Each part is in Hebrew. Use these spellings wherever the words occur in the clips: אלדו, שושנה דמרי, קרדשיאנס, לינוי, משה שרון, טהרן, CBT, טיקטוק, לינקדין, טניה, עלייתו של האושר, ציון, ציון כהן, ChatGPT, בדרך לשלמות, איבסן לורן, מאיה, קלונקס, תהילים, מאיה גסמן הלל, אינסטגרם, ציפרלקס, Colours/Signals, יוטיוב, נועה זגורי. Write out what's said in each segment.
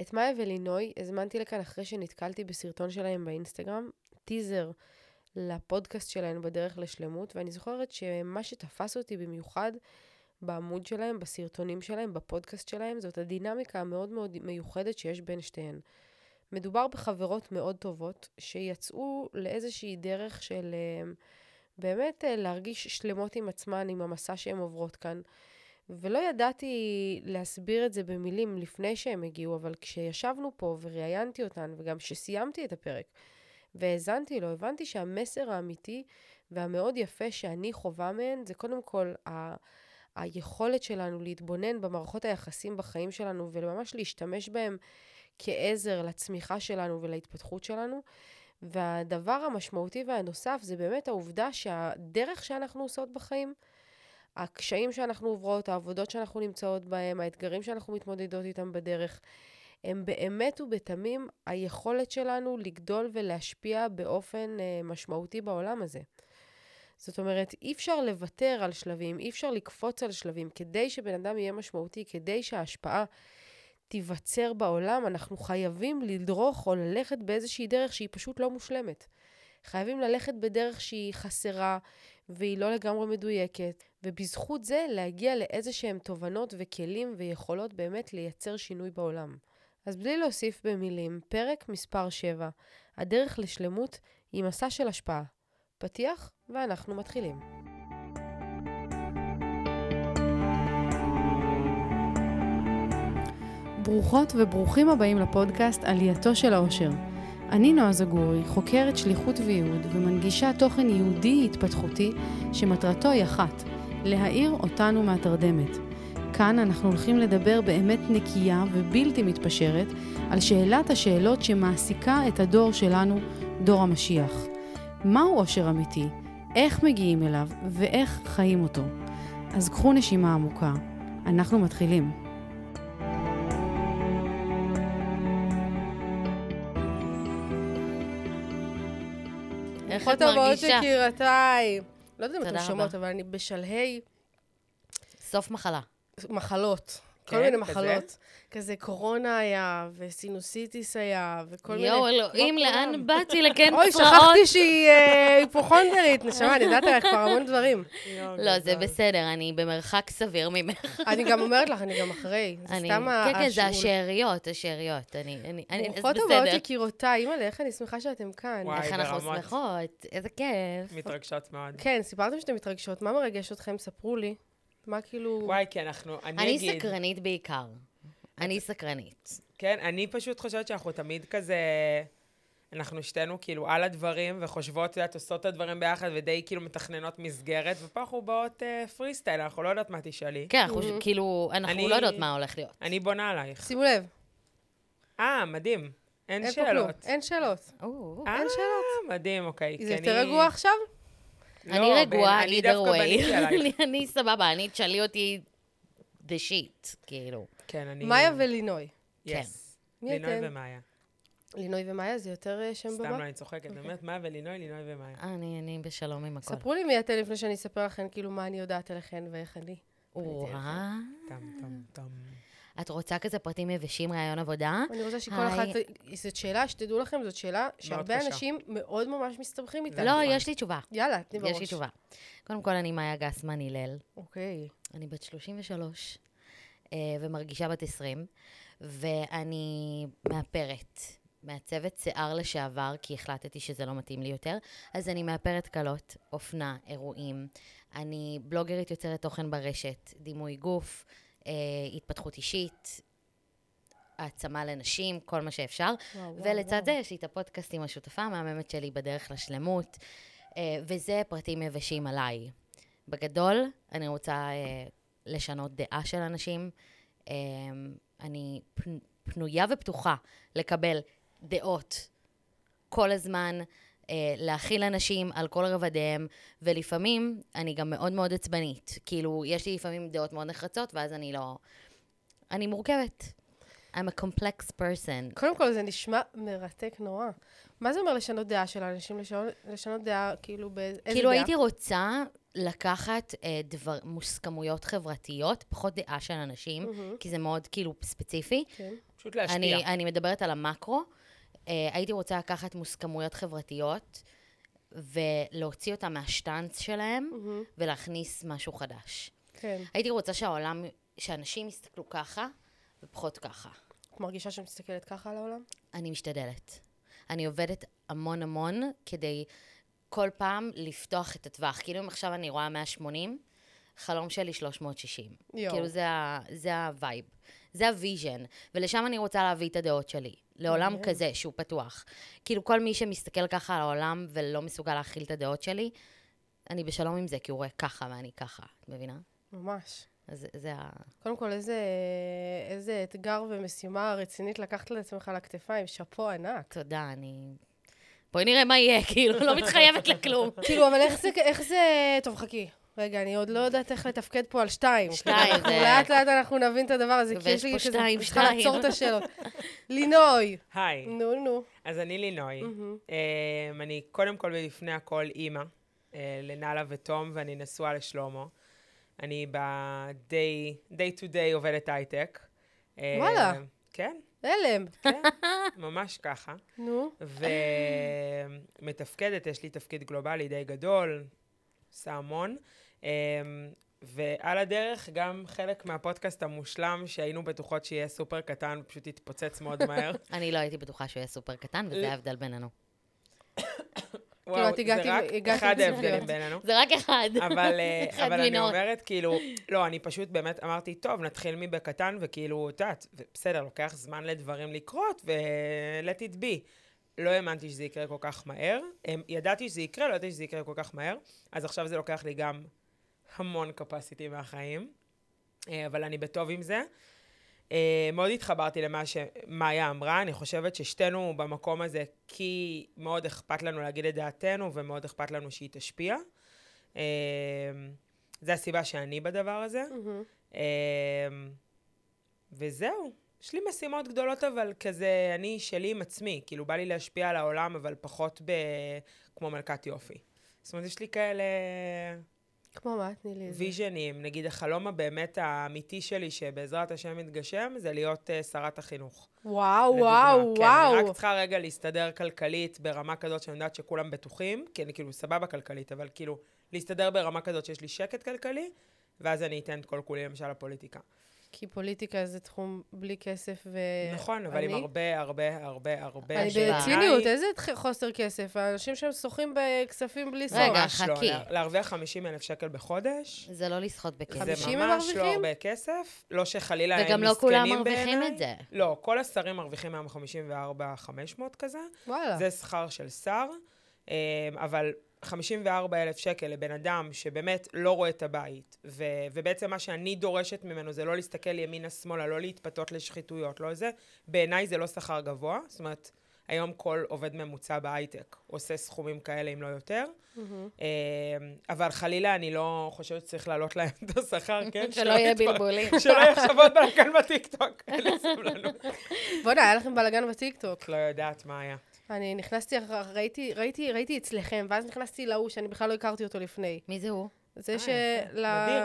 את מאיה ולינוי הזמנתי לכאן אחרי שנתקלתי בסרטון שלהם באינסטגרם, טיזר לפודקאסט שלהם בדרך לשלמות, ואני זוכרת שמה שתפס אותי במיוחד בעמוד שלהם, בסרטונים שלהם, בפודקאסט שלהם, זאת הדינמיקה המאוד מאוד מיוחדת שיש בין שתיהן. מדובר בחברות מאוד טובות שיצאו לאיזושהי דרך של באמת להרגיש שלמות עם עצמן, עם המסע שהן עוברות כאן. ולא ידעתי להסביר את זה במילים לפני שהם הגיעו, אבל כשישבנו פה וראיינתי אותן, וגם שסיימתי את הפרק והאזנתי לו, הבנתי שהמסר האמיתי והמאוד יפה שאני חובה מהן, זה קודם כל היכולת שלנו להתבונן במערכות היחסים בחיים שלנו, וממש להשתמש בהם כעזר לצמיחה שלנו ולהתפתחות שלנו. והדבר המשמעותי והנוסף זה באמת העובדה שהדרך שאנחנו עושות בחיים, הקשיים שאנחנו עוברות, העבודות שאנחנו נמצאות בהם, האתגרים שאנחנו מתמודדות איתם בדרך, הם באמת ובתמים היכולת שלנו לגדול ולהשפיע באופן משמעותי בעולם הזה. זאת אומרת, אי אפשר לוותר על שלבים, אי אפשר לקפוץ על שלבים. כדי שבן אדם יהיה משמעותי, כדי שההשפעה תיווצר בעולם, אנחנו חייבים לדרוך או ללכת באיזושהי דרך שהיא פשוט לא מושלמת. חייבים ללכת בדרך שהיא חסרה והיא לא לגמרי מדויקת, ובזכות זה להגיע לאיזשהם תובנות וכלים ויכולות באמת לייצר שינוי בעולם. אז בלי להוסיף במילים, פרק מספר 7, הדרך לשלמות היא מסע של השפעה. פתיח ואנחנו מתחילים. ברוכות וברוכים הבאים לפודקאסט עלייתו של האושר. אני נועה זגורי, חוקרת שליחות וייעוד ומנגישה תוכן יהודי התפתחותי שמטרתו היא אחת, להאיר אותנו מהתרדמת. כאן אנחנו הולכים לדבר באמת נקייה ובלתי מתפשרת על שאלת השאלות שמעסיקה את הדור שלנו, דור המשיח. מהו אושר אמיתי? איך מגיעים אליו ואיך חיים אותו? אז קחו נשימה עמוקה, אנחנו מתחילים. איך את מרגישה? יקירתיי. לא יודעת אם אתם שומעות, אבל אני בשלהי... סוף מחלה. מחלות. כל מיני מחלות. כזה קורונה היה, וסינוסיטיס היה, וכל מיני... יואו, אלוהים, לאן באתי לכן פרעות? אוי, שכחתי שהיא היפוכונדרית. נשמע, אני יודעת עליה כבר המון דברים. לא, זה בסדר, אני במרחק סביר ממך. אני גם אומרת לך, אני גם אחרי. זה סתם השאול. כן, זה השאריות. ברוכות הבאות יקירותיי. אימא'לה, איך אני שמחה שאתם כאן. איך אנחנו שמחות. איזה כיף. מתרגשות מאוד. כן, סיפרתם שאתם מתרגשות. מה מרגש אתכם? ספרו לי. מה כאילו... וואי, כן, אני סקרנית בעיקר. אני סקרנית. כן, אני פשוט חושבת שאנחנו תמיד כזה... אנחנו שתינו כאילו על הדברים, וחושבות, יודעת, עושות את הדברים ביחד, ודי כאילו מתכננות מסגרת, ופה אנחנו באות פרי סטייל, אנחנו לא יודעות מה תשאלי. כן, כאילו, אנחנו לא יודעות מה הולך להיות. אני בונה עלייך. שימו לב. מדהים. אין שאלות. אין שאלות. אין שאלות. מדהים, אוקיי. זה יותר רגוע עכשיו? אני רגועה, either way. אני סבבה, אני תשאלי אותי the shit, כאילו. כן, אני... מאיה ולינוי. כן. לינוי ומאיה. לינוי ומאיה זה יותר שם במה? סתם לא, אני צוחקת. אני אומרת, מאיה ולינוי, לינוי ומאיה. אני בשלום עם הכל. ספרו לי מי אתן לפני שאני אספר לכן, כאילו, מה אני יודעת עליכן ואיך אני. וואה. את רוצה כזה פרטים יבשים, רעיון עבודה? אני רוצה שכל אחת... זאת שאלה, שתדעו לכם, זאת שאלה שהרבה אנשים מאוד ממש מסתבכים איתה. לא, יש לי תשובה. יאללה, תני בראש. יש לי תשובה. קודם כל, אני מאיה גסמן הלל. אוקיי. אני בת 33, ומרגישה בת 20, ואני מאפרת, מעצבת שיער לשעבר, כי החלטתי שזה לא מתאים לי יותר, אז אני מאפרת קלות, אופנה, אירועים. אני בלוגרית יוצרת תוכן ברשת, דימוי גוף, התפתחות אישית, העצמה לנשים, כל מה שאפשר. ולצד זה יש לי את הפודקאסט עם השותפה המאממת שלי בדרך לשלמות, וזה פרטים יבשים עליי. בגדול, אני רוצה לשנות דעה של אנשים. אני פנויה ופתוחה לקבל דעות כל הזמן, להכיל אנשים על כל רבדיהם, ולפעמים אני גם מאוד מאוד עצבנית. כאילו, יש לי לפעמים דעות מאוד נחרצות, ואז אני לא... אני מורכבת. I'm a complex person. קודם כל, זה נשמע מרתק נורא. מה זה אומר לשנות דעה של האנשים? לשנות דעה, כאילו, באיזה דעה? כאילו, הייתי רוצה לקחת מוסכמויות חברתיות, פחות דעה של אנשים, כי זה מאוד, כאילו, ספציפי. כן, פשוט להשפיע. אני מדברת על המקרו. הייתי רוצה לקחת מוסכמויות חברתיות, ולהוציא אותה מהשטנץ שלהם, ולהכניס משהו חדש. כן. הייתי רוצה שהעולם, שאנשים יסתכלו ככה, ופחות ככה. את מרגישה שאת מסתכלת ככה על העולם? אני משתדלת. אני עובדת המון המון, כדי כל פעם לפתוח את הטווח. כאילו אם עכשיו אני רואה 180, חלום שלי 360. כאילו זה הווייב. זה הוויז'ן. ולשם אני רוצה להביא את הדעות שלי. לעולם כזה שהוא פתוח. כאילו כל מי שמסתכל ככה על העולם, ולא מסוגל להכיל את הדעות שלי, אני בשלום עם זה, כי הוא רואה ככה ואני ככה. את מבינה? ממש. קודם כל, איזה אתגר ומשימה רצינית לקחת לעצמך לכתפיים, שאפו ענק. תודה, אני... בואי נראה מה יהיה, כאילו, לא מתחייבת לכלום. כאילו, אבל איך זה... טוב, חכי. רגע, אני עוד לא יודעת איך לתפקד פה על 2. 2, זה... לאט אנחנו נבין את הדבר הזה, כי יש לי שזה... צריכה לעצור את השאלות. לינוי. היי. נו. אז אני לינוי. אני קודם כל ולפני הכל אימא, לנאלה ותום, ואני נשואה לשלמה. אני ב-day to day עובדת הייטק. וואלה. כן. אלם. כן, ממש ככה. נו. ומתפקדת, יש לי תפקיד גלובלי די גדול, סעמון. ועל הדרך גם חלק מהפודקאסט המושלם שהיינו בטוחות שיהיה סופר קטן, פשוט התפוצץ מאוד מהר. אני לא הייתי בטוחה שיהיה סופר קטן, וזה ההבדל בינינו. וואו, זה רק אחד ההבדלים בינינו. זה רק אחד. אבל אני אומרת, כאילו, לא, אני פשוט באמת אמרתי, טוב, נתחיל מבקטן, וכאילו, בסדר, לוקח זמן לדברים לקרות, ולת it be. לא האמנתי שזה יקרה כל כך מהר. ידעתי שזה יקרה, לא ידעתי שזה יקרה כל כך מהר. אז עכשיו זה לוקח לי גם המון capacity מהחיים. אבל אני בטוב עם זה. מאוד התחברתי למה שמאיה אמרה, אני חושבת ששתינו במקום הזה, כי מאוד אכפת לנו להגיד את דעתנו, ומאוד אכפת לנו שהיא תשפיע. זה הסיבה שאני בדבר הזה. וזהו. יש לי משימות גדולות, אבל כזה, אני שלי עם עצמי, כאילו בא לי להשפיע על העולם, אבל פחות כמו מלכת יופי. זאת אומרת, יש לי כאלה... כמו מה? תני לי איזה. ויז'נים, נגיד החלום הבאמת האמיתי שלי, שבעזרת השם מתגשם, זה להיות שרת החינוך. וואו. כן, אני רק צריכה רגע להסתדר כלכלית ברמה כזאת, שאני יודעת שכולם בטוחים, כי אני כאילו סבבה כלכלית, אבל כאילו להסתדר ברמה כזאת שיש לי שקט כלכלי, ואז אני אתן את כל כולי למשל לפוליטיקה. כי פוליטיקה זה תחום בלי כסף ואני... נכון, אבל עם הרבה... אני בציניות, איזה חוסר כסף? האנשים שהם שוחים בכספים בלי סוף. רגע, חכי. להרוויח 50,000 שקל בחודש. זה לא לסחוט בכסף. זה ממש לא הרבה כסף. לא שחלילה הם מסכנים בעיניי. וגם לא כולם מרוויחים את זה. לא, כל השרים מרוויחים 54,500 כזה. וואלה. זה שכר של שר. אבל... 54,000 שקל לבן אדם שבאמת לא רואה את הבית, ובעצם מה שאני דורשת ממנו זה לא להסתכל ימינה שמאלה, לא להתפתות לשחיתויות, לא זה, בעיניי זה לא שכר גבוה, זאת אומרת, היום כל עובד ממוצע בהייטק עושה סכומים כאלה אם לא יותר, אבל חלילה אני לא חושבת שצריך לעלות להם את השכר, כן? שלא יהיה בלבולים. שלא יחשבות בלגן בטיקטוק, אין סבלנות. בוא נהיה לכם בלגן בטיקטוק. לא יודעת מה היה. אני נכנסתי, ראיתי אצלכם, ואז נכנסתי לאו, שאני בכלל לא הכרתי אותו לפני. מי זה הוא? זה של... נדיר.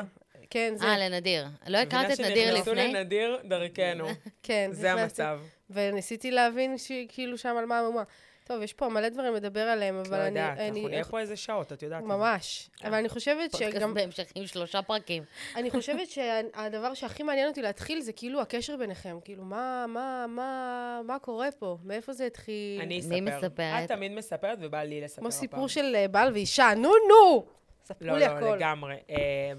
כן, זה... לנדיר. לא הכרת את נדיר לפני? שנכנסו לנדיר דרכנו. כן. זה המצב. וניסיתי להבין כאילו שם על מה המומה. טוב, יש פה מלא דברים לדבר עליהם, אבל אני... לא יודעת, אנחנו נהיה פה איזה שעות, את יודעת. ממש. אבל אני חושבת שגם... פודקאסט בהמשך עם 3 פרקים. אני חושבת שהדבר שהכי מעניין אותי להתחיל, זה כאילו הקשר ביניכם. כאילו, מה קורה פה? מאיפה זה התחיל? אני אספר. מי מספרת? את תמיד מספרת ובא לי לספר. כמו סיפור של בעל ואישה. נו! ספרו לי הכל. לא, לגמרי.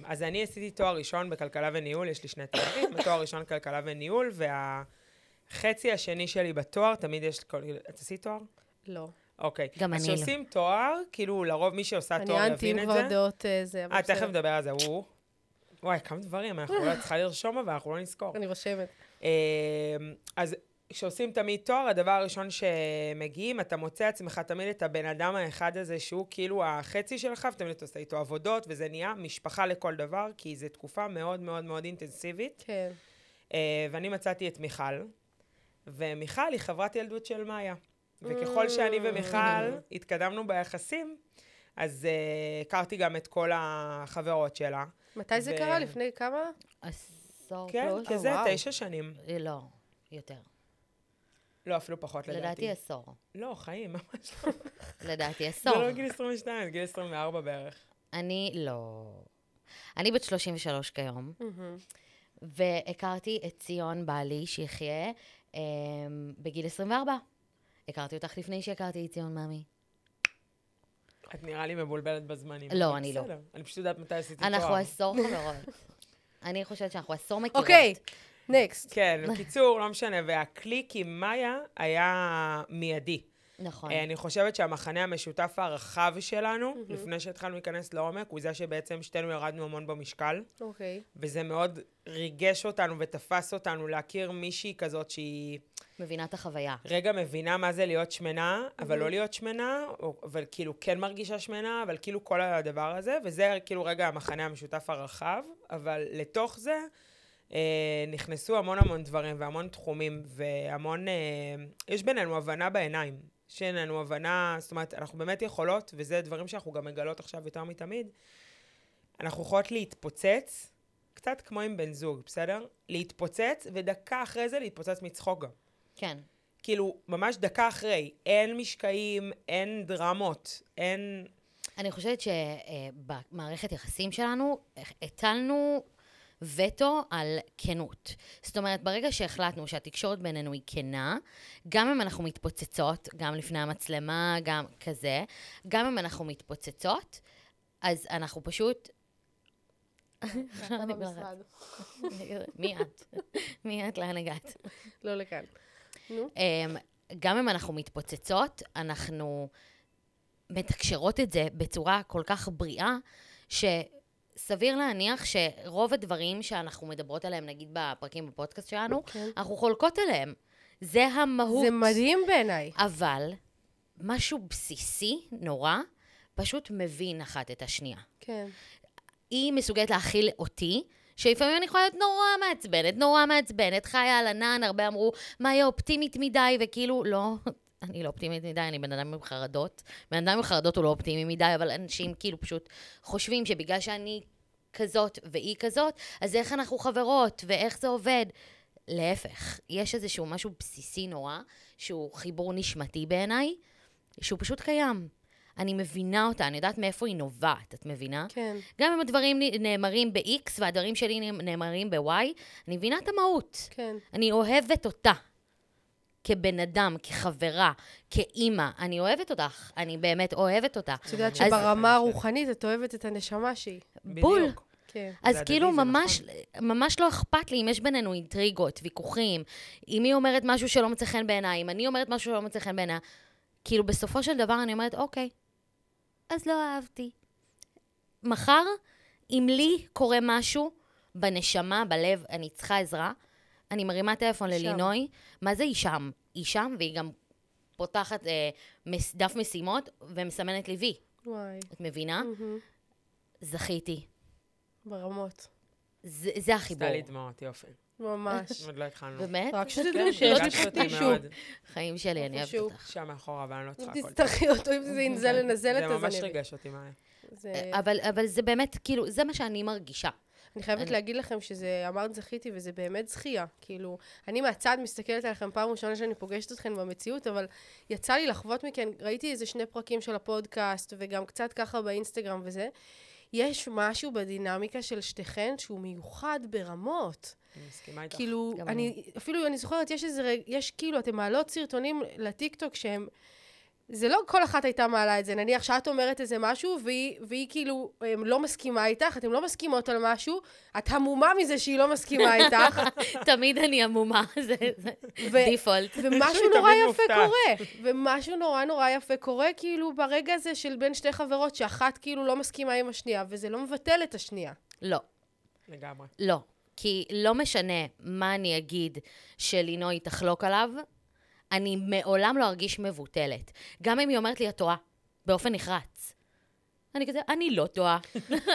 אז אני עשיתי תואר ראשון בכלכלה וניהול, יש לי 2 תארים. תואר ראשון כלכלה וניהול, והחצי השני שלי בתואר, תמיד יש... את עשית תואר? לא. אוקיי. גם אני לא. אז שעושים תואר, כאילו לרוב מי שעושה תואר יבין את זה. אני אנטים כבר דעות זה. תכף נדבר על זה, הוא. וואי, כמה דברים, אנחנו לא צריכה לרשום, אבל אנחנו לא נזכור. אני רושמת. אז כשעושים תמיד תואר, הדבר הראשון שמגיעים, אתה מוצא עצמך תמיד את הבן אדם האחד הזה, שהוא כאילו החצי שלך, ותמיד אתה עושה איתו עבודות, וזה נהיה משפחה לכל דבר, כי זו תקופה מאוד מאוד מאוד אינטנסיבית. כן. ואני מצאתי את מיכל. ומיכל היא חברת ילדות של מאיה. וככל שאני ומיכל התקדמנו ביחסים, אז הכרתי גם את כל החברות שלה. מתי זה קרה? לפני כמה? 10 פלוס? כן, כזה 9 שנים. לא, יותר. לא, אפילו פחות לדעתי. לדעתי 10. לא, חיים, ממש לא. לדעתי 10. זה לא גיל 22, גיל 24 בערך. אני לא... אני בת 33 כיום, והכרתי את ציון בעלי שיחיה בגיל 24. הכרתי אותך לפני שהכרתי את ציון מאמי. את נראה לי מבולבלת בזמנים. לא, אני לא. אני פשוט יודעת מתי עשיתי תואר. אנחנו 10 חברות. אני חושבת שאנחנו 10 מכירות. אוקיי, נקסט. כן, בקיצור, לא משנה. והקליק עם מאיה היה מיידי. נכון. אני חושבת שהמחנה המשותף הרחב שלנו, לפני שהתחלנו להיכנס לעומק, הוא זה שבעצם שתינו ירדנו המון במשקל. אוקיי. וזה מאוד ריגש אותנו ותפס אותנו להכיר מישהי כזאת שהיא... מבינה את החוויה. רגע, מבינה מה זה להיות שמנה, אבל לא להיות שמנה, אבל כאילו כן מרגישה שמנה, אבל כאילו כל הדבר הזה, וזה כאילו רגע המחנה המשותף הרחב, אבל לתוך זה נכנסו המון המון דברים והמון תחומים, והמון, יש בינינו הבנה בעיניים, שאיננו הבנה, זאת אומרת, אנחנו באמת יכולות, וזה דברים שאנחנו גם מגלות עכשיו יותר מתמיד, אנחנו יכולות להתפוצץ, קצת כמו עם בן זוג, בסדר? להתפוצץ, ודקה אחרי זה להתפוצץ מצחוק גם. כן. כאילו, ממש דקה אחרי, אין משקעים, אין דרמות, אין... אני חושבת שבמערכת יחסים שלנו, הטלנו וטו על כנות. זאת אומרת, ברגע שהחלטנו שהתקשורת בינינו היא כנה, גם אם אנחנו מתפוצצות, גם לפני המצלמה, גם כזה, גם אם אנחנו מתפוצצות, אז אנחנו פשוט... מי את? לאן הגעת? לא לכאן. גם אם אנחנו מתפוצצות, אנחנו מתקשרות את זה בצורה כל כך בריאה, שסביר להניח שרוב הדברים שאנחנו מדברות עליהם, נגיד בפרקים בפודקאסט שלנו, אנחנו חולקות עליהם. זה המהות. זה מדהים בעיניי. אבל משהו בסיסי, נורא, פשוט מבין אחת את השנייה. כן. היא מסוגלת להכיל אותי, שלפעמים אני יכולה להיות נורא מעצבנת, חיה על ענן, הרבה אמרו, מה היא אופטימית מדי, וכאילו, לא, אני לא אופטימית מדי, אני בן אדם עם חרדות, בן אדם עם חרדות הוא לא אופטימי מדי, אבל אנשים כאילו פשוט חושבים שבגלל שאני כזאת והיא כזאת, אז איך אנחנו חברות, ואיך זה עובד? להפך, יש איזשהו משהו בסיסי נורא, שהוא חיבור נשמתי בעיניי, שהוא פשוט קיים. אני מבינה אותה, אני יודעת מאיפה היא נובעת, את מבינה? כן. גם אם הדברים נאמרים ב-X והדברים שלי נאמרים ב-Y, אני מבינה את המהות. כן. אני אוהבת אותה כבן אדם, כחברה, כאימא. אני אוהבת אותך, אני באמת אוהבת אותה. את יודעת שברמה הרוחנית את אוהבת את הנשמה שהיא. בול. כן. אז כאילו ממש לא אכפת לי אם יש בינינו אינטריגות, ויכוחים, אם היא אומרת משהו שלא מצא חן בעיניי, אם אני אומרת משהו שלא מצא חן בעיניי, כאילו בסופו של דבר אני אומרת, אוקיי, אז לא אהבתי. מחר, אם לי קורה משהו בנשמה, בלב, אני צריכה עזרה, אני מרימה טלפון ללינוי, מה זה היא שם? היא שם, והיא גם פותחת דף משימות, ומסמנת לי וי. וואי. את מבינה? זכיתי. ברמות. זה החיבור. סתה לי דמעות, יופי. ממש. עוד לא התחלנו. באמת? רק שתדעו שלא תשפטי שוב. חיים שלי, אני אוהבת אותך. שם מאחורה, אבל אני לא צריכה כל כך. תצטרכי אותו, אם זה ינזל לנזל את הזנב. זה ממש רגש אותי, מאיה. אבל זה באמת, כאילו, זה מה שאני מרגישה. אני חייבת להגיד לכם שזה, אמרת זכיתי, וזה באמת זכייה. כאילו, אני מהצד מסתכלת עליכם פעם ראשונה שאני פוגשת אתכם במציאות, אבל יצא לי לחוות מכן, ראיתי איזה 2 פרקים של הפודקאסט, וגם קצת ככה באינסטגרם וזה. יש משהו בדינמיקה של שתיכן שהוא מיוחד ברמות. אני מסכימה איתך. כאילו, אפילו אני זוכרת, יש כאילו, אתם מעלות סרטונים לטיקטוק שהם, זה לא כל אחת הייתה מעלה את זה, נניח שאת אומרת איזה משהו, והיא כאילו לא מסכימה איתך, אתם לא מסכימות על משהו, את המומה מזה שהיא לא מסכימה איתך. תמיד אני המומה, זה דיפולט. ומשהו נורא יפה קורה, ומשהו נורא יפה קורה, כאילו ברגע הזה של בין שתי חברות, שאחת כאילו לא מסכימה עם השנייה, וזה לא מבטל את השנייה. לא. לגמרי. לא. כי לא משנה מה אני אגיד שלינוי תחלוק עליו, אני מעולם לא ארגיש מבוטלת. גם אם היא אומרת לי, את טועה, באופן נחרץ. אני כזה, אני לא טועה.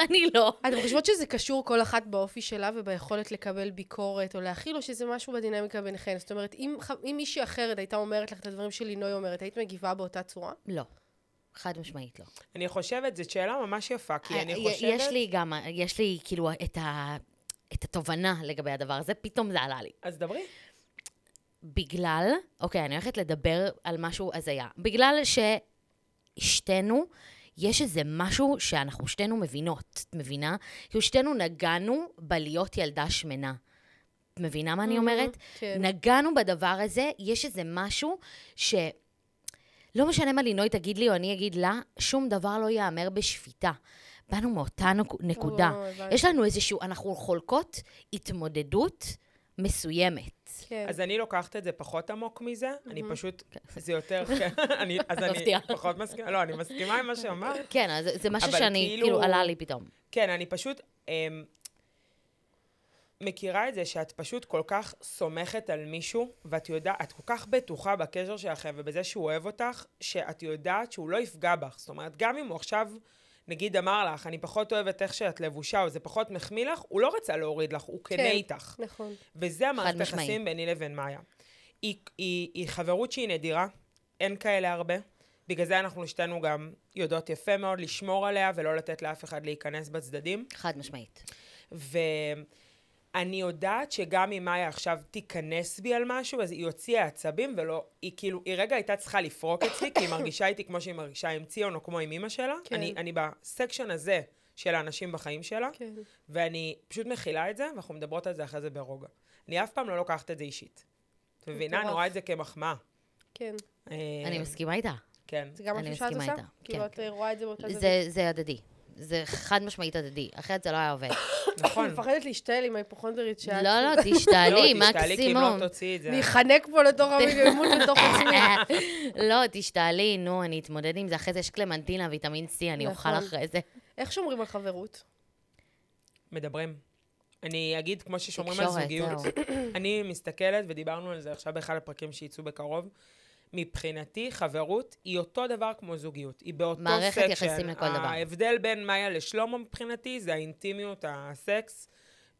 אני לא. אתם חושבות שזה קשור כל אחת באופי שלה וביכולת לקבל ביקורת או להכיל, או שזה משהו בדינמיקה ביניכן? זאת אומרת, אם מישהי אחרת הייתה אומרת לך את הדברים שלי, נוי אומרת, היית מגיבה באותה צורה? לא. חד משמעית לא. אני חושבת, זאת שאלה ממש יפה, כי אני חושבת... יש לי כאילו את התובנה לגבי הדבר הזה, פתאום זה עלה לי. אז דברי. בגלל, אוקיי, אני הולכת לדבר על משהו הזיה. בגלל ששתינו, יש איזה משהו שאנחנו שתינו מבינות, מבינה? כאילו שתינו נגענו בלהיות ילדה שמנה. מבינה מה אני אומרת? כן. נגענו בדבר הזה, יש איזה משהו ש... לא משנה מה לינוי תגיד לי או אני אגיד לה, שום דבר לא יאמר בשפיטה. באנו מאותה נקודה. יש לנו איזשהו, אנחנו חולקות התמודדות מסוימת. אז אני לוקחת את זה פחות עמוק מזה, אני פשוט, זה יותר, אז אני פחות מסכימה, לא, אני מסכימה עם מה שאמר. כן, אז זה משהו שאני, כאילו, עלה לי פתאום. כן, אני פשוט מכירה את זה שאת פשוט כל כך סומכת על מישהו, ואת יודעת, את כל כך בטוחה בקשר שלכם, ובזה שהוא אוהב אותך, שאת יודעת שהוא לא יפגע בך. זאת אומרת, גם אם הוא עכשיו... נגיד אמר לך, אני פחות אוהבת איך שאת לבושה, או זה פחות מחמיא לך, הוא לא רצה להוריד לך, הוא קנה איתך. נכון. וזה המערכת יחסים ביני לבין מאיה. היא חברות שהיא נדירה, אין כאלה הרבה, בגלל זה אנחנו שתינו גם יודעות יפה מאוד לשמור עליה, ולא לתת לאף אחד להיכנס בצדדים. חד משמעית. ואני יודעת שגם אם מאיה עכשיו תיכנס בי על משהו, אז היא הוציאה עצבים, ולא, היא כאילו, היא רגע הייתה צריכה לפרוק אצלי, כי היא מרגישה איתי כמו שהיא מרגישה עם ציון, או כמו עם אמא שלה. כן. אני בסקשן הזה של האנשים בחיים שלה, כן. ואני פשוט מכילה את זה, ואנחנו מדברות על זה אחרי זה ברוגע. אני אף פעם לא לוקחת את זה אישית. את מבינה, אני רואה את זה כמחמאה. כן. אני מסכימה איתה. כן. זה גם משהו שאת עושה? כאילו, את רואה את זה באותה זווית. זה הדדי. זה חד משמעית הדדי, אחרת זה לא היה עובד. נכון. אני מפחדת להשתעל עם ההיפוכונדרית שאת... לא, תשתעלי, מקסימום. לא, תשתעלי כי אם לא תוציא את זה. להיחנק פה לתוך המגלמות לתוך עצמי. לא, תשתעלי, נו, אני אתמודד עם זה. אחרי זה יש קלמנטינה, ויטמין C, אני אוכל אחרי זה. איך שומרים על חברות? מדברים. אני אגיד, כמו ששומרים על זוגיות, אני מסתכלת, ודיברנו על זה עכשיו באחד הפרקים שיצאו בקרוב, מבחינתי, חברות היא אותו דבר כמו זוגיות. היא באותו סקשן. מערכת יחסים לכל דבר. ההבדל בין מאיה לשלמה מבחינתי, זה האינטימיות, הסקס.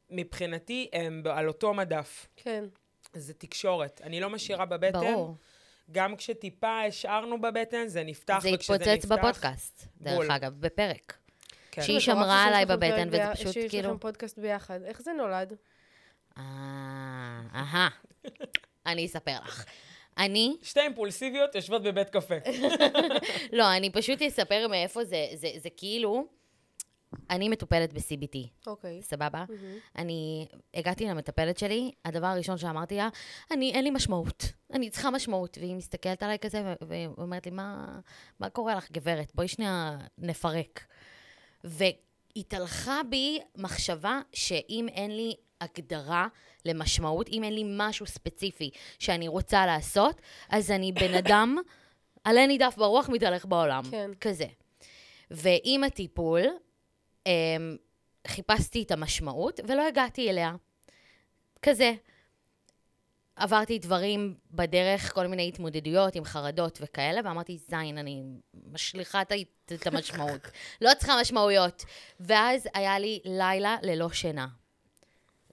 מבחינתי, הם על אותו מדף. כן. זה תקשורת. אני לא משאירה בבטן. ברור. גם כשטיפה השארנו בבטן, זה נפתח. זה התפוצץ בפודקאסט, דרך אגב, בפרק. כן. שהיא שמרה עליי בבטן, וזה פשוט כאילו... שיש לכם פודקאסט ביחד. איך זה נולד? אני אספר לך. אני... שתי אימפולסיביות יושבות בבית קפה. לא, אני פשוט אספר מאיפה זה, זה כאילו, אני מטופלת ב-CBT. אוקיי. סבבה? אני הגעתי למטפלת שלי, הדבר הראשון שאמרתי לה, אין לי משמעות. אני צריכה משמעות. והיא מסתכלת עליי כזה, ואומרת לי, מה קורה לך, גברת? בואי שנייה נפרק. והתהלכה בי מחשבה שאם אין לי הגדרה למשמעות, אם אין לי משהו ספציפי שאני רוצה לעשות, אז אני בן אדם, עלה נידף ברוח, מתהלך בעולם. כן. כזה. ועם הטיפול, חיפשתי את המשמעות, ולא הגעתי אליה. כזה. עברתי דברים בדרך, כל מיני התמודדויות עם חרדות וכאלה, ואמרתי, זין, אני משליחה את המשמעות. לא צריכה משמעויות. ואז היה לי לילה ללא שינה.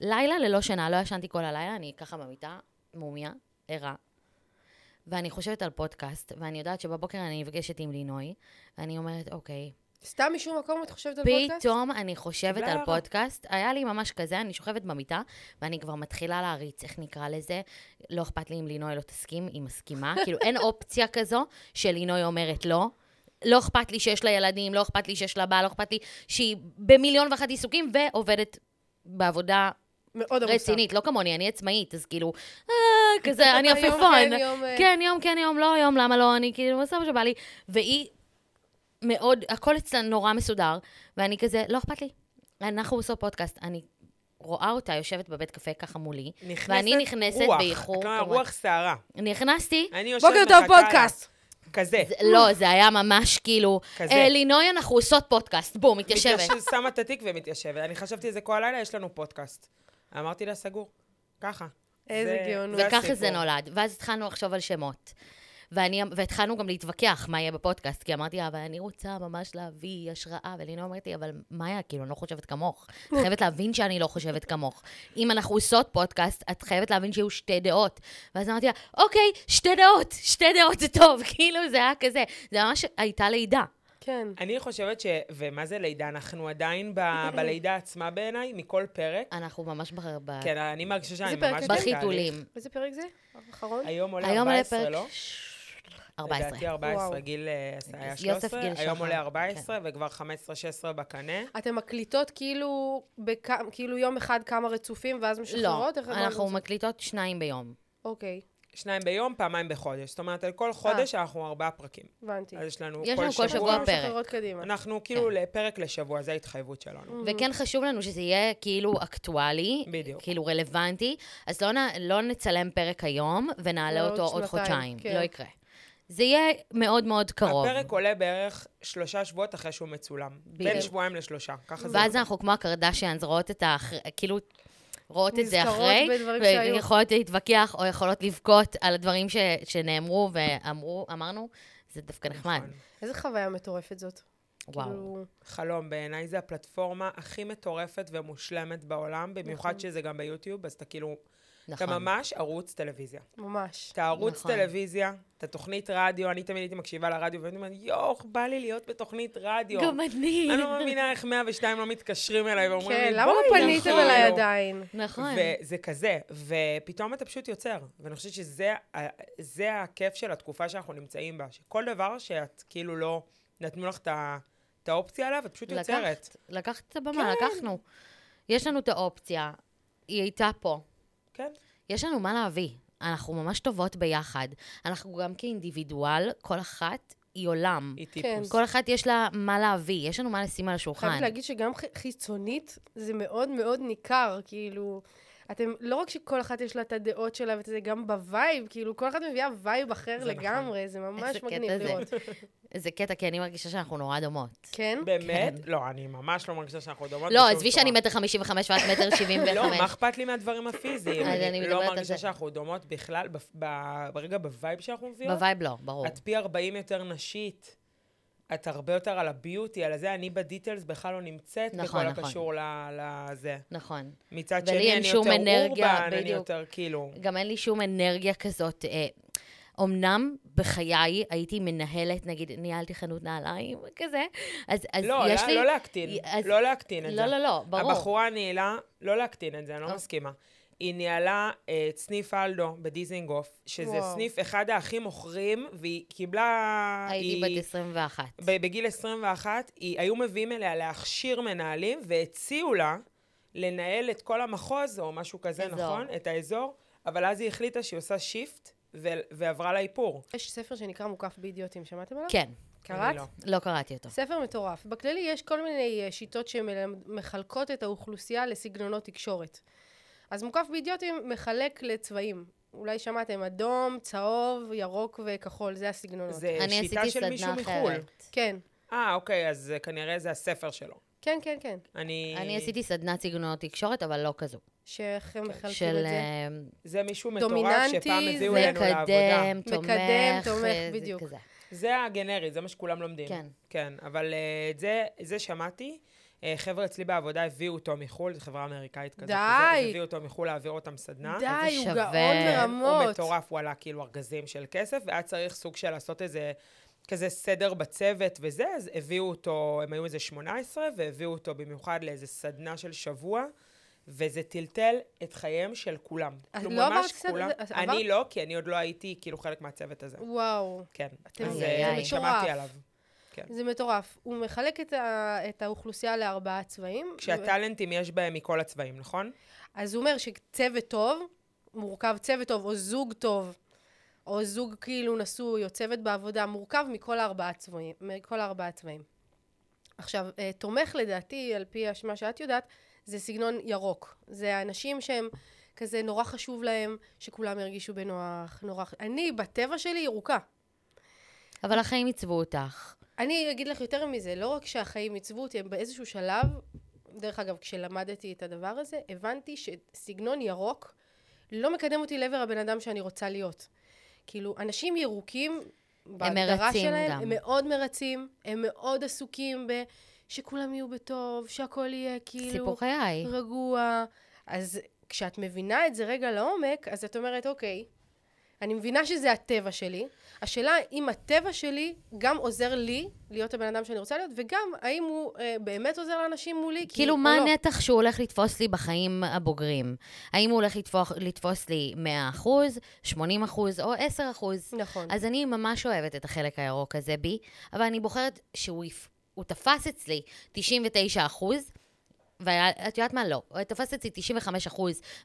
לילה ללא שינה, לא ישנתי כל הלילה, אני ככה במיטה, מומיה, ערה. ואני חושבת על פודקאסט, ואני יודעת שבבוקר אני נפגשת עם לינוי, ואני אומרת, אוקיי. סתם משום מקום את חושבת על פודקאסט? פתאום אני חושבת על פודקאסט, היה לי ממש כזה, אני שוכבת במיטה, ואני כבר מתחילה להריץ, איך נקרא לזה, לא אכפת לי אם לינוי לא תסכים, היא מסכימה, כאילו אין אופציה כזו שלינוי אומרת לא, לא אכפת לי שיש לה ילדים, לא אכפת לי שיש לה בעל, לא אכפת לי שהיא במיליון ואחת עיסוקים ועובדת בעבודה רצינית, לא כמוני, אני עצמאית, אז כאילו, כזה, אני עפיפון. כן, יום, לא יום, למה לא, אני כאילו, עושה מה שבא לי. והיא מאוד, הכל אצלה נורא מסודר, ואני כזה, לא אכפת לי. אנחנו עושה פודקאסט, אני רואה אותה, יושבת בבית קפה ככה מולי, ואני נכנסת באיחור. רוח סערה. נכנסתי. בוקר טוב פודקאסט. כזה. לא, זה היה ממש כאילו, לינוי, אנחנו עושות פודקאסט, בום, מתיישבת. שמה את התיק ומתיישבת. אני חשבתי, זה כל הלילה, יש לנו פודקאסט. אמרתי לה, סגור. ככה. איזה גאונות. וככה זה נולד. ואז התחלנו לחשוב על שמות. והתחלנו גם להתווכח מה יהיה בפודקאסט, כי אמרתי, אבל אני רוצה ממש להביא השראה, ולינוי אומרת לי, אבל מאיה, כאילו, אני לא חושבת כמוך. את חייבת להבין שאני לא חושבת כמוך. אם אנחנו עושות פודקאסט, את חייבת להבין שיהיו שתי דעות. ואז אמרתי לה, אוקיי, שתי דעות זה טוב, כאילו, זה היה כזה. זה ממש הייתה לידה. כן. אני חושבת ש... ומה זה לידה? אנחנו עדיין בלידה עצמה בעיניי, מכל פרק. אנחנו ממש כן, אני מרגישה שאני ממש... בחיתולים. איזה פרק זה? האחרון? היום עולה 14, לא? 14. לדעתי 14, גיל 13. היום עולה 14 וכבר 15-16 בקנה. אתם מקליטות כאילו יום אחד כמה רצופים ואז משחררות? לא, אנחנו מקליטות 2 ביום. אוקיי. 2 ביום, 2 בחודש. זאת אומרת, על כל חודש אנחנו 4 פרקים. הבנתי. אז יש לנו כל שבוע פרק. אנחנו כאילו לפרק לשבוע, זו ההתחייבות שלנו. וכן חשוב לנו שזה יהיה כאילו אקטואלי, כאילו רלוונטי, אז לא נצלם פרק היום ונעלה אותו עוד חודשיים. לא יקרה. זה יהיה מאוד מאוד קרוב. הפרק עולה בערך 3 שבועות אחרי שהוא מצולם. בין 2 ל 3. ואז אנחנו כמו הקרדשיאנס רואות את כאילו... רואות את זה אחרי, ויכולות להתווכח או יכולות לבכות על הדברים שנאמרו ואמרנו, זה דווקא נחמד. איזה חוויה מטורפת זאת. וואו. חלום, בעיניי זה הפלטפורמה הכי מטורפת ומושלמת בעולם, במיוחד שזה גם ביוטיוב, אז אתה כאילו, אתה ממש ערוץ טלוויזיה. ממש. אתה ערוץ טלוויזיה, אתה תוכנית רדיו, אני תמיד הייתי מקשיבה לרדיו, ואני אומרת, יוח, בא לי להיות בתוכנית רדיו. גם אני. אני לא מאמינה איך 102 לא מתקשרים אליי, ואומרים לי, למה פניתם אליי עדיין? נכון. וזה כזה, ופתאום אתה פשוט יוצר, ואני חושבת שזה הכיף של התקופה שאנחנו נמצאים בה, שכל דבר שאת כאילו לא נתנו לך את האופציה עליו, את פשוט יוצרת. לקחת את הבמה, לקחנו. יש לנו את האופציה, היא הייתה פה. כן. יש לנו מה להביא. אנחנו ממש טובות ביחד. אנחנו גם כאינדיבידואל, כל אחת היא עולם. היא טיפוס. כל אחת יש לה מה להביא, יש לנו מה לשים על השולחן. חייבת להגיד שגם חיצונית זה מאוד מאוד ניכר, כאילו... אתם, לא רק שכל אחת יש לה את הדעות שלה, וזה גם בווייב, כאילו, כל אחת מביאה וייב אחר לגמרי, זה ממש מגניב לראות. זה קטע, כי אני מרגישה שאנחנו נורא דומות. כן? באמת? לא, אני ממש לא מרגישה שאנחנו דומות. לא, עזבי שאני 1.55 ואת 1.75. לא, מה אכפת לי מהדברים הפיזיים? אני לא מרגישה שאנחנו דומות בכלל, ברגע בווייב שאנחנו מביאות. בווייב לא, ברור. את פי 40 יותר נשית. את הרבה יותר על הביוטי, על זה, אני בדיטלס בכלל לא נמצאת, נכון, בכל הקשור לזה. נכון. מצד שני, אני יותר אורבן, אני יותר כאילו... גם אין לי שום אנרגיה כזאת. אמנם בחיי הייתי מנהלת, נגיד, ניהלתי חנות נעליים, כזה. אז לא, יש לי... לא להקטין, אז... לא להקטין את לא, זה. לא, לא, לא, ברור. הבחורה נעילה, לא להקטין את זה, אני לא מסכימה. היא ניהלה את סניף אלדו בדיזינגוף, שזה סניף אחד הכי מוכרים, והיא קיבלה... הייתי בת 21. בגיל 21, היו מביאים אליה להכשיר מנהלים, והציעו לה לנהל את כל המחוז, או משהו כזה, נכון? את האזור, אבל אז היא החליטה שהיא עושה שיפט, ועברה לאיפור. יש ספר שנקרא מוקף באידיוטים, שמעתם עליו? כן. קראת? לא קראתי אותו. ספר מטורף. בכללי יש כל מיני שיטות שמחלקות את האוכלוסייה לסגנונות תקשורת. אז מוקף באידיוטים מחלק לצבעים. אולי שמעתם אדום, צהוב, ירוק וכחול, זה הסגנונות. זה שיטה של מישהו מחול. כן. אוקיי, אז כנראה זה הספר שלו. כן, כן, כן. אני עשיתי סדנת סגנונות תקשורת, אבל לא כזו. שאיך הם מחלקים את זה? זה מישהו מטורף שפעם הביאו אלינו לעבודה. מקדם, תומך, בדיוק. זה הגנרי, זה מה שכולם לומדים. כן. אבל זה שמעתי. חבר'ה אצלי בעבודה הביאו אותו מחול, זו חברה אמריקאית כזאת. די! הביאו אותו מחול להעביר אותם סדנה. די, הוא גאון ברמות. הוא מטורף, הוא עלה כאילו ארגזים של כסף, והיה צריך סוג של לעשות איזה כזה סדר בצוות וזה, אז הביאו אותו, הם היו איזה 18, והביאו אותו במיוחד לאיזה סדנה של שבוע, וזה טלטל את חייהם של כולם. לא ממש כולם. אני לא, כי אני עוד לא הייתי כאילו חלק מהצוות הזה. וואו. כן. אז אני שמעתי עליו. זה מטורף. הוא מחלק את האוכלוסייה לארבעה צבעים. כשהטלנטים יש בהם מכל הצבעים, נכון? אז הוא אומר שצוות טוב, מורכב צוות טוב, או זוג טוב, או זוג כאילו נשוי, או צוות בעבודה, מורכב מכל ארבעה צבעים. עכשיו, תומך לדעתי, על פי מה שאת יודעת, זה סגנון ירוק. זה האנשים שהם כזה נורא חשוב להם, שכולם ירגישו בנוח, נורא... אני בטבע שלי ירוקה. אבל החיים יצבו אותך. אני אגיד לך יותר מזה, לא רק שהחיים עיצבו אותי, הם באיזשהו שלב, דרך אגב, כשלמדתי את הדבר הזה, הבנתי שסגנון ירוק לא מקדם אותי לעבר הבן אדם שאני רוצה להיות. כאילו, אנשים ירוקים, בהגדרה שלהם, גם. הם מאוד מרצים, הם מאוד עסוקים שכולם יהיו בטוב, שהכל יהיה כאילו רגוע. אז כשאת מבינה את זה רגע לעומק, אז את אומרת, אוקיי, אני מבינה שזה הטבע שלי. השאלה אם הטבע שלי גם עוזר לי להיות הבן אדם שאני רוצה להיות, וגם האם הוא באמת עוזר לאנשים מולי. כאילו מה הנתח שהוא הולך לתפוס לי בחיים הבוגרים? האם הוא הולך לתפוס לי 100%, 80% או 10%? נכון. אז אני ממש אוהבת את החלק הירוק הזה בי, אבל אני בוחרת שהוא תפס אצלי 99%, ואת יודעת מה? לא. הוא תופס אצלי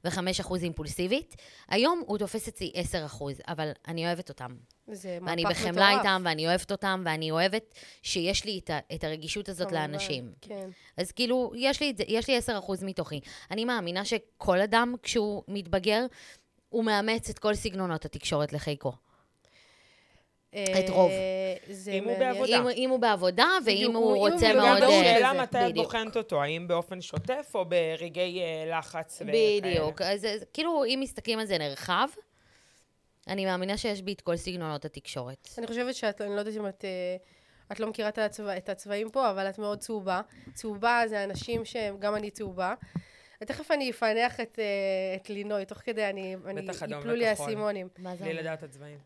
95% ו5% אימפולסיבית. היום הוא תופס אצלי 10%, אבל אני אוהבת אותם. ואני בחמלה איתם, ואני אוהבת אותם, ואני אוהבת שיש לי את הרגישות הזאת לאנשים. אז כאילו, יש לי 10% מתוכי. אני מאמינה שכל אדם, כשהוא מתבגר, הוא מאמץ את כל סגנונות התקשורת לחיקו. את רוב. אם הוא בעבודה, ואם הוא רוצה מאוד... שאלה מתי את בוחנת אותו, האם באופן שוטף או ברגעי לחץ? בדיוק. אז כאילו, אם מסתכלים על זה נרחב, אני מאמינה שיש בי את כל סגנונות התקשורת. אני חושבת שאת, אני לא יודעת אם את לא מכירה את הצבעים פה, אבל את מאוד צהובה. צהובה זה אנשים שהם, גם אני צהובה. ותכף אני אפענח את לינוי, תוך כדי אני... יפלו לי הסימונים. בלי לדעת הצבעים.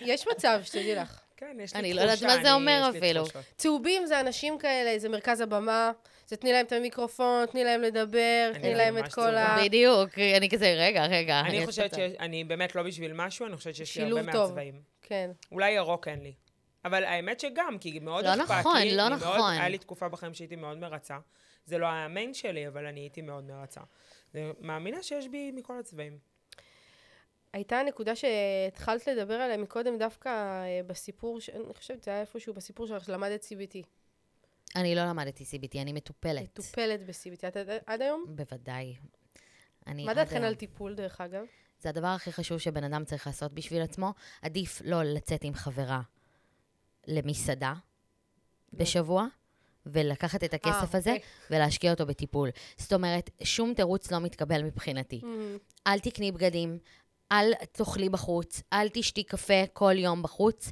יש מצב, שתדעי לך. כן, יש לי תחושה. אני לא יודעת מה זה אומר אפילו. צהובים זה אנשים כאלה, זה מרכז הבמה, זה תני להם את המיקרופון, תני להם לדבר, תני להם את כל ה... בדיוק, אני כזה, רגע. אני חושבת שאני באמת לא בשביל משהו, אני חושבת שיש לי הרבה מהצבעים. כן. אולי ירוק אין לי. אבל האמת שגם, כי מאוד אכפת לי. לא נכון. היה לי תקופה בחיים שהייתי מאוד מרצה. זה לא האמן שלי, אבל אני הייתי מאוד מרצה. זה מאמינה שיש בי מכל הצבעים. הייתה הנקודה שהתחלת לדבר עליה מקודם דווקא בסיפור, אני חושבת, זה היה איפשהו בסיפור שלך שלמדת CBT. אני לא למדתי CBT, אני מטופלת. מטופלת ב-CBT. את עד היום? בוודאי. מה דעתכן על טיפול, דרך אגב? זה הדבר הכי חשוב שבן אדם צריך לעשות בשביל עצמו. עדיף לא לצאת עם חברה למסעדה בשבוע. ולקחת את הכסף הזה ולהשקיע אותו בטיפול. זאת אומרת, שום תירוץ לא מתקבל מבחינתי. אל תקני בגדים, אל תאכלי בחוץ, אל תשתי קפה כל יום בחוץ,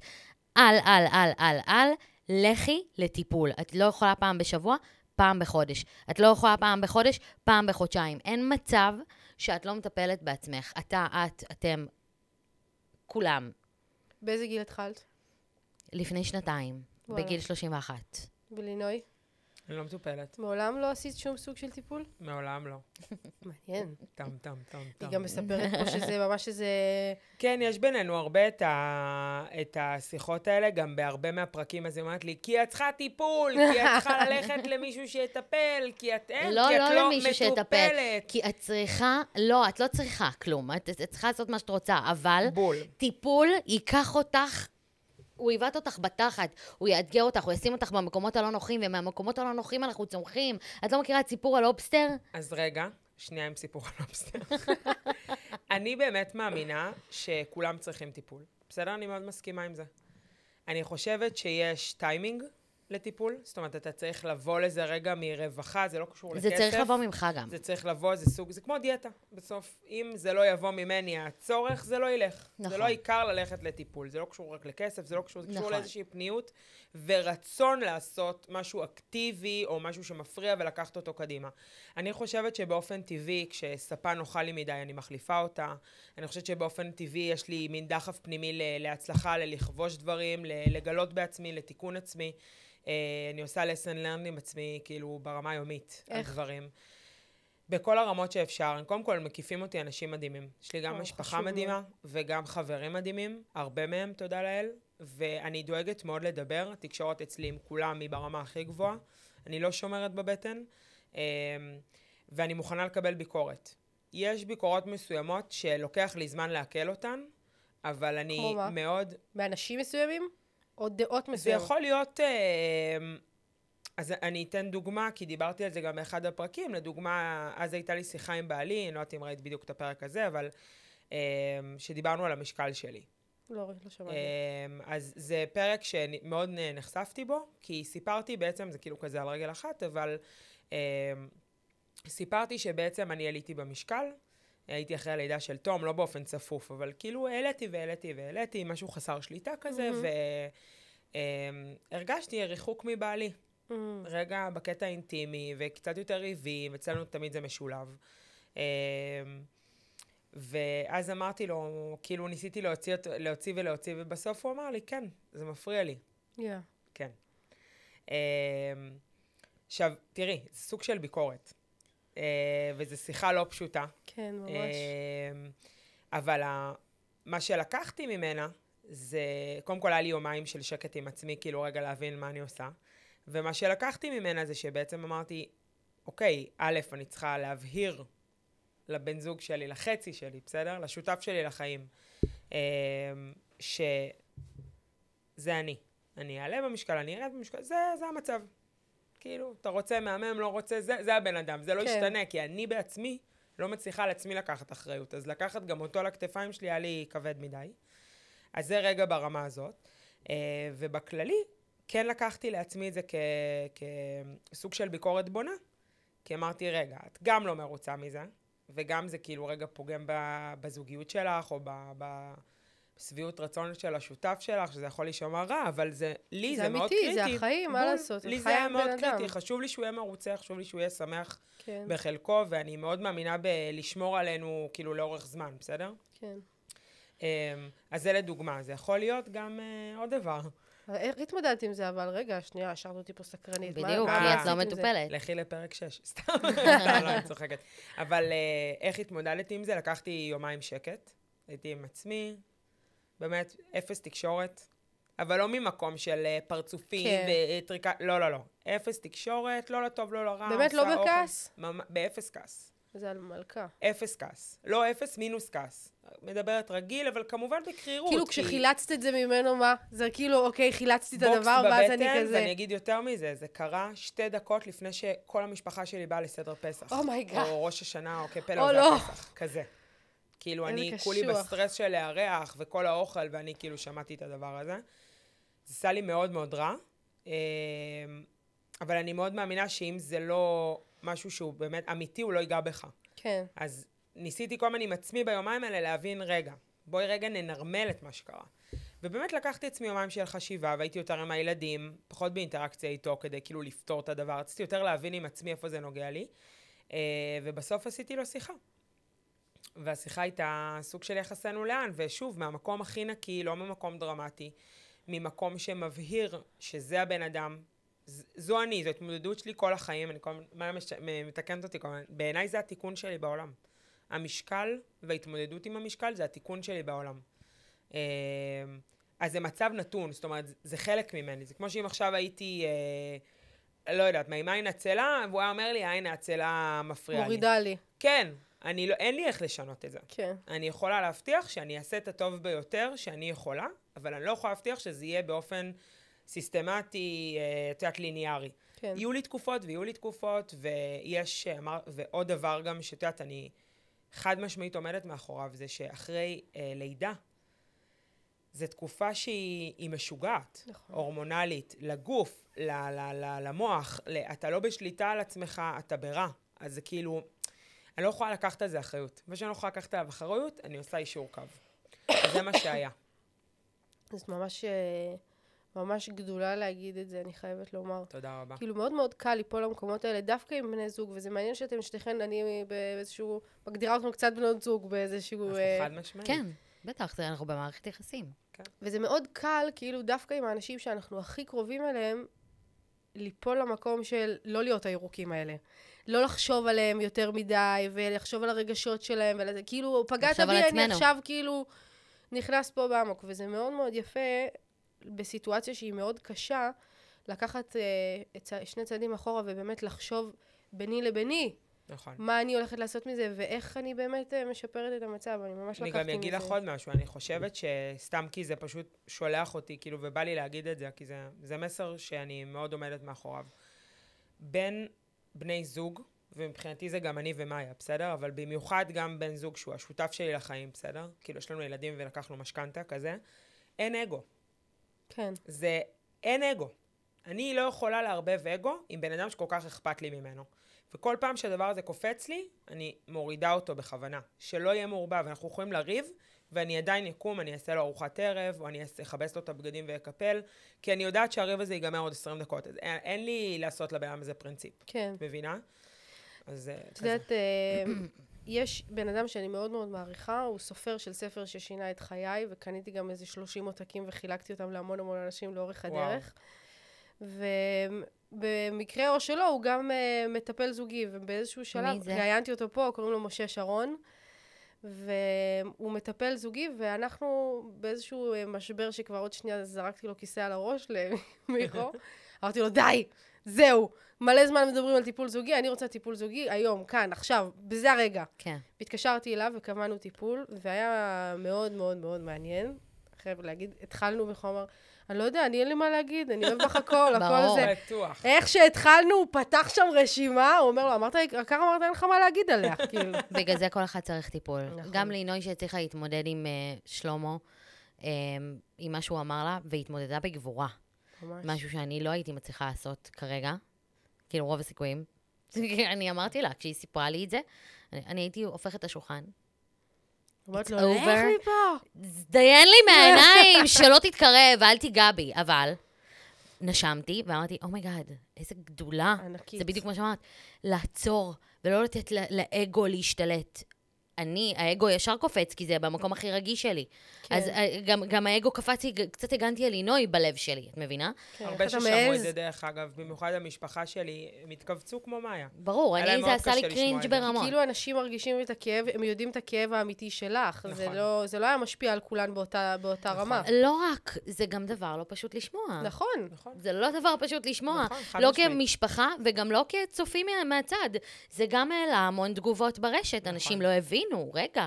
אל, לכי לטיפול. את לא יכולה פעם בשבוע, פעם בחודש. את לא יכולה פעם בחודש, פעם בחודשיים. אין מצב שאת לא מטפלת בעצמך. אתה, את, אתם, כולם. באיזה גיל התחלת? לפני 2 בגיל 31. ולינוי? אני לא מטופלת. מעולם לא עשית שום סוג של טיפול? מעולם לא. מעניין. היא גם מספרת פה שזה ממש איזה... כן, יש בינינו הרבה את השיחות האלה, גם בהרבה מהפרקים, אז היא אומרת לי, כי את צריכה טיפול, כי את צריכה ללכת למישהו שיטפל, כי את אין, כי את לא מטופלת. כי את צריכה, לא, את לא צריכה כלום, את צריכה לעשות מה שאת רוצה, אבל טיפול ייקח אותך, הוא יבט אותך בתחת, הוא יאתגר אותך, הוא ישים אותך במקומות הלא נוחים, ומהמקומות הלא נוחים אנחנו צומחים. את לא מכירה את סיפור הלובסטר? אז רגע, שנייה עם סיפור הלובסטר. אני באמת מאמינה שכולם צריכים טיפול. בסדר? אני מאוד מסכימה עם זה. אני חושבת שיש טיימינג לטיפול, זאת אומרת, אתה צריך לבוא לזה רגע מרווחה, זה לא קשור לכסף. זה צריך לבוא ממך גם. זה צריך לבוא, זה סוג, זה כמו דיאטה. בסוף, אם זה לא יבוא ממני הצורך, זה לא ילך. זה לא עיקר ללכת לטיפול, זה לא קשור רק לכסף, זה לא קשור, זה קשור לאיזושהי פניות, ורצון לעשות משהו אקטיבי, או משהו שמפריע ולקחת אותו קדימה. אני חושבת שבאופן טבעי, כשספה נוחה לי מדי, אני מחליפה אותה. אני חושבת שבאופן טבעי יש לי מין דחף פנימי להצלחה, ללכבוש דברים, לגלות בעצמי, לתיקון עצמי. אני עושה lesson learn עם עצמי, כאילו, ברמה היומית, על דברים. בכל הרמות שאפשר, קודם כל, מקיפים אותי אנשים מדהימים. יש לי גם משפחה מדהימה, וגם חברים מדהימים, הרבה מהם, תודה לאל, ואני דואגת מאוד לדבר, תקשורת אצלי עם כולם היא ברמה הכי גבוהה, אני לא שומרת בבטן, ואני מוכנה לקבל ביקורת. יש ביקורות מסוימות שלוקח לי זמן לעכל אותן, אבל אני מאוד... מאנשים מסוימים? או דעות מסוים. זה יכול להיות, אז אני אתן דוגמה, כי דיברתי על זה גם באחד הפרקים, לדוגמה, אז הייתה לי שיחה עם בעלי, אני לא יודעת אם ראית בדיוק את הפרק הזה, אבל שדיברנו על המשקל שלי. לא שמעתי. אז זה פרק שמאוד נחשפתי בו, כי סיפרתי בעצם, זה כאילו כזה על רגל אחת, אבל סיפרתי שבעצם אני עליתי במשקל, הייתי אחרי הלידה של תום, לא באופן צפוף, אבל כאילו העליתי, משהו חסר שליטה כזה, והרגשתי ריחוק מבעלי. רגע בקטע אינטימי, וקצת יותר ריבים, אצלנו תמיד זה משולב. ואז אמרתי לו, כאילו ניסיתי להוציא, ובסוף הוא אמר לי, כן, זה מפריע לי. כן. עכשיו, תראי, זה סוג של ביקורת. וזו שיחה לא פשוטה. כן, ממש. אבל מה שלקחתי ממנה, זה, קודם כל היה לי יומיים של שקט עם עצמי, כאילו רגע להבין מה אני עושה. ומה שלקחתי ממנה זה שבעצם אמרתי, אוקיי, א', אני צריכה להבהיר לבן זוג שלי, לחצי שלי, בסדר? לשותף שלי לחיים. שזה אני. אני אעלה במשקל, אני ארד במשקל, זה המצב. כאילו, אתה רוצה, מהמם, לא רוצה, זה הבן אדם, זה לא ישתנה, כי אני בעצמי לא מצליחה על עצמי לקחת אחריות. אז לקחת גם אותו לכתפיים שלי, היה לי כבד מדי. אז זה רגע ברמה הזאת. ובכללי, כן לקחתי לעצמי את זה כסוג של ביקורת בונה. כי אמרתי, רגע, את גם לא מרוצה מזה, וגם זה כאילו רגע פוגם בזוגיות שלך, או בסביעות רצון של השותף שלך, שזה יכול להישמע רע, אבל זה, לי זה מאוד קריטי. זה אמיתי, זה החיים, מה לעשות? לי זה היה מאוד קריטי, חשוב לי שהוא יהיה מרוצה, חשוב לי שהוא יהיה שמח בחלקו, ואני מאוד מאמינה בלשמור עלינו כאילו לאורך זמן, בסדר? כן. אז זה לדוגמה, זה יכול להיות גם עוד דבר. איך התמודדת עם זה? אבל רגע, שנייה, השארת אותי פה סקרנית. בדיוק, כי את לא מטופלת. לכי לפרק 6, סתם, לא, אני צוחקת. אבל איך התמודדת עם זה? לקחתי יומיים שקט, הייתי עם עצמי, באמת אפס תקשורת, אבל לא ממקום של פרצופים וטריקה, לא, לא, לא. אפס תקשורת, לא לטוב, לא לרע. באמת לא בכעס? באפס כעס. זה על מלכה. אפס כעס. לא אפס מינוס כעס. מדברת רגיל, אבל כמובן בקרירות. כאילו כשחילצת את זה ממנו, מה? זה כאילו, אוקיי, חילצתי את הדבר, ואז אני כזה. ואני אגיד יותר מזה, זה קרה 2 דקות לפני שכל המשפחה שלי באה לסדר פסח. אומייגאד. או ראש השנה, או כפלא, או זה הפסח, כזה. כאילו, אני כולי בסטרס של להריח, וכל האוכל, ואני כאילו שמעתי את הדבר הזה. זה עשה לי מאוד מאוד רע. אבל אני מאוד מאמינה שאם זה לא משהו שהוא באמת אמיתי, הוא לא ייגע בך. כן. אז ניסיתי כל מיני עם עצמי ביומיים האלה להבין, רגע, בואי רגע ננרמל את מה שקרה. ובאמת לקחתי עצמי יומיים של חשיבה, והייתי יותר עם הילדים, פחות באינטראקציה איתו, כדי כאילו לפתור את הדבר. רציתי יותר להבין עם עצמי איפה זה נוגע לי. ובסוף עשיתי לו שיחה. והשיחה הייתה סוג של יחסנו לאן, ושוב, מהמקום הכי נקי, לא ממקום דרמטי, ממקום שמבהיר שזה הבן אדם, זו אני, זו התמודדות שלי כל החיים, אני כל מה מתקנת אותי כל מה, בעיניי זה התיקון שלי בעולם. המשקל וההתמודדות עם המשקל זה התיקון שלי בעולם. אז זה מצב נתון, זאת אומרת, זה חלק ממני, זה כמו שאם עכשיו הייתי, לא יודעת, מה היא נצלה, והוא אומר לי, הנה הצלה מפריעה לי. מורידה לי. כן. אני לא, אין לי איך לשנות את זה. כן. אני יכולה להבטיח שאני אעשה את הטוב ביותר שאני יכולה, אבל אני לא יכולה להבטיח שזה יהיה באופן סיסטמטי, תיאט ליניארי. כן. יהיו לי תקופות ויהיו לי תקופות, ויש, ועוד דבר גם שתיאט, אני חד משמעית עומדת מאחוריו, זה שאחרי לידה, זו תקופה שהיא משוגעת, נכון. הורמונלית, לגוף, למוח, אתה לא בשליטה על עצמך, אתה ברע. אז זה כאילו, אני לא יכולה לקחת על זה אחריות. ושאני לא יכולה לקחת עליו אחריות, אני עושה אישור קו. זה מה שהיה. זאת ממש, ממש גדולה להגיד את זה, אני חייבת לומר. תודה רבה. כאילו מאוד מאוד קל ליפול למקומות האלה, דווקא עם בני זוג, וזה מעניין שאתם שתיכן, אני באיזשהו, מגדירה אותנו קצת בנות זוג, באיזשהו... אנחנו חד משמעית. כן, בטח, אנחנו במערכת יחסים. כן. וזה מאוד קל, כאילו דווקא עם האנשים שאנחנו הכי קרובים אליהם, ליפול למקום של לא להיות הירוקים האלה. לא לחשוב עליהם יותר מדי, ולחשוב על הרגשות שלהם, כאילו, פגעת בי, אני עכשיו כאילו נכנס פה בעמוק, וזה מאוד מאוד יפה, בסיטואציה שהיא מאוד קשה, לקחת שני צעדים אחורה, ובאמת לחשוב ביני לביני, מה אני הולכת לעשות מזה, ואיך אני באמת משפרת את המצב, אני ממש לקחתי מזה. אני גם אגיד לך עוד משהו, אני חושבת שסתם כי זה פשוט שולח אותי, כאילו, ובא לי להגיד את זה, כי זה מסר שאני מאוד עומדת מאחוריו. בין בני זוג, ומבחינתי זה גם אני ומאיה, בסדר? אבל במיוחד גם בן זוג שהוא השותף שלי לחיים, בסדר? כאילו, יש לנו ילדים ולקחנו משכנתה, כזה. אין אגו. כן. זה, אין אגו. אני לא יכולה לערבב אגו עם בן אדם שכל כך אכפת לי ממנו. וכל פעם שהדבר הזה קופץ לי, אני מורידה אותו בכוונה, שלא יהיה מעורבב, ואנחנו יכולים לריב, ואני עדיין יקום, אני אעשה לו ארוחת ערב, או אני אחבס לו את הבגדים ויקפל, כי אני יודעת שהריב הזה ייגמר עוד 20 דקות, אז אין לי לעשות לבעיה מזה פרינציפ. כן. מבינה? אז את יודעת, יש בן אדם שאני מאוד מאוד מעריכה, הוא סופר של ספר ששינה את חיי, וקניתי גם איזה 30 עותקים וחילקתי אותם להמון המון אנשים לאורך הדרך. ובמקרה או שלא, הוא גם מטפל זוגי, ובאיזשהו שלב, ראיינתי אותו פה, קוראים לו משה שרון, והוא מטפל זוגי, ואנחנו באיזשהו משבר שכבר עוד שנייה זרקתי לו כיסא על הראש למיכו, אמרתי לו, די! זהו, מלא זמן מדברים על טיפול זוגי, אני רוצה טיפול זוגי היום, כאן, עכשיו, בזה הרגע. כן. התקשרתי אליו וקבענו טיפול, והיה מאוד מאוד מאוד מעניין. אחרי להגיד, התחלנו וחומר, אני לא יודע, אני אין לי מה להגיד, אני אוהב לך הכל, הכל זה. בטוח. איך שהתחלנו, הוא פתח שם רשימה, הוא אומר לו, אמרת, עקר אמרת, אין לך מה להגיד עליה, כאילו. בגלל זה כל אחד צריך טיפול. גם לינוי שצריכה להתמודד עם שלמה, עם מה שהוא אמר לה, והתמודדה בגבורה. משהו שאני לא הייתי מצליחה לעשות כרגע, כאילו רוב הסיכויים. אני אמרתי לה, כשהיא סיפרה לי את זה, אני הייתי הופכת את השולחן. אמרת לו, איך לי פה? דיין לי מהעיניים, שלא תתקרב, אל תיגע בי. אבל נשמתי ואמרתי, אומייגאד, איזה גדולה. זה בדיוק מה שאמרת, לעצור ולא לתת לאגו להשתלט. אני, האגו ישר קופץ, כי זה במקום הכי רגיש שלי. כן. אז גם האגו קפצתי, קצת הגנתי על לינוי בלב שלי, את מבינה? כן, הרבה ששמעו את זה דרך אגב, במיוחד המשפחה שלי, הם התכווצו כמו מאיה. ברור, אני זה עשה לי קרינג' ברמות. כאילו אנשים מרגישים את הכאב, הם יודעים את הכאב האמיתי שלך. נכון. זה לא היה משפיע על כולן באותה רמה. לא רק, זה גם דבר לא פשוט לשמוע. נכון. זה לא דבר פשוט לשמוע. לא כמשפחה וגם לא כצופים מהצד. זה גם העלה המון תגובות ברשת, אנשים לא הבינו. רגע,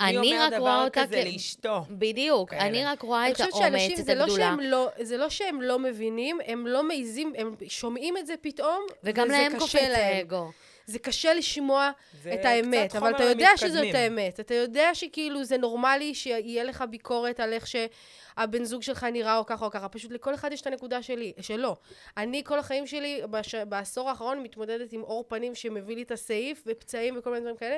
אני רק רואה אותה לאשתו. בדיוק, אני רק רואה את האומץ, את הגדולה. זה לא שהם לא מבינים, הם לא מעיזים, הם שומעים את זה פתאום, וגם להם קופץ האגו. זה קשה לשמוע את האמת, אבל אתה יודע שזאת האמת, אתה יודע שכאילו זה נורמלי שיהיה לך ביקורת על איך שהבן זוג שלך נראה או ככה או ככה, פשוט לכל אחד יש את הנקודה שלו. אני כל החיים שלי בעשור האחרון מתמודדת עם אור פנים שמביא לי את הסעיף ופצעים וכל מיני דברים כאלה,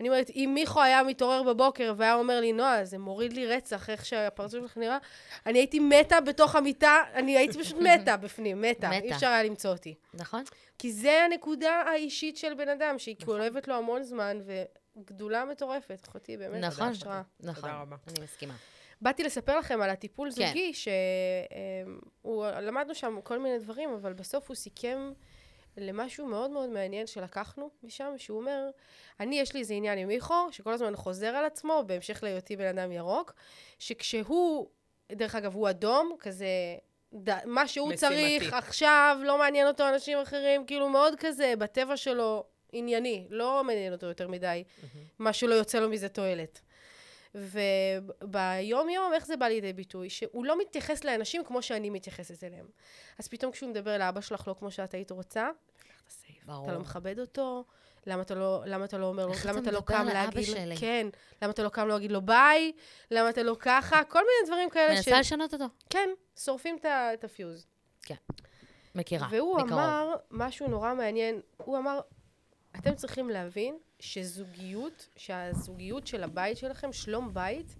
אני אומרת, אם מיכו היה מתעורר בבוקר והיה אומר לי, נועה, זה מוריד לי רצח, איך שהפרצוף שלך נראה, אני הייתי מתה בתוך המיטה, אני הייתי פשוט מתה בפנים, מתה, אי אפשר היה למצוא אותי. נכון. כי זה הנקודה האישית של בן אדם, שהיא כולבת לו המון זמן, וגדולה מטורפת, אחותי, באמת, נכון, נכון, תודה רבה. אני מסכימה. באתי לספר לכם על הטיפול זוגי, שלמדנו שם כל מיני דברים, אבל בסוף הוא סיכם, למשהו מאוד מאוד מעניין שלקחנו משם, שהוא אומר, אני יש לי איזה עניין עם מיכו, שכל הזמן חוזר על עצמו, בהמשך להיותי בן אדם ירוק, שכשהוא, דרך אגב, הוא אדום, כזה, מה שהוא משימתי. צריך עכשיו, לא מעניין אותו אנשים אחרים, כאילו מאוד כזה, בטבע שלו ענייני, לא מעניין אותו יותר מדי, מה שלא יוצא לו מזה תועלת. וביום יום, איך זה בא לידי ביטוי? שהוא לא מתייחס לאנשים כמו שאני מתייחסת אליהם. אז פתאום כשהוא מדבר לאבא שלך לא כמו שאת היית רוצה, אתה לא מכבד אותו, למה אתה לא אומר לו, למה אתה לא קם להגיד לו, כן, למה אתה לא קם להגיד לו ביי, למה אתה לא ככה, כל מיני דברים כאלה מנסה לשנות אותו. כן, שורפים את הפיוז. כן, מכירה, מקרוב. והוא אמר משהו נורא מעניין, הוא אמר, אתם צריכים להבין, שהזוגיות של הבית שלכם, שלום בית,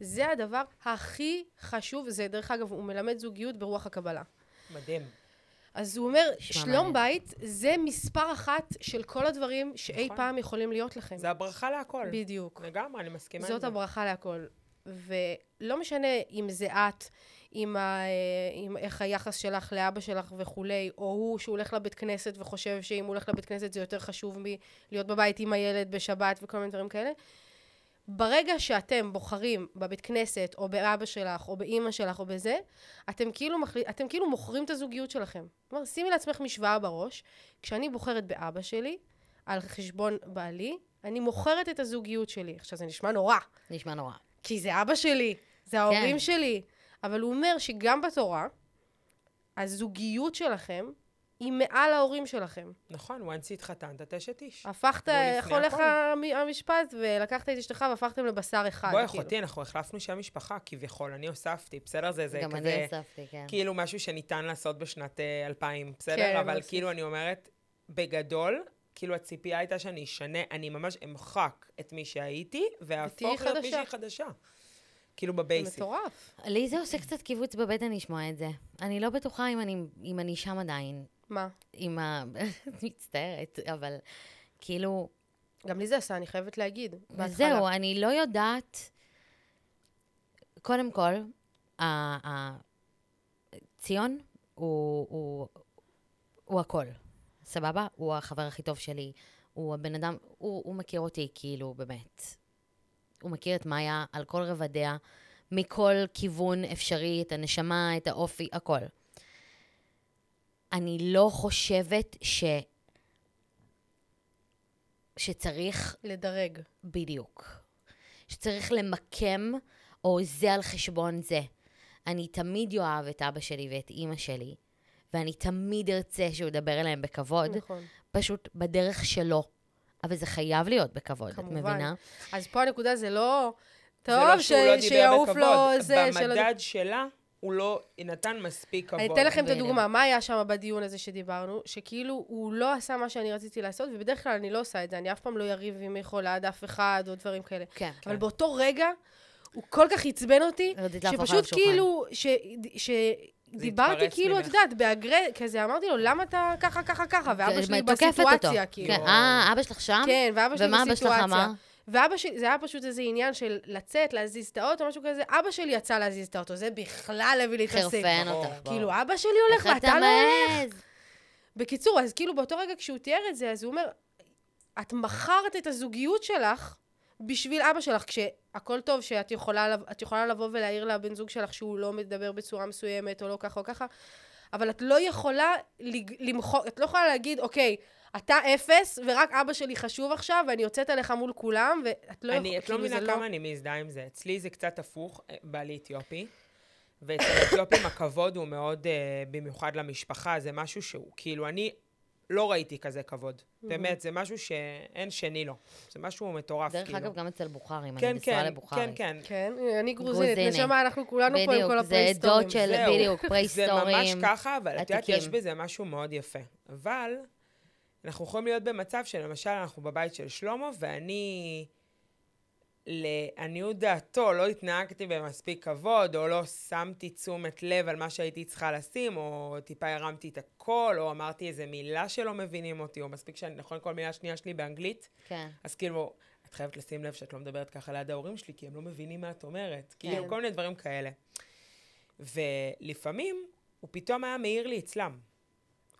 זה הדבר הכי חשוב, זה דרך אגב, הוא מלמד זוגיות ברוח הקבלה. מדהים. אז הוא אומר, שלום בית זה מספר אחת של כל הדברים שאי פעם יכולים להיות לכם. זה הברכה להכל. בדיוק. לגמרי, אני מסכימה. זאת הברכה להכל. ולא משנה אם זה את, עם איך היחס שלך לאבא שלך וכולי, או הוא שהולך לבית כנסת וחושב שאם הוא הולך לבית כנסת זה יותר חשוב מלהיות בבית עם הילד בשבת וכל מיני דברים כאלה. ברגע שאתם בוחרים בבית כנסת, או באבא שלך, או באמא שלך, או בזה, אתם כאילו מוכרים את הזוגיות שלכם. זאת אומרת, שימי לעצמך משוואה בראש, כשאני בוחרת באבא שלי, על חשבון בעלי, אני מוכרת את הזוגיות שלי. עכשיו זה נשמע נורא. נשמע נורא. כי זה אבא שלי, זה ההורים שלי. אבל הוא אומר שגם בתורה, הזוגיות שלכם היא מעל ההורים שלכם. נכון, וואנסי התחתנת, 9-9. הפכת, הולך המשפט, ולקחת את אשתך והפכתם לבשר אחד. בואי אחותי, אנחנו החלפנו שהמשפחה, כביכול, אני הוספתי, בסדר? זה גם אני הוספתי, כן. כאילו משהו שניתן לעשות בשנת 2000, בסדר? אבל כאילו אני אומרת, בגדול, כאילו הציפייה הייתה שאני אשנה, אני ממש אמחק את מי שהייתי, והפוך להיות מישהי חדשה. כאילו בבייסיק. מטורף. לי זה עושה קצת קיבוץ בבטן לשמוע את זה. אני לא בטוחה אם אני שם עדיין. מה? עם ה... מצטערת, אבל כאילו... גם לי זה עשה, אני חייבת להגיד. וזהו, אני לא יודעת... קודם כל, ציון הוא הכל. סבבה? הוא החבר הכי טוב שלי. הוא הבן אדם... הוא מכיר אותי, כאילו, באמת. הוא מכיר את מאיה על כל רבדיה, מכל כיוון אפשרי, את הנשמה, את האופי, הכל. אני לא חושבת שצריך... לדרג. בדיוק. שצריך למקם, או זה על חשבון זה. אני תמיד יואב את אבא שלי ואת אמא שלי, ואני תמיד ארצה שהוא ידבר אליהם בכבוד. נכון. פשוט בדרך שלו. אבל זה חייב להיות בכבוד, כמובן. את מבינה? אז פה הנקודה זה לא... טוב, זה לא שהוא לא דיבר בכבוד. זה במדד שלה, הוא לא נתן מספיק כבוד. אני אתן לכם את הדוגמה, מה היה שם בדיון הזה שדיברנו, שכאילו הוא לא עשה מה שאני רציתי לעשות, ובדרך כלל אני לא עושה את זה, אני אף פעם לא יריב עם יכולה, אף אחד או דברים כאלה. כן, אבל כן. באותו רגע, הוא כל כך עצבן אותי, שפשוט כאילו... דיברתי כאילו, את יודעת, כזה אמרתי לו, למה אתה ככה, ככה, ככה, ואבא שלי בסיטואציה, כאילו. אבא שלך שם? כן, ואבא שלי בסיטואציה. ואבא שלי, זה היה פשוט איזה עניין של לצאת, להזיז את האוטו, משהו כזה, אבא שלי יצא להזיז את האוטו, זה בכלל הביא להתעסק. חרפן אותך. כאילו, אבא שלי הולך, ואתה לא הולך. בקיצור, אז כאילו, באותו רגע כשהוא תיאר את זה, אז הוא אומר, את מכרת את הזוגיות שלך, בשביל אבא שלך, כשהכל טוב שאת יכולה לבוא ולהעיר לבן זוג שלך שהוא לא מדבר בצורה מסוימת או לא ככה או ככה, אבל את לא יכולה למחוק, את לא יכולה להגיד, אוקיי, אתה אפס ורק אבא שלי חשוב עכשיו ואני יוצאת עליך מול כולם, ואת לא יכולה... את לא מבינה כמה אני מזדהה עם זה. אצלי זה קצת הפוך, בעלי אתיופי, ואצל האתיופים הכבוד הוא מאוד, במיוחד למשפחה, זה משהו שהוא, כאילו אני... לא ראיתי כזה כבוד. באמת, זה משהו שאין שני לו. זה משהו מטורף. דרך אגב, גם אצל בוחרים, אני נשואה לבוחרים. כן, כן, כן. אני גרוזינית, לשם אנחנו כולנו פה עם כל הפרייסטורים. בדיוק, פרייסטורים. זה ממש ככה, אבל את יודעת, יש בזה משהו מאוד יפה. אבל אנחנו יכולים להיות במצב שלמשל, אנחנו בבית של שלמה, ואני, לעניות דעתו, לא התנהגתי במספיק כבוד, או לא שמתי תשומת לב על מה שהייתי צריכה לשים, או טיפה הרמתי את הכל, או אמרתי איזה מילה שלא מבינים אותי, או מספיק שאני, נכון, כל מילה שנייה שלי באנגלית. כן. אז כאילו, את חייבת לשים לב שאת לא מדברת ככה ליד ההורים שלי, כי הם לא מבינים מה את אומרת. כן. כאילו, כל מיני דברים כאלה. ולפעמים, הוא פתאום היה מאיר לי אצלם.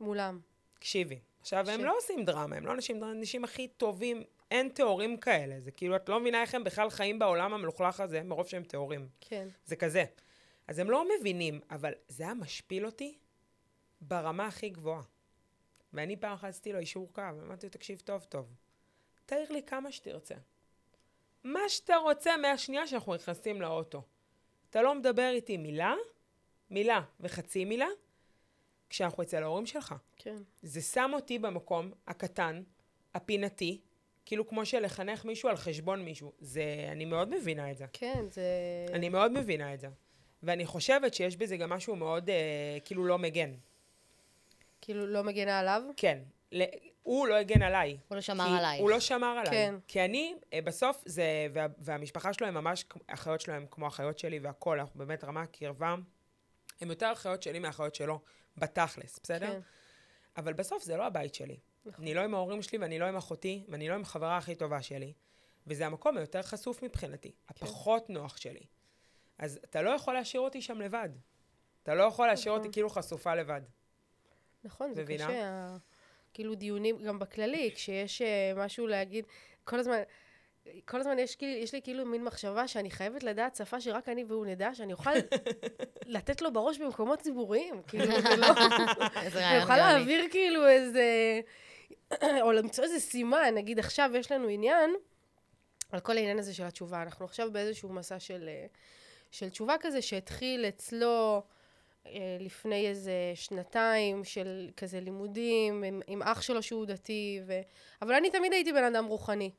מולם. קשיבי. עכשיו, הם לא עושים דרמה, הם לא אנשים הכי טובים, אין תיאורים כאלה, זה כאילו, את לא מבינה איך הם בכלל חיים בעולם המלוכלך הזה, מרוב שהם תיאורים. כן. זה כזה. אז הם לא מבינים, אבל זה היה משפיל אותי ברמה הכי גבוהה. ואני פעם חצתי לו אישור קו, אמרתי, תקשיב טוב טוב, תאיר לי כמה שתרצה. מה שאתה רוצה מהשנייה שאנחנו נכנסים לאוטו. אתה לא מדבר איתי מילה וחצי מילה, כשאנחנו אצל ההורים שלך. כן. זה שם אותי במקום הקטן, הפינתי, כאילו כמו שלחנך מישהו על חשבון מישהו. זה, אני מאוד מבינה את זה. כן, זה... אני מאוד מבינה את זה. ואני חושבת שיש בזה גם משהו מאוד, כאילו לא מגן. כאילו לא מגן עליו? כן. הוא לא הגן עליי. הוא לא שמר עליי. הוא לא שמר עליי. כן. כי אני, בסוף, זה, והמשפחה שלו הם ממש, אחיות שלו הם כמו אחיות שלי והכל, אנחנו באמת רמה קרבה. הם יותר אחיות שלי מהאחיות שלו, בתכלס, בסדר? כן. אבל בסוף זה לא הבית שלי. אני לא עם ההורים שלי, ואני לא עם אחותי, ואני לא עם חברה הכי טובה שלי. וזה המקום היותר חשוף מבחינתי, הפחות נוח שלי. אז אתה לא יכול להשאיר אותי שם לבד. אתה לא יכול להשאיר אותי כאילו חשופה לבד. נכון, זה קשה. כאילו דיונים גם בכללי, כשיש משהו להגיד, כל הזמן יש לי כאילו מין מחשבה שאני חייבת לדעת שפה שרק אני והוא נדע, שאני אוכל לתת לו בראש במקומות ציבוריים. כאילו, זה לא... אני אוכל להעביר כאילו איזה... או למצוא איזה סימן, נגיד עכשיו יש לנו עניין, על כל העניין הזה של התשובה, אנחנו עכשיו באיזשהו מסע של תשובה כזה, שהתחיל אצלו לפני איזה שנתיים, של כזה לימודים, עם אח שלו שהוא דתי, אבל אני תמיד הייתי בן אדם רוחני.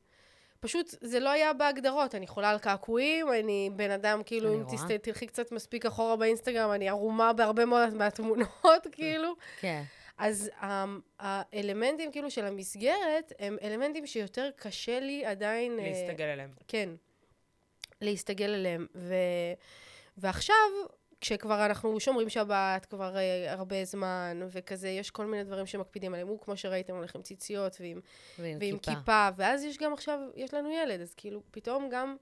פשוט זה לא היה בהגדרות, אני חולה על קעקועים, אני בן אדם, כאילו, אם תלכי קצת מספיק אחורה באינסטגרם, אני ערומה בהרבה מאוד מהתמונות, כאילו. כן. אז האלמנטים כאילו של המסגרת הם אלמנטים שיותר קשה לי עדיין... להסתגל אליהם. כן, להסתגל אליהם. ועכשיו, כשכבר אנחנו שומרים שבת כבר הרבה זמן, וכזה, יש כל מיני דברים שמקפידים עליהם. הוא, כמו שראיתם, הולך עם ציציות ועם כיפה. ואז יש גם עכשיו, יש לנו ילד, אז כאילו פתאום גם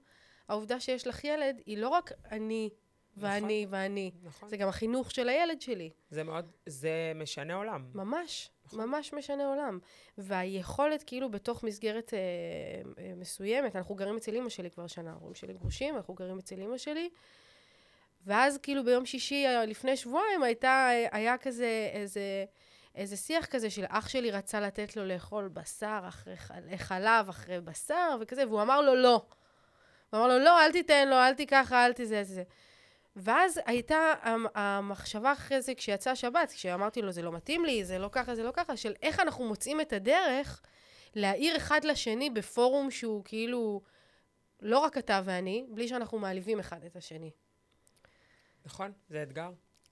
העובדה שיש לך ילד היא לא רק אני... ואני, נכון, ואני. נכון. זה גם החינוך של הילד שלי. זה מאוד, זה משנה עולם. ממש, נכון. ממש משנה עולם. והיכולת כאילו בתוך מסגרת מסוימת, אנחנו גרים אצל אמא שלי כבר שנה, הורים שלי גרושים, אנחנו גרים אצל אמא שלי, ואז כאילו ביום שישי, לפני שבועיים, היה כזה איזה שיח כזה של אח שלי רצה לתת לו לאכול בשר, אחרי חלב, אחרי בשר וכזה, והוא אמר לו לא. הוא אמר לו לא, אל תיתן לו, אל תיקחה, אל תזה, זה. ואז הייתה המחשבה אחרי זה, כשיצא שבת, כשאמרתי לו, זה לא מתאים לי, זה לא ככה, זה לא ככה, של איך אנחנו מוצאים את הדרך להעיר אחד לשני בפורום שהוא כאילו לא רק אתה ואני, בלי שאנחנו מעליבים אחד את השני. נכון, זה אתגר.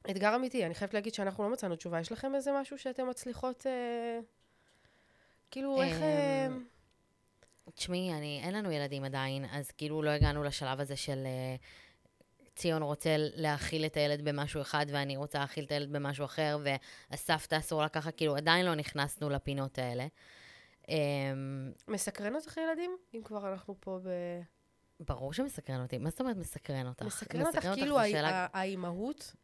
אתגר אמיתי, אני חייבת להגיד שאנחנו לא מצאנו תשובה, יש לכם איזה משהו שאתם מצליחות, כאילו איך... תשמעי, אין לנו ילדים עדיין, אז כאילו לא הגענו לשלב הזה של... ציון רוצה להאכיל את הילד במשהו אחד, ואני רוצה להאכיל את הילד במשהו אחר, והסבתא אסור לה ככה, כאילו עדיין לא נכנסנו לפינות האלה. מסקרן אותך ילדים? אם כבר אנחנו פה ב... ברור שמסקרן אותי. מה זאת אומרת מסקרן אותך? מסקרן אותך כאילו האימהות?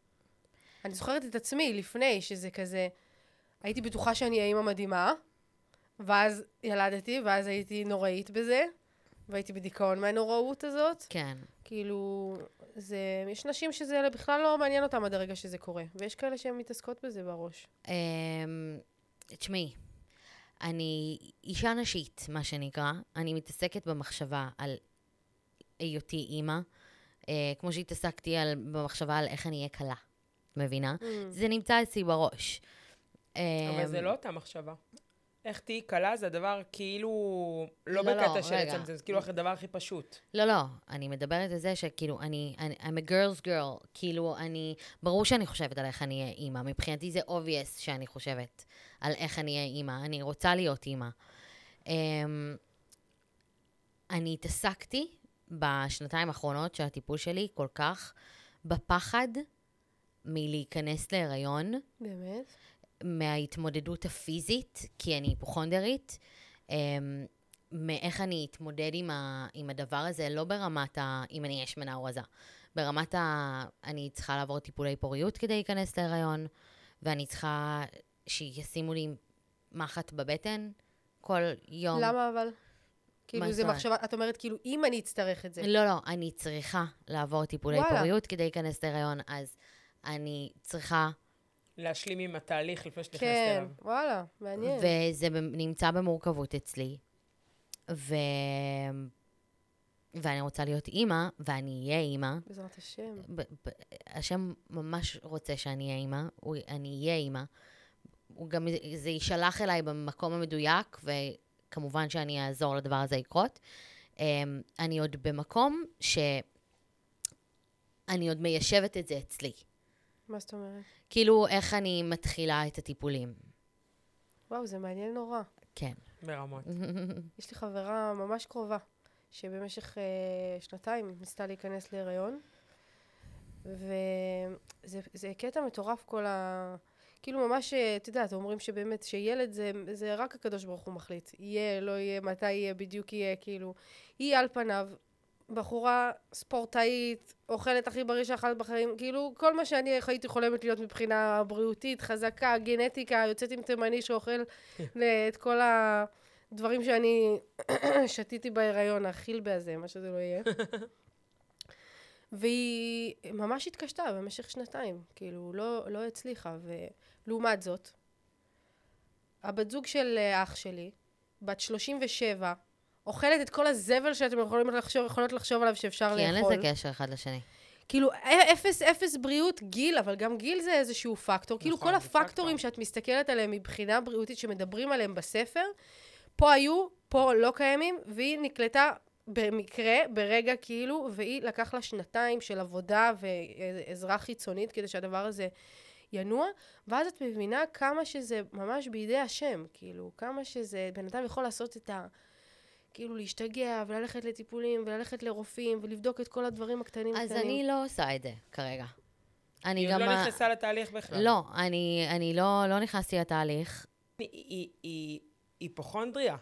אני זוכרת את עצמי לפני שזה כזה, הייתי בטוחה שאני האימא מדהימה, ואז ילדתי, ואז הייתי נוראית בזה, והייתי בדיכאון מהנוראות הזאת. כן. כאילו... יש נשים שזה בכלל לא מעניין אותם עד הרגע שזה קורה, ויש כאלה שהן מתעסקות בזה בראש. תשמעי, אני אישה נשית, מה שנקרא, אני מתעסקת במחשבה על היותי אימא, כמו שהתעסקתי במחשבה על איך אני אהיה קלה, מבינה? זה נמצא אצלי בראש. אבל זה לא אותה מחשבה. איך תהי קלה זה הדבר כאילו לא בקטע של עצם, זה כאילו הדבר הכי פשוט. לא, אני מדברת על זה שכאילו I'm a girl's girl, כאילו ברור שאני חושבת על איך אני אהיה אימא, מבחינתי זה obvious שאני חושבת על איך אני אהיה אימא, אני רוצה להיות אימא. אני התעסקתי בשנתיים האחרונות של הטיפול שלי כל כך בפחד מלהיכנס להיריון. באמת? מההתמודדות הפיזית, כי אני היפוכונדרית, מאיך אני אתמודד עם הדבר הזה, לא ברמת אם אני שמנה או רזה, ברמת אני צריכה לעבור טיפולי פוריות כדי להיכנס להיריון, ואני צריכה שישימו לי מחט בבטן כל יום. למה אבל? כאילו זה מחשבה, את אומרת כאילו אם אני אצטרך את זה. לא, אני צריכה לעבור טיפולי פוריות כדי להיכנס להיריון, אז אני צריכה להשלים עם התהליך לפני שתכנסת אליו. כן, וואלה, מעניין. וזה נמצא במורכבות אצלי. ואני רוצה להיות אימא, ואני אהיה אימא. בעזרת השם. השם ממש רוצה שאני אהיה אימא, אני אהיה אימא. זה יישלח אליי במקום המדויק, וכמובן שאני אעזור לדבר הזה יקרות. אני עוד במקום שאני עוד מיישבת את זה אצלי. מה זאת אומרת? כאילו, איך אני מתחילה את הטיפולים. וואו, זה מעניין נורא. כן. ברמות. יש לי חברה ממש קרובה, שבמשך שנתיים ניסתה להיכנס להיריון, וזה קטע מטורף כל ה... כאילו ממש, תדעת, אומרים שבאמת שילד זה רק הקדוש ברוך הוא מחליט. יהיה, לא יהיה, מתי יהיה, בדיוק יהיה, כאילו. היא על פניו... בחורה ספורטאית, אוכלת הכי בריא שאכלת בחיים, כאילו כל מה שאני הייתי חולמת להיות מבחינה בריאותית, חזקה, גנטיקה, יוצאת עם תימני שאוכל את כל הדברים שאני שתיתי בהיריון, החילבה הזה, מה שזה לא יהיה. והיא ממש התקשתה במשך שנתיים, כאילו לא הצליחה, ולעומת זאת, הבת זוג של אח שלי, בת 37, אוכלת את כל הזבל שאתם יכולות לחשוב עליו שאפשר לאכול. כי אין לזה קשר אחד לשני. כאילו, אפס בריאות, גיל, אבל גם גיל זה איזשהו פקטור. כאילו, כל הפקטורים שאת מסתכלת עליהם מבחינה בריאותית שמדברים עליהם בספר, פה היו, פה לא קיימים, והיא נקלטה במקרה, ברגע כאילו, והיא לקח לה שנתיים של עבודה ועזרה חיצונית, כדי שהדבר הזה ינוע, ואז את מבינה כמה שזה ממש בידי השם, כאילו, כמה שזה, בן אדם יכול לעשות את ה... כאילו להשתגע וללכת לטיפולים וללכת לרופאים ולבדוק את כל הדברים הקטנים. אז אני לא עושה את זה כרגע. היא עוד לא נכנסה לתהליך בכלל. לא, אני לא נכנסתי לתהליך. היא היפוכונדריה,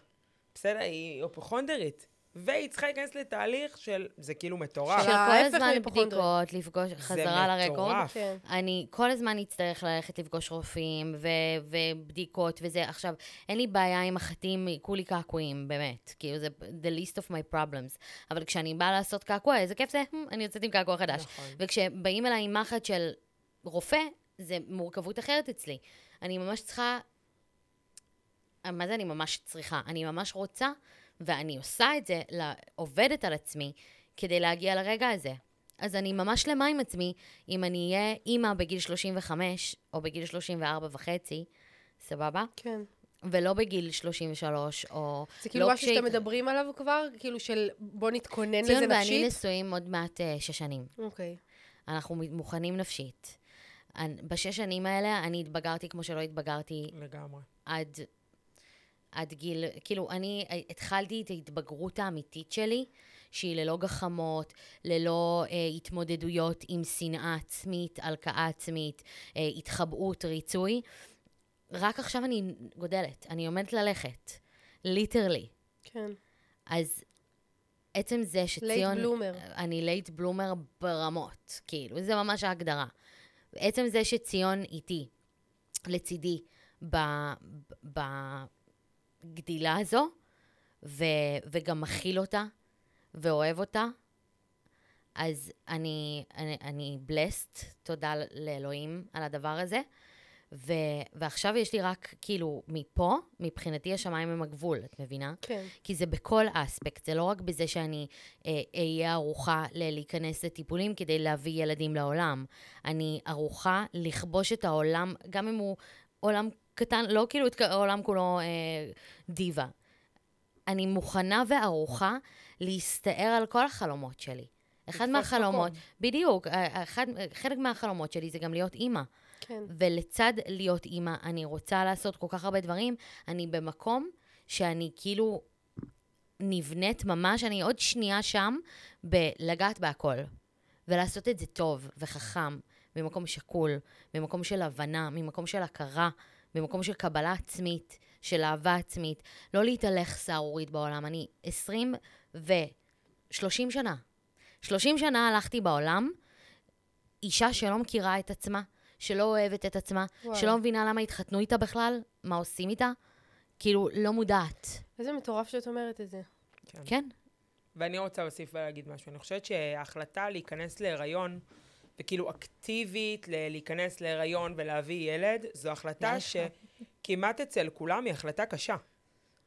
בסדר? היא היפוכונדרית. והיא צריכה להיכנס לתהליך של, זה כאילו מטורף. של כל הזמן בדיקות, לפגוש, חזרה לרקורד. אני כל הזמן אצטרך ללכת לפגוש רופאים ובדיקות וזה. עכשיו, אין לי בעיה עם החתים, כולי קעקועים, באמת. כאילו זה the least of my problems. אבל כשאני באה לעשות קעקוע, איזה כיף זה, אני יוצאת עם קעקוע חדש. וכשבאים אליי עם מחט של רופא, זה מורכבות אחרת אצלי. אני ממש צריכה, מה זה אני ממש צריכה? אני ממש רוצה, ואני עושה את זה, עובדת על עצמי, כדי להגיע לרגע הזה. אז אני ממש למה עם עצמי, אם אני אהיה אימא בגיל 35, או בגיל 34 וחצי, סבבה? כן. ולא בגיל 33, או... זה כאילו משהו שאתם מדברים עליו כבר? כאילו של בוא נתכונן לזה נפשית? ציון ואני נשואים עוד מעט 6 שנים. אוקיי. אנחנו מוכנים נפשית. 6 שנים האלה, אני התבגרתי כמו שלא התבגרתי... לגמרי. עד גיל, כאילו, אני התחלתי את ההתבגרות האמיתית שלי, שהיא ללא גחמות, ללא התמודדויות עם שנאה עצמית, הלקאה עצמית, התחבאות, ריצוי. רק עכשיו אני גודלת, אני עומדת ללכת, ליטרלי. כן. אז עצם זה שציון... לייט בלומר. אני לייט בלומר ברמות, כאילו, זה ממש ההגדרה. עצם זה שציון איתי, לצידי, גדילה הזו, וגם מכיל אותה, ואוהב אותה. אז אני blessed, תודה לאלוהים על הדבר הזה, ועכשיו יש לי רק, כאילו, מפה, מבחינתי השמיים הם הגבול, את מבינה? כן. כי זה בכל אספקט, זה לא רק בזה שאני אהיה ערוכה להיכנס לטיפולים כדי להביא ילדים לעולם. אני ערוכה לכבוש את העולם, גם אם הוא עולם קטן, לא כאילו את העולם כולו דיבה. אני מוכנה וערוכה להסתער על כל החלומות שלי. אחד מהחלומות, בדיוק, חלק מהחלומות שלי זה גם להיות אימא. כן. ולצד להיות אימא, אני רוצה לעשות כל כך הרבה דברים, אני במקום שאני כאילו נבנית ממש, אני עוד שנייה שם בלגעת בהכל. ולעשות את זה טוב וחכם, ממקום שקול, ממקום של הבנה, ממקום של הכרה, במקום של קבלה עצמית, של אהבה עצמית, לא להתהלך סערורית בעולם. אני 30 שנה. 30 שנה הלכתי בעולם, אישה שלא מכירה את עצמה, שלא אוהבת את עצמה, שלא מבינה למה התחתנו איתה בכלל, מה עושים איתה, כאילו לא מודעת. איזה מטורף שאת אומרת את זה. כן. ואני רוצה להוסיף ולהגיד משהו. אני חושבת שההחלטה להיכנס להיריון, וכאילו אקטיבית להיכנס להיריון ולהביא ילד, זו החלטה שכמעט אצל כולם היא החלטה קשה.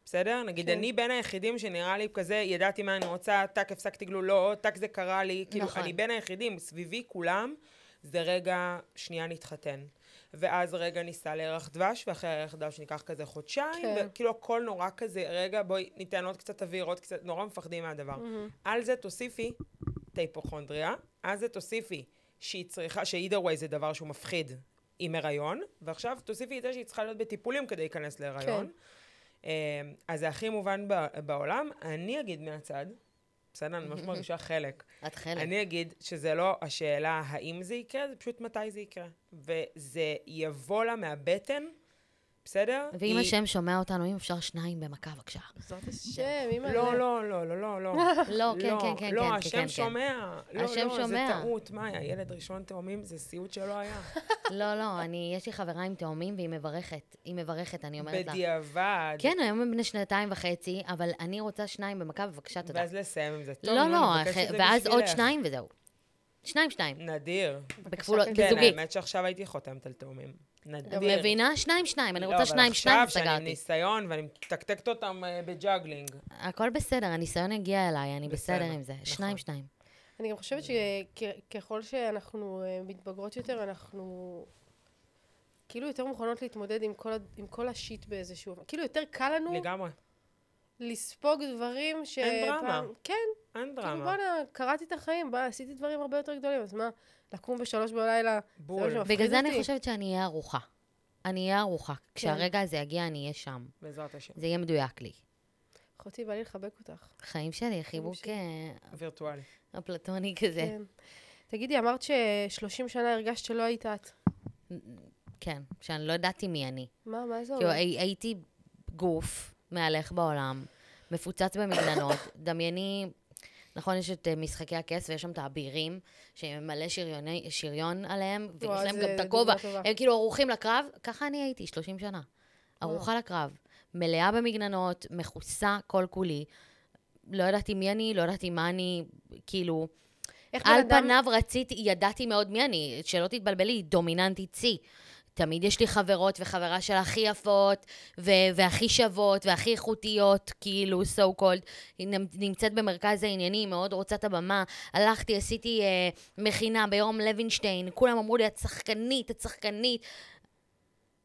בסדר? נגיד, אני בין היחידים שנראה לי כזה, ידעתי מה אני רוצה, טק הפסקתי גלולות, טק זה קרה לי, כאילו אני בין היחידים, סביבי כולם, זה רגע שנייה נתחתן. ואז רגע ניסה לירח דבש, ואחרי הירח דבש ניקח כזה חודשיים, וכאילו הכל נורא כזה, רגע בואי ניתן עוד קצת אוויר, עוד קצת, נורא מפחדים מהדבר. על זה תוסיפי היפוכונדריה, על זה תוסיפי שהיא צריכה, ש-either way זה דבר שהוא מפחיד עם הריון, ועכשיו תוסיפי את זה שהיא צריכה להיות בטיפולים כדי להיכנס להיריון. כן. אז זה הכי מובן בעולם. אני אגיד מהצד, בסדר, אני ממש מרגישה חלק. את חלק. אני אגיד שזה לא השאלה האם זה יקרה, זה פשוט מתי זה יקרה. וזה יבוא לה מהבטן, בסדר? ואם השם שומע אותנו, אם אפשר 2 במכה, בבקשה. זאת השם, אם... לא, לא, לא, לא, לא, לא. לא, כן, כן, כן. לא, השם שומע. לא, לא, זה טעות. מאיה, ילד ראשון תאומים, זה סיוט שלא היה. לא, לא, יש לי חברה עם תאומים, והיא מברכת. היא מברכת, אני אומרת לה. בדיעבד. כן, היום הם בני 2.5, אבל אני רוצה 2 במכה, בבקשה, תודה. ואז לסיים עם זה. לא, לא, ואז עוד 2 וזהו. 2. נדיר. בכפולות, בזוגית. האמת שעכשיו הייתי חותמת על תאומים. מבינה? 2, אני רוצה 2, סגרתי. עכשיו שאני ניסיון ואני מתקתקת אותם בג'אגלינג. הכל בסדר, הניסיון הגיע אליי, אני בסדר עם זה. 2. אני גם חושבת שככל שאנחנו מתבגרות יותר, אנחנו כאילו יותר מוכנות להתמודד עם כל השיט באיזשהו... כאילו יותר קל לנו... לגמרי. לספוג דברים ש... אין דרמה. כן. אין דרמה. כאילו, בוא'נה, קראתי את החיים, עשיתי דברים הרבה יותר גדולים, אז מה, לקום ב3 בלילה, זה לא שמפחיד אותי. בגלל זה אני חושבת שאני אהיה ערוכה. אני אהיה ערוכה. כשהרגע הזה יגיע, אני אהיה שם. בעזרת השם. זה יהיה מדויק לי. אחותי, בא לי לחבק אותך. חיים שלי, חיבוק... וירטואלי. אפלטוני כזה. כן. תגידי, אמרת ש30 שנה הרגשת שלא היית את. כן, שאני לא ידעתי מי אני. מה זה אומר? הייתי גוף מהלך בעולם, מפוצץ במגננות, דמייני... נכון, יש את משחקי הכס, ויש שם את האבירים, שהם מלא שריון עליהם, ויש להם גם את הכובע. הם כאילו ערוכים לקרב. ככה אני הייתי, 30 שנה. ערוכה לקרב. מלאה במגננות, מכוסה כל כולי. לא ידעתי מי אני, לא ידעתי מה אני, כאילו... על פניו רציתי, ידעתי מאוד מי אני. שלא תתבלבלי, דומיננטית צי. תמיד יש לי חברות וחברה של הכי יפות, והכי שוות, והכי איכותיות, כאילו, so called. היא נמצאת במרכז העניינים, מאוד רוצה את הבמה. הלכתי, עשיתי מכינה ביום לוינשטיין, כולם אמרו לי, את שחקנית, את שחקנית.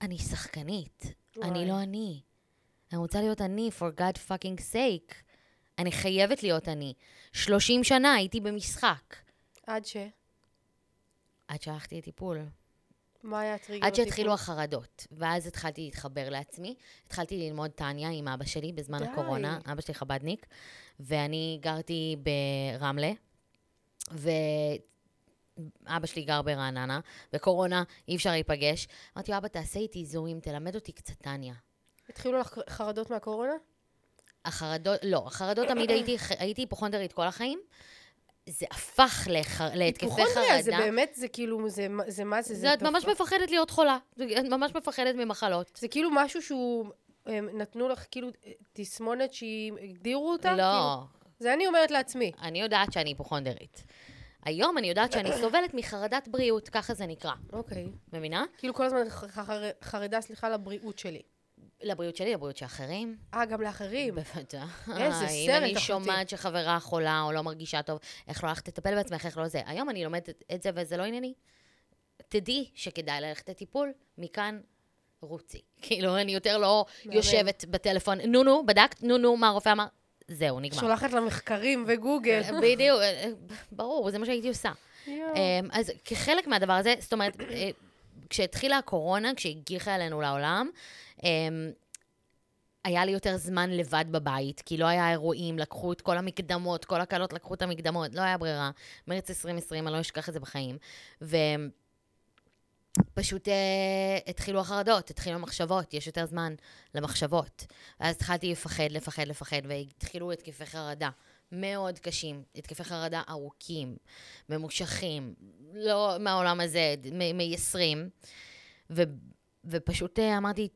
אני שחקנית. אני לא אני. אני רוצה להיות אני, for God fucking sake. אני חייבת להיות אני. 30 שנה הייתי במשחק. עד ש? עד שהלכתי לטיפול. עד שהתחילו החרדות, ואז התחלתי להתחבר לעצמי, התחלתי ללמוד טניה עם אבא שלי בזמן הקורונה, אבא שלי חבדניק, ואני גרתי ברמלה, ואבא שלי גר ברעננה, בקורונה אי אפשר להיפגש, אמרתי לו, אבא תעשה איתי זורים, תלמד אותי קצת טניה. התחילו לך חרדות מהקורונה? החרדות, לא, החרדות תמיד הייתי היפוכונדרית כל החיים, זה הפך להתקפי חרדה. זה באמת, זה כאילו, זה מה זה? את ממש מפחדת להיות חולה. את ממש מפחדת ממחלות. זה כאילו משהו שהוא, נתנו לך כאילו תסמונת שהיא, הגדירו אותה? לא. זה אני אומרת לעצמי. אני יודעת שאני היפוכונדרית. היום אני יודעת שאני סובלת מחרדת בריאות, ככה זה נקרא. אוקיי. מבינה? כאילו כל הזמן חרדה, סליחה, לבריאות שלי. לבריאות שלי, לבריאות שאחרים. גם לאחרים. בוודאי. איזה סרט, אחותי. אם אני שומעת שחברה חולה או לא מרגישה טוב, איך לא הלכת לטפל בעצמך, איך לא זה. היום אני לומדת את זה וזה לא ענייני. תדעי שכדאי ללכת לטיפול, מכאן רוצי. כאילו, אני יותר לא יושבת בטלפון, נו, בדקת, נו, מה הרופא אמר? זהו, נגמר. שולחת למחקרים וגוגל. בדיוק, ברור, זה מה שהייתי עושה. אז כחלק מהדבר הזה, זאת אומרת, כשהתחילה הקורונה, כשהגיחה אלינו לעולם, היה לי יותר זמן לבד בבית, כי לא היה אירועים, לקחו את כל המקדמות, כל הקלות לקחו את המקדמות, לא היה ברירה. מרץ 2020, אני לא אשכח את זה בחיים. ופשוט התחילו החרדות, התחילו המחשבות, יש יותר זמן למחשבות. אז התחלתי לפחד, והתחילו התקפי חרדה. מאוד קשים, התקפי חרדה ארוכים, ממושכים, לא מהעולם הזה, מ-20. ופשוט אמרתי,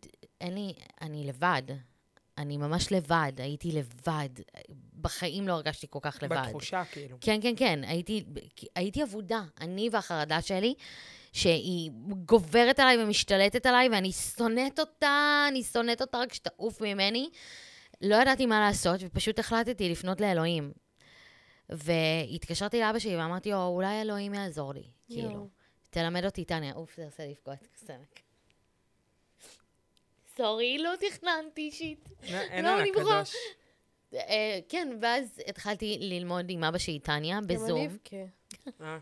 אני לבד, אני ממש לבד, הייתי לבד, בחיים לא הרגשתי כל כך לבד. בתחושה כאילו. כן, הייתי עבודה, אני והחרדה שלי, שהיא גוברת עליי ומשתלטת עליי, ואני שונאת אותה רק שתעוף ממני, לא ידעתי מה לעשות, ופשוט החלטתי לפנות לאלוהים. והתקשרתי לאבא שלי ואמרתי, אולי אלוהים יעזור לי, כאילו. תלמד אותי, טניה, זה עושה לפגועת סנק. סורי, לא תכננתי אישית. אין על הקדוש. כן, ואז התחלתי ללמוד עם אבא שלי, טניה, בזום.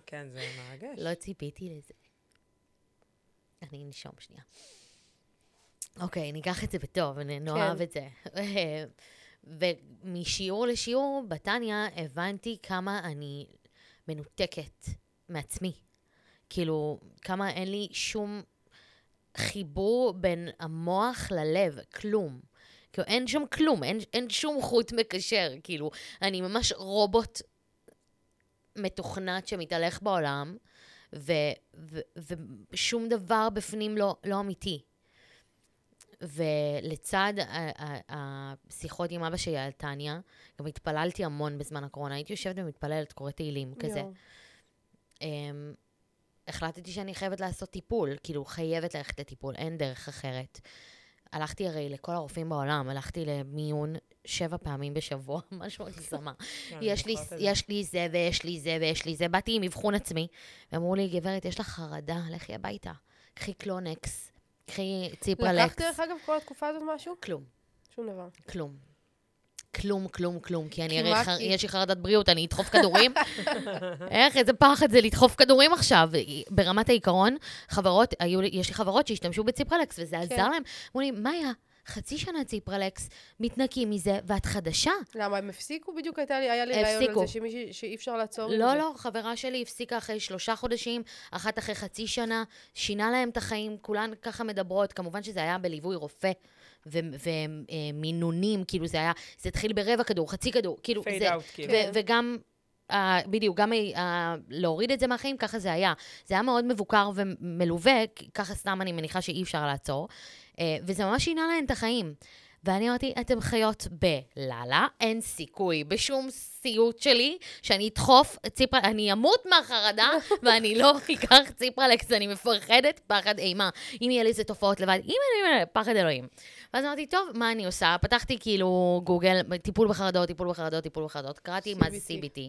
כן, זה מרגש. לא ציפיתי לזה. אני נשום שנייה. אוקיי, ניקח את זה בטוב, נאהב את זה. ומשיעור לשיעור, בטניה, הבנתי כמה אני מנותקת מעצמי. כאילו, כמה אין לי שום חיבור בין המוח ללב, כלום. כאילו, אין שם כלום, אין שום חוט מקשר. כאילו, אני ממש רובוט מתוכנת שמתהלך בעולם, ושום דבר בפנים לא אמיתי. ולצד השיחות עם אבא שלי על טניה, גם התפללתי המון בזמן הקורונה, הייתי יושבת ומתפללת, קוראת תהילים כזה. החלטתי שאני חייבת לעשות טיפול, כאילו חייבת ללכת לטיפול, אין דרך אחרת. הלכתי הרי לכל הרופאים בעולם, הלכתי למיון 7 פעמים בשבוע, משהו מגזמה. יש לי זה, באתי עם אבחון עצמי, ואמרו לי, גברת, יש לך חרדה, לכי הביתה, קחי קלונקס. קחי ציפרלקס. לקחת דרך אגב כל התקופה הזאת משהו? כלום. שום דבר. כלום. כלום, כלום, כלום, כי אני הרי, יש לי חרדת בריאות, אני אדחוף כדורים. איך, איזה פחד זה לדחוף כדורים עכשיו. ברמת העיקרון, חברות, יש לי חברות שהשתמשו בציפרלקס, וזה עזר להם. אמרו לי, מאיה, חצי שנה ציפרלקס, מתנקים מזה, ואת חדשה. למה, הם הפסיקו בדיוק? היה לי רעיון על זה שמישהי שאי אפשר לעצור. לא, לא, חברה שלי הפסיקה אחרי 3 חודשים, אחת אחרי חצי שנה, שינה להם את החיים, כולן ככה מדברות, כמובן שזה היה בליווי רופא. ומינונים, כאילו זה היה, זה התחיל ברבע כדור, חצי כדור, כאילו זה, וגם, בדיוק, גם להוריד את זה מהחיים, ככה זה היה. זה היה מאוד מבוקר ומלווה, ככה סתם אני מניחה שאי אפשר לעצור, וזה ממש שינה להן את החיים. ואני אמרתי, אתם חיות בללה, אין סיכוי, בשום סיוט שלי, שאני אדחוף ציפרלקס, אני אמות מהחרדה, ואני לא אקח ציפרלקס, אני מפחדת פחד אימה. אם יהיה לי איזה תופעות לבד, אם פחד אלוהים. ואז אמרתי, טוב, מה אני עושה? פתחתי כאילו גוגל, טיפול בחרדות, קראתי מה זה CBT.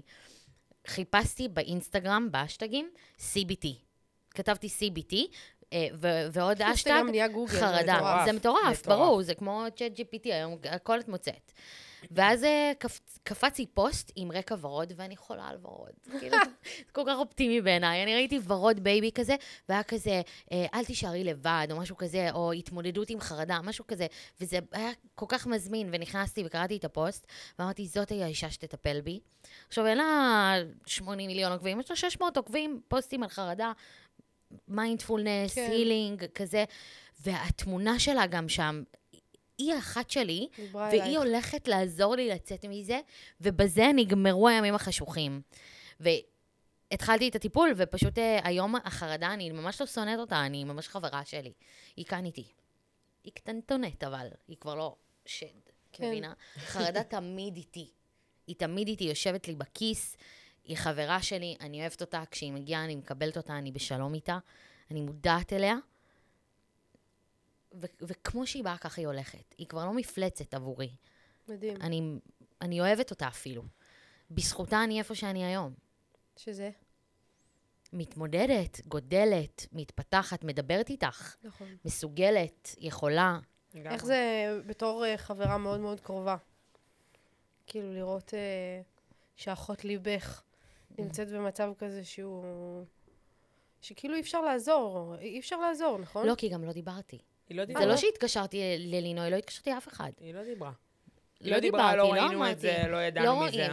חיפשתי באינסטגרם, באשטגים, CBT. כתבתי CBT, ועוד אשטג, חרדה. זה מטורף, ברור, זה כמו ChatGPT, היום הכל את מוצאת. ואז קפצתי פוסט עם רקע ורוד, ואני חולה על ורוד. זה כל כך אופטימי בעיניי. אני ראיתי ורוד בייבי כזה, והיה כזה, אל תישארי לבד, או משהו כזה, או התמודדות עם חרדה, משהו כזה. וזה היה כל כך מזמין, ונכנסתי וקראתי את הפוסט, ואמרתי, זאת היא האישה שתטפל בי. עכשיו, אין לה 80 מיליון עוקבים, יש לה 600 עוקבים, פוסטים על חרדה, מיינדפולנס, הילינג, כזה. והתמונה שלה גם שם, היא אחת שלי, והיא הולכת לעזור לי לצאת מזה, ובזה נגמרו הימים החשוכים. והתחלתי את הטיפול, ופשוט היום החרדה, אני ממש לא שונאת אותה, אני ממש חברה שלי. היא כאן איתי. היא קטנטונת, אבל היא כבר לא שד, כבינה. חרדה תמיד איתי. היא תמיד איתי, יושבת לי בכיס, היא חברה שלי, אני אוהבת אותה, כשהיא מגיעה אני מקבלת אותה, אני בשלום איתה, אני מודעת אליה, וכמו שהיא באה ככה היא הולכת, היא כבר לא מפלצת עבורי. מדהים. אני אוהבת אותה אפילו. בזכותה אני איפה שאני היום. שזה? מתמודדת, גודלת, מתפתחת, מדברת איתך. נכון. מסוגלת, יכולה. איך זה בתור חברה מאוד מאוד קרובה? כאילו לראות שאחות ליבך נמצאת במצב כזה שהוא... שכאילו אי אפשר לעזור, נכון? לא, כי גם לא דיברתי. זה לא שהתקשרתי ללינוי, לא התקשרתי לאף אחד. היא לא דיברה. לא ראינו את זה, לא ידענו מזה.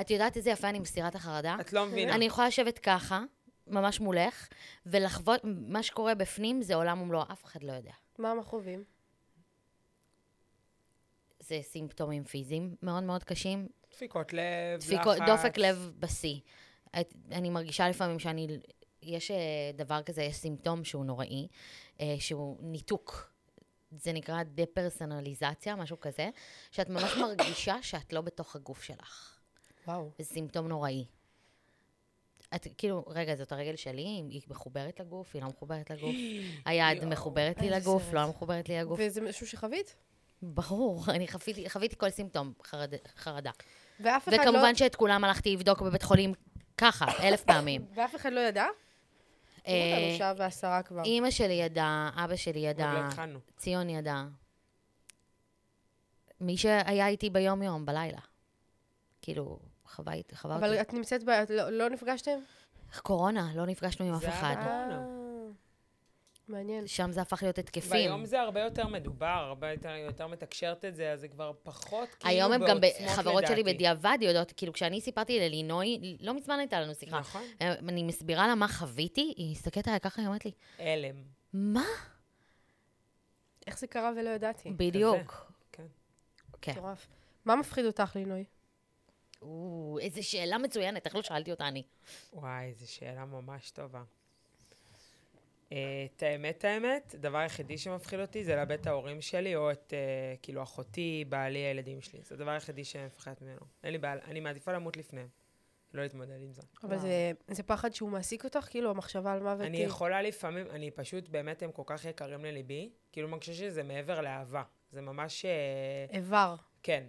את יודעת איזה יפה אני מסירת החרדה? את לא מבינה. אני יכולה לשבת ככה, ממש מולך, ולחוות, מה שקורה בפנים זה עולם ומלואו, אף אחד לא יודע. מה הם חווים? זה סימפטומים פיזיים מאוד מאוד קשים. דפיקות לב, לחץ. דופק לב בסי. אני מרגישה לפעמים שאני... יש דבר כזה, יש סימפטום שהוא נוראי, שהוא ניתוק. זה נקרא דפרסונליזציה, משהו כזה, שאת ממש מרגישה שאת לא בתוך הגוף שלך. וואו. זה סימפטום נוראי. את כאילו, רגע, זאת הרגל שלי, היא מחוברת לגוף, היא לא מחוברת לגוף. היד מחוברת לי לגוף, לא מחוברת לי לגוף. וזה משהו שחווית? ברור, אני חוויתי כל סימפטום, חרדה. וכמובן שאת כולם הלכתי לבדוק בבית חולים ככה, 1000 פעמים. ואף אחד לא ידע? אימא שלי ידע, אבא שלי ידע, ציון ידע. מי שהיה איתי ביום יום, בלילה. כאילו, חווה אותי. אבל את נמצאת, לא נפגשתם? קורונה, לא נפגשנו עם אף אחד. זה הקורונה. מעניין. שם זה הפך להיות התקפים. והיום זה הרבה יותר מדובר, הרבה יותר מתקשרת את זה, אז זה כבר פחות כאילו בעוצמות לדעתי. היום הם גם בחברות שלי בדיעבד יודעות, כאילו כשאני סיפרתי ללינוי, לא מזמן הייתה לנו שיחה. נכון. אני מסבירה לה מה חוויתי, היא הסתכלת עליי ככה, היא אומרת לי. אלם. מה? איך זה קרה ולא ידעתי? בדיוק. כן. כן. טורף. מה מפחיד אותך, לינוי? איזו שאלה מצוינת, איך לא שאלתי אותה אני? וואי, איזו שאלה ממש טובה. את האמת, הדבר היחידי שמפחיד אותי זה לבית ההורים שלי, או את, כאילו, אחותי, בעלי, הילדים שלי. זה הדבר היחידי שמפחדת ממנו. אין לי בעל, אני מעדיפה למות לפניהם. לא להתמודד עם זה. אבל זה פחד שהוא מעסיק אותך, כאילו, המחשבה על מוות. אני יכולה לפעמים, אני פשוט, באמת, הם כל כך יקרים לליבי. כאילו, אני חושבת שזה מעבר לאהבה. זה ממש... עבר. כן.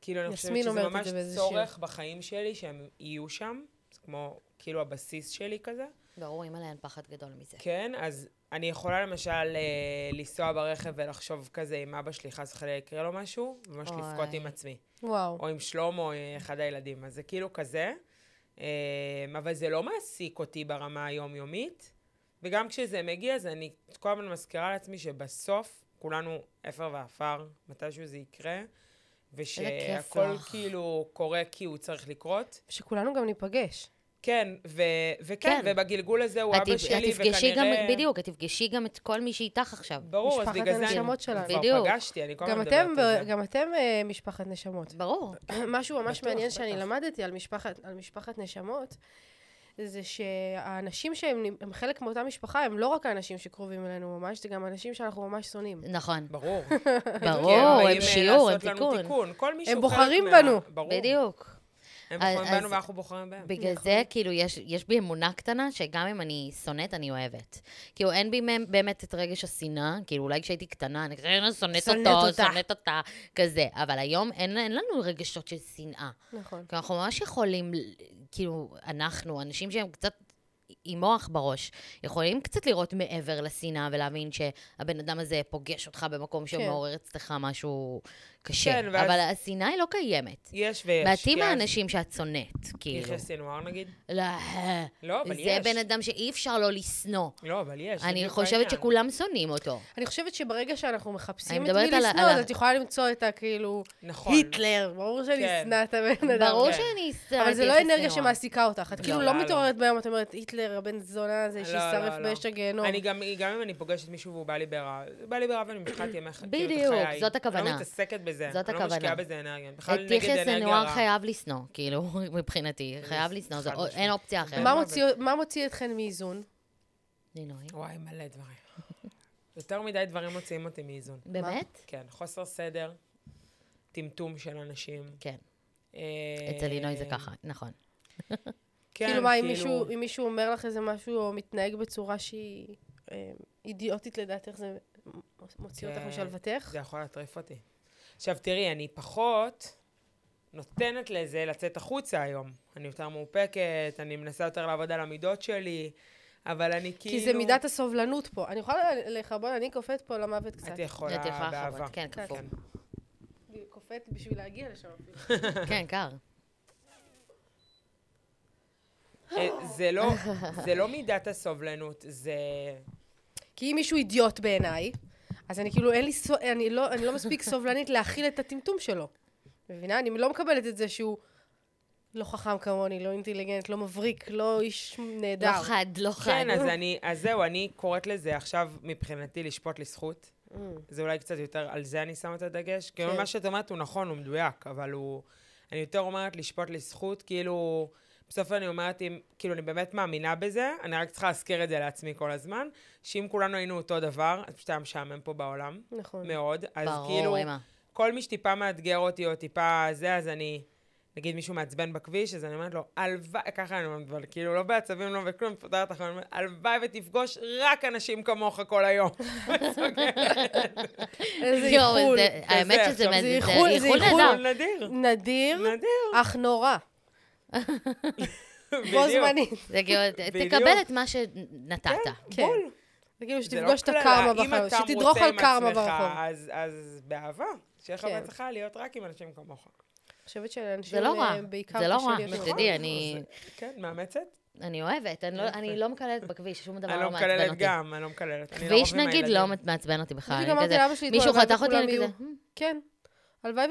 כאילו, אני חושבת שזה ממש צורך בחיים שלי, שהם יהיו שם. זה כמו, כאילו, הבסיס שלי כזה. ברור, אם עליהן פחד גדול מזה. כן, אז אני יכולה למשל לנסוע ברכב ולחשוב כזה עם אבא שלי חס וחלילה יקרה לו משהו, ממש לפקוט עם עצמי. וואו. או עם שלום או אחד הילדים, אז זה כאילו כזה. אבל זה לא מעסיק אותי ברמה היומיומית, וגם כשזה מגיע, אז אני כל הזמן מזכירה לעצמי שבסוף כולנו אפר ואפר, מתישהו זה יקרה, ושהכל כאילו קורה כי הוא צריך לקרות. ושכולנו גם ניפגש. כן, וכן, ובגלגול הזה הוא אבא שלי, וכנראה... בדיוק, את תפגשי גם את כל מי שאיתך עכשיו. ברור, אז בגלל זה אני כבר פגשתי, אני כל הזמן מדברת על זה. גם אתם משפחת נשמות. ברור. משהו ממש מעניין שאני למדתי על משפחת נשמות, זה שהאנשים שהם חלק מאותה משפחה, הם לא רק האנשים שקרובים אלינו ממש, זה גם אנשים שאנחנו ממש שונאים. נכון. ברור. ברור, הם שיעור, הם תיקון. הם בוחרים בנו. בדיוק. הם בוחרים בנו ואנחנו בוחרים בהם. בגלל זה, כאילו, יש בי אמונה קטנה, שגם אם אני שונאת, אני אוהבת. כאילו, אין בי באמת את רגש השנאה, כאילו, אולי כשהייתי קטנה, אני שונאת אותו, שונאת אותה, כזה. אבל היום אין לנו רגשות של שנאה. נכון. כי אנחנו ממש יכולים, כאילו, אנחנו, אנשים שהם קצת עם מוח בראש, יכולים קצת לראות מעבר לשנאה, ולהבין שהבן אדם הזה פוגש אותך במקום שמעורר אצלך משהו קשה. כן, אבל השנאה היא לא קיימת. יש ויש. מעטים האנשים שאת שונאת, כאילו. יש סנוואר נגיד? לא. לא, אבל יש. זה בן אדם שאי אפשר לא לסנוא. לא, אבל יש. אני חושבת שכולם שונאים אותו. אני חושבת שברגע שאנחנו מחפשים את מי לסנוא, אז את יכולה למצוא את הכאילו... נכון. היטלר, ברור שאני שנאת הבן אדם. ברור שאני שנאת. אבל זה לא אנרגיה שמעסיקה אותך. את כאילו לא מתעוררת ביום, את אומרת, היטלר, הבן זונה הזה, שישרף באש הגיהנום. אני גם אם אני פוגשת מישהו והוא בא לי ברע, בא לי ברע ואני משחקת ימי חיים. בדיוק, זאת הכוונה. אני מתעסקת בזה. זאת הכוונה. אני לא משקיעה בזה אנרגיה. את יחס הנוער חייב לסנוע, כאילו, מבחינתי. חייב לסנוע, אין אופציה אחרת. מה מוציא אתכן מאיזון? לינוי. וואי, מלא דברים. יותר מדי דברים מוציאים אותי מאיזון. באמת? כן, חוסר סדר, טמטום של אנשים. כן. אצל לינוי זה ככה, נכון. כאילו מה, אם מישהו אומר לך איזה משהו, או מתנהג בצורה שהיא אידיוטית לדעתך, זה מוציא אותך משלוותך? זה יכול להטריף אותי. עכשיו תראי, אני פחות נותנת לזה לצאת החוצה היום. אני יותר מאופקת, אני מנסה יותר לעבוד על המידות שלי, אבל אני כאילו... כי זה מידת הסובלנות פה. אני יכולה לחבוד, אני קופאת פה למוות קצת. את יכולה בעבר. כן, כפור. קופאת בשביל להגיע לשם. כן, קר. זה לא מידת הסובלנות, זה... כי אם מישהו אידיוט בעיניי, אז אני כאילו, אני לא מספיק סובלנית להכיל את הטמטום שלו. מבינה? אני לא מקבלת את זה שהוא לא חכם כמוני, לא אינטליגנט, לא מבריק, לא איש נהדר. לא חד, לא חד. כן, אז זהו, אני קוראת לזה עכשיו מבחינתי לשפוט לזכות. זה אולי קצת יותר, על זה אני שמה את הדגש. כי מה שאת אומרת הוא נכון, הוא מדויק, אבל הוא... אני יותר אומרת לשפוט לזכות, כאילו... בסוף אני אומרת, כאילו אני באמת מאמינה בזה, אני רק צריכה להזכיר את זה לעצמי כל הזמן, שאם כולנו היינו אותו דבר, אז פשוט היה משעמם פה בעולם. נכון. מאוד. אז כאילו, כל מי שטיפה מאתגר אותי או טיפה זה, אז אני, נגיד מישהו מעצבן בכביש, אז אני אומרת לו, ככה אני אומרת, אבל כאילו לא בעצבים, לא בכלום, פותרת לך, אני אומרת, הלוואי ותפגוש רק אנשים כמוך כל היום. איזה איחול. האמת שזה איחול נדיר. נדיר, אך נורא. בו זמנית. זה כאילו, תקבל את מה שנתת. כן, בול. זה כאילו שתפגוש את הקרמה ברחוב, שתדרוך על קרמה ברחוב. אז באהבה, שיהיה לך בהצלחה להיות רק עם אנשים כמוך. אני חושבת שלאנשים בעיקר... זה לא רע, מצדי, אני... כן, מאמצת? אני אוהבת, אני לא מקללת בכביש, שום דבר לא מעצבן אותי. אני לא מקללת גם, אני לא מקללת. כביש נגיד לא מעצבן אותי בכלל. מישהו חתך אותי על כזה. כן. הלוואי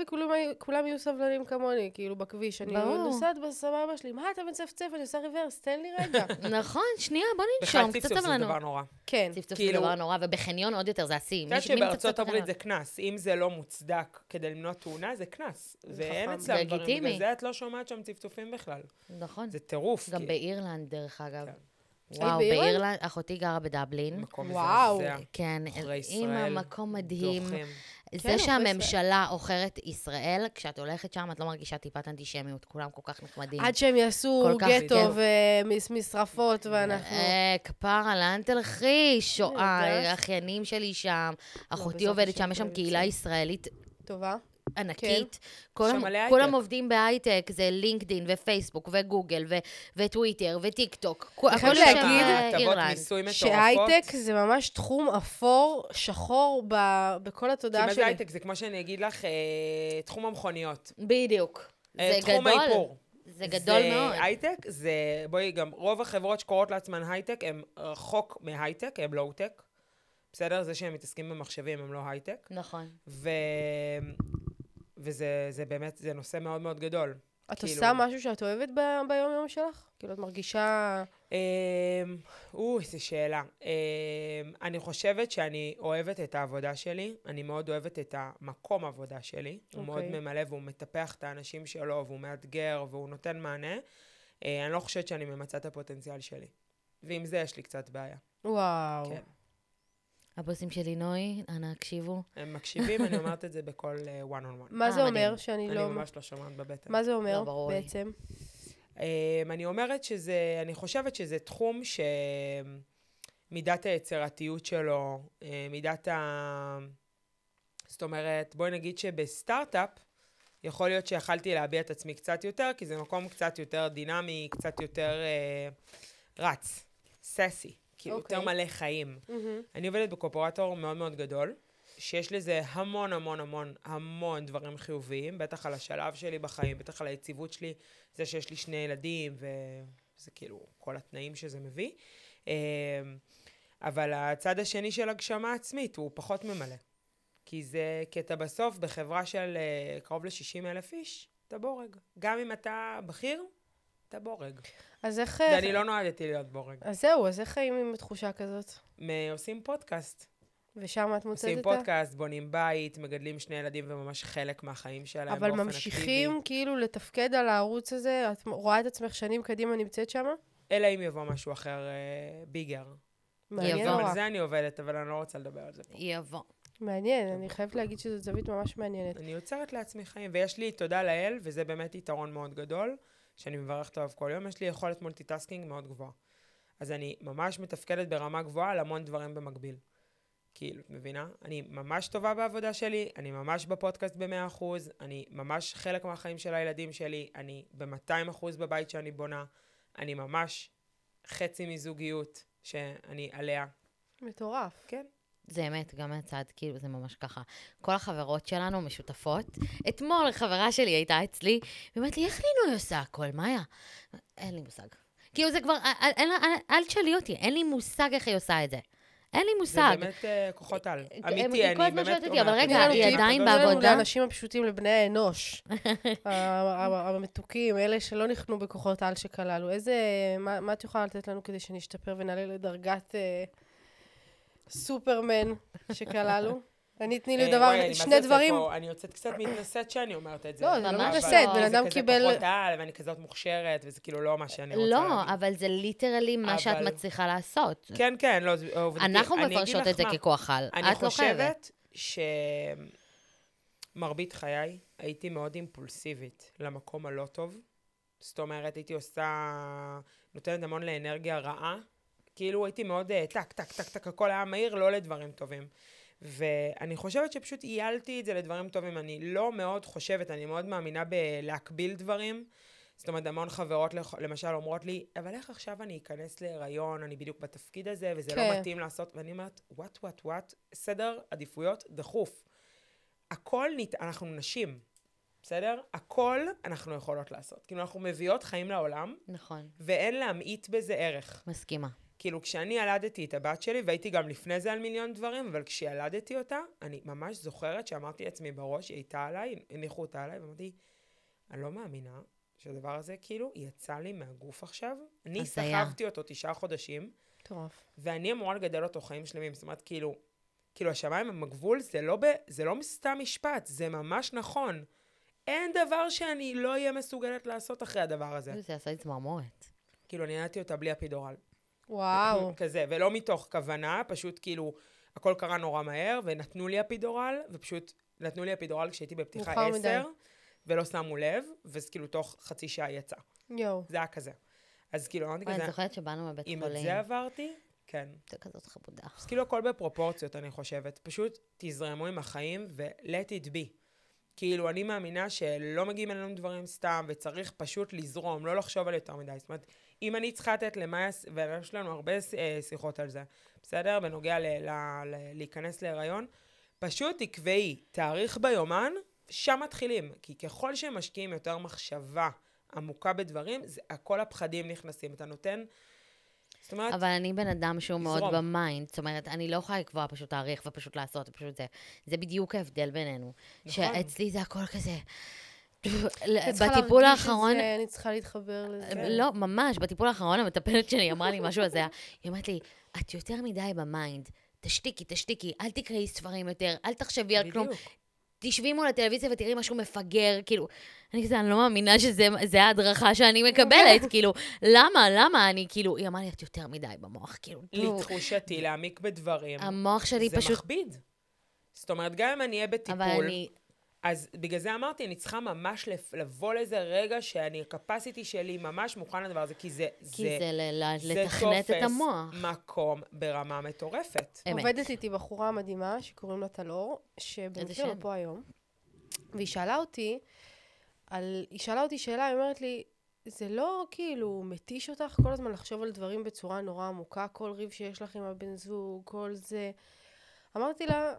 וכולם יהיו סבלנים כמוני, כאילו בכביש, אני נוסעת בסבבה שלי, מה אתה מצפצף, אני עושה ריברס, תן לי רגע. נכון, שנייה, בוא ננשום, קצת סבלנו. בכלל צפצוף זה דבר נורא. כן. צפצוף זה דבר נורא, ובחניון עוד יותר זה עשי. אני חושבת שבארצות הברית זה קנס, אם זה לא מוצדק כדי למנוע תאונה, זה קנס. ואין אצלם דברים, בגלל זה את לא שומעת שם צפצופים בכלל. נכון. זה טירוף. גם באירלנד, דרך אגב. וואו, באירלנד, אחותי גרה בדבלין. וואו. כן, אימא, מקום מדהים. זה שהממשלה אוכרת ישראל, כשאת הולכת שם, את לא מרגישה טיפת אנטישמיות, כולם כל כך נחמדים. עד שהם יעשו גטו ומשרפות, ואנחנו... כפר על אנטלחי, שואה, אחיינים שלי שם, אחותי עובדת שם, יש שם קהילה ישראלית. טובה? ענקית. כולם עובדים בהייטק, זה לינקדין ופייסבוק וגוגל וטוויטר וטיק טוק. אני חייב להגיד, שהייטק זה ממש תחום אפור, שחור בכל התודעה שלי. כי מה זה הייטק? זה כמו שאני אגיד לך, תחום המכוניות. בדיוק. תחום האיפור. זה גדול מאוד. הייטק זה, בואי גם, רוב החברות שקורות לעצמן הייטק, הם רחוק מהייטק, הם לואו-טק. בסדר? זה שהם מתעסקים במחשבים, הם לא הייטק. נכון. וזה באמת, זה נושא מאוד מאוד גדול. את עושה משהו שאת אוהבת ביום יום שלך? כאילו, את מרגישה... איזו שאלה. אני חושבת שאני אוהבת את העבודה שלי, אני מאוד אוהבת את המקום העבודה שלי, הוא מאוד ממלא והוא מטפח את האנשים שלו, והוא מאתגר, והוא נותן מענה. אני לא חושבת שאני ממצה את הפוטנציאל שלי. ועם זה יש לי קצת בעיה. וואו. כן. הבוסים של לינוי, אנא הקשיבו. הם מקשיבים, אני אומרת את זה בכל one on one. מה זה אומר שאני לא... אני ממש לא שומעת בבטן. מה זה אומר בעצם? אני אומרת שזה, אני חושבת שזה תחום שמידת היצירתיות שלו, מידת ה... זאת אומרת, בואי נגיד שבסטארט-אפ, יכול להיות שיכלתי להביע את עצמי קצת יותר, כי זה מקום קצת יותר דינמי, קצת יותר רץ, ססי. כאילו יותר מלא חיים. אני עובדת בקורפורטור מאוד מאוד גדול, שיש לזה המון המון המון המון דברים חיוביים, בטח על השלב שלי בחיים, בטח על היציבות שלי, זה שיש לי שני ילדים, וזה כאילו כל התנאים שזה מביא. אבל הצד השני של הגשמה עצמית הוא פחות ממלא. כי אתה בסוף בחברה של קרוב ל-60,000 איש, אתה בורג. גם אם אתה בכיר, אתה בורג. ואני לא נועדתי להיות בורג. אז זהו, אז איך חיים עם תחושה כזאת? עושים פודקאסט. ושם את מוצאת אותה? עושים פודקאסט, בונים בית, מגדלים שני ילדים וממש חלק מהחיים שלהם. אבל ממשיכים כאילו לתפקד על הערוץ הזה? את רואה את עצמך שנים קדימה נמצאת שם? אלא אם יבוא משהו אחר, ביגר. מעניין. גם על זה אני עובדת, אבל אני לא רוצה לדבר על זה פה. יבוא. מעניין, אני חייבת להגיד שזאת זווית ממש מעניינת. אני יוצרת לעצמי חיים, ויש לי תודה לאל, וזה באמת יתרון מאוד גדול. שאני מברכת עליו כל יום, יש לי יכולת מולטיטאסקינג מאוד גבוהה. אז אני ממש מתפקדת ברמה גבוהה על המון דברים במקביל. כאילו, מבינה? אני ממש טובה בעבודה שלי, אני ממש בפודקאסט ב-100%, אני ממש חלק מהחיים של הילדים שלי, אני ב-200% בבית שאני בונה, אני ממש חצי מזוגיות שאני עליה. מטורף. כן. זה אמת, גם מהצד, כאילו, זה ממש ככה. כל החברות שלנו משותפות. אתמול חברה שלי הייתה אצלי, ואומרת לי, איך לינוי עושה הכל, מאיה? אין לי מושג. כאילו, זה כבר, אל תשאלי אותי, אין לי מושג איך היא עושה את זה. אין לי מושג. זה באמת כוחות על. אמיתי, אני באמת... אבל רגע, היא עדיין בעבודה. לאנשים הפשוטים, לבני האנוש. המתוקים, אלה שלא נכנו בכוחות על שכללו. איזה... מה את יכולה לתת לנו כדי שנשתפר ונעלה לדרגת... סופרמן שכללו. אני תני לי שני דברים. אני יוצאת קצת מתנשאת שאני אומרת את זה. לא, אני לא מתנשאת. בן אדם קיבל... זה כזה פחות על, ואני כזאת מוכשרת, וזה כאילו לא מה שאני רוצה. לא, אבל זה ליטרלי מה שאת מצליחה לעשות. כן, כן, לא, עובדתי. אנחנו מפרשות את זה ככוח על. אני חושבת שמרבית חיי הייתי מאוד אימפולסיבית למקום הלא טוב. זאת אומרת, הייתי נותנת המון לאנרגיה רעה. כאילו הייתי מאוד טק, טק, טק, טק, הכל היה מהיר, לא לדברים טובים. ואני חושבת שפשוט איילתי את זה לדברים טובים. אני לא מאוד חושבת, אני מאוד מאמינה בלהקביל דברים. זאת אומרת, המון חברות למשל אומרות לי, אבל איך עכשיו אני אכנס להיריון, אני בדיוק בתפקיד הזה, וזה לא מתאים לעשות. ואני אומרת, what, סדר עדיפויות דחוף. הכל, אנחנו נשים, בסדר? הכל אנחנו יכולות לעשות. כאילו אנחנו מביאות חיים לעולם, נכון. ואין להמעיט בזה ערך. מסכימה. כאילו, כשאני ילדתי את הבת שלי, והייתי גם לפני זה על מיליון דברים, אבל כשילדתי אותה, אני ממש זוכרת שאמרתי לעצמי בראש, היא הייתה עליי, הניחו אותה עליי, ואמרתי, אני לא מאמינה שהדבר הזה, כאילו, יצא לי מהגוף עכשיו. אני סחבתי אותו 9 חודשים, ואני אמורה לגדל אותו חיים שלמים. זאת אומרת, כאילו, השמיים הם הגבול, זה לא סתם משפט, זה ממש נכון. אין דבר שאני לא אהיה מסוגלת לעשות אחרי הדבר הזה. זה עשה לי צמרמורת. כאילו, אני נעתי אותה בלי אפידורל. וואו. כזה, ולא מתוך כוונה, פשוט כאילו, הכל קרה נורא מהר, ונתנו לי אפידורל, ופשוט נתנו לי אפידורל כשהייתי בפתיחה 10, ולא שמו לב, וזה כאילו תוך חצי שעה יצא. יו. זה היה כזה. אז כאילו, אמרתי כזה... אני זוכרת שבאנו מבית חולים. אם את זה עברתי, כן. זה כזאת חבודה. אז כאילו, הכל בפרופורציות, אני חושבת. פשוט תזרמו עם החיים, ו-let it be. כאילו, אני מאמינה שלא מגיעים אלינו דברים סתם, וצריך פשוט לזרום, לא לחשוב על יותר מדי. זאת אומרת, אם אני צריכה לתת למאיה, ויש לנו הרבה שיחות על זה, בסדר? בנוגע להיכנס להיריון, פשוט תקבעי, תאריך ביומן, שם מתחילים. כי ככל שהם משקיעים יותר מחשבה עמוקה בדברים, כל הפחדים נכנסים. אתה נותן... אבל אני בן אדם שהוא מאוד במיינד, זאת אומרת, אני לא יכולה לקבוע פשוט תאריך ופשוט לעשות, פשוט זה. זה בדיוק ההבדל בינינו. שאצלי זה הכל כזה... בטיפול האחרון... אני צריכה להתחבר לזה. לא, ממש, בטיפול האחרון המטפלת שלי אמרה לי משהו הזה, היא אמרת לי, את יותר מדי במיינד, תשתיקי, אל תקראי ספרים יותר, אל תחשבי על כלום. תשבי מול הטלוויזיה ותראי משהו מפגר, כאילו, אני כזה, אני לא מאמינה שזה ההדרכה שאני מקבלת, כאילו, למה, אני כאילו, היא אמרה לי, את יותר מדי במוח, כאילו. לתחושתי, להעמיק בדברים. המוח שלי פשוט... זה מכביד. זאת אומרת, גם אם אני אהיה בטיפול, אז בגלל זה אמרתי, אני צריכה ממש לבוא לזה רגע שאני, הקפסיטי שלי ממש מוכן לדבר הזה, כי זה... כי זה לתכנת את המוח. זה תופס מקום ברמה מטורפת. עובדת איתי בחורה מדהימה שקוראים לה טלור, שבמקרה לא פה היום, והיא שאלה אותי, שאלה, היא אומרת לי, זה לא כאילו מתיש אותך כל הזמן לחשוב על דברים בצורה נורא עמוקה, כל ריב שיש לך עם הבן זוג, כל זה. אמרתי לה...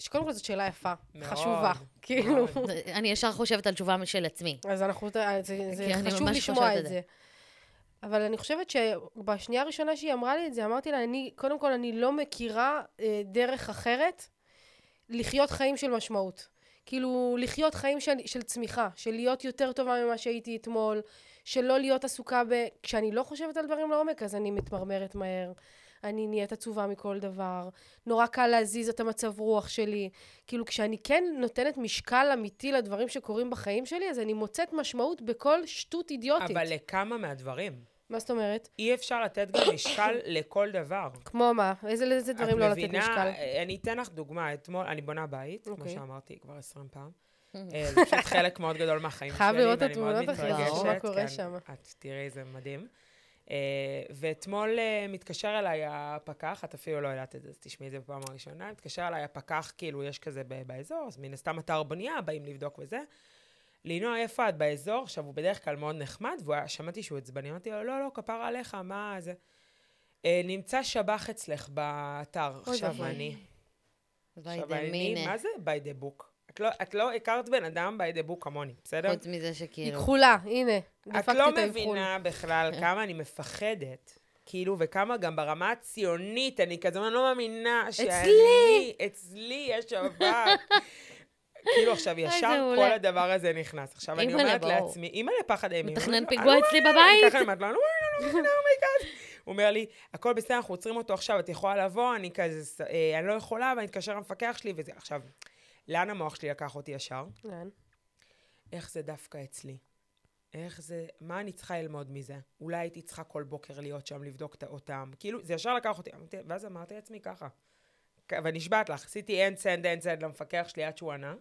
שקודם כל זאת שאלה יפה, חשובה, כאילו. אני ישר חושבת על תשובה של עצמי. אז זה חשוב לשמוע את זה. אבל אני חושבת שבשנייה הראשונה שהיא אמרה לי את זה, אמרתי לה, קודם כל אני לא מכירה דרך אחרת לחיות חיים של משמעות. כאילו, לחיות חיים של צמיחה, של להיות יותר טובה ממה שהייתי אתמול, של לא להיות עסוקה כשאני לא חושבת על דברים לעומק, אז אני מתמרמרת מהר. אני נהיית עצובה מכל דבר, נורא קל להזיז את המצב רוח שלי, כאילו כשאני כן נותנת משקל אמיתי לדברים שקורים בחיים שלי, אז אני מוצאת משמעות בכל שטות אידיוטית. אבל לכמה מהדברים? מה זאת אומרת? אי אפשר לתת גם משקל לכל דבר. כמו מה? איזה דברים לא לתת משקל? אני אתן לך דוגמה, אתמול, אני בונה בית, כמו שאמרתי כבר 20 פעם, זה פשוט חלק מאוד גדול מהחיים שלי, ואני מאוד מתרגשת, מה קורה שם? את תראי, זה מדהים. ואתמול מתקשר אליי הפקח, את אפילו לא יודעת את זה, תשמעי את זה בפעם הראשונה, מתקשר אליי הפקח, כאילו יש כזה באזור, אז מן הסתם אתר בנייה, באים לבדוק וזה. לינוי, איפה את באזור? עכשיו הוא בדרך כלל מאוד נחמד, ושמעתי שהוא עצבני, אמרתי לו, לא, כפרה עליך, מה זה? נמצא שבח אצלך באתר, עכשיו אני, מה זה? by the book. את לא הכרת בן אדם בידי בוק כמוני, בסדר? חוץ מזה שכאילו... היא כחולה, הנה. את לא מבינה בכלל כמה אני מפחדת, כאילו, וכמה גם ברמה הציונית, אני כזאת לא מאמינה אצלי יש שווה. כאילו, עכשיו ישר כל הדבר הזה נכנס. עכשיו אני אומרת לעצמי, אימא לפחד אימים. מתכנן פיגוע אצלי בבית. הוא אומר לי, הכל בסדר, אנחנו עוצרים אותו עכשיו, את יכולה לבוא, אני כזה, אני לא יכולה, ואני אתקשר למפקח שלי, וזה עכשיו... לאן המוח שלי לקח אותי ישר? לאן? איך זה דווקא אצלי? מה אני צריכה ללמוד מזה? אולי הייתי צריכה כל בוקר להיות שם, לבדוק אותם. כאילו, זה ישר לקח אותי. ואז אמרתי לעצמי ככה. ונשבעת לך, עשיתי אין סנד למפקח שלי עד שהוא ענה.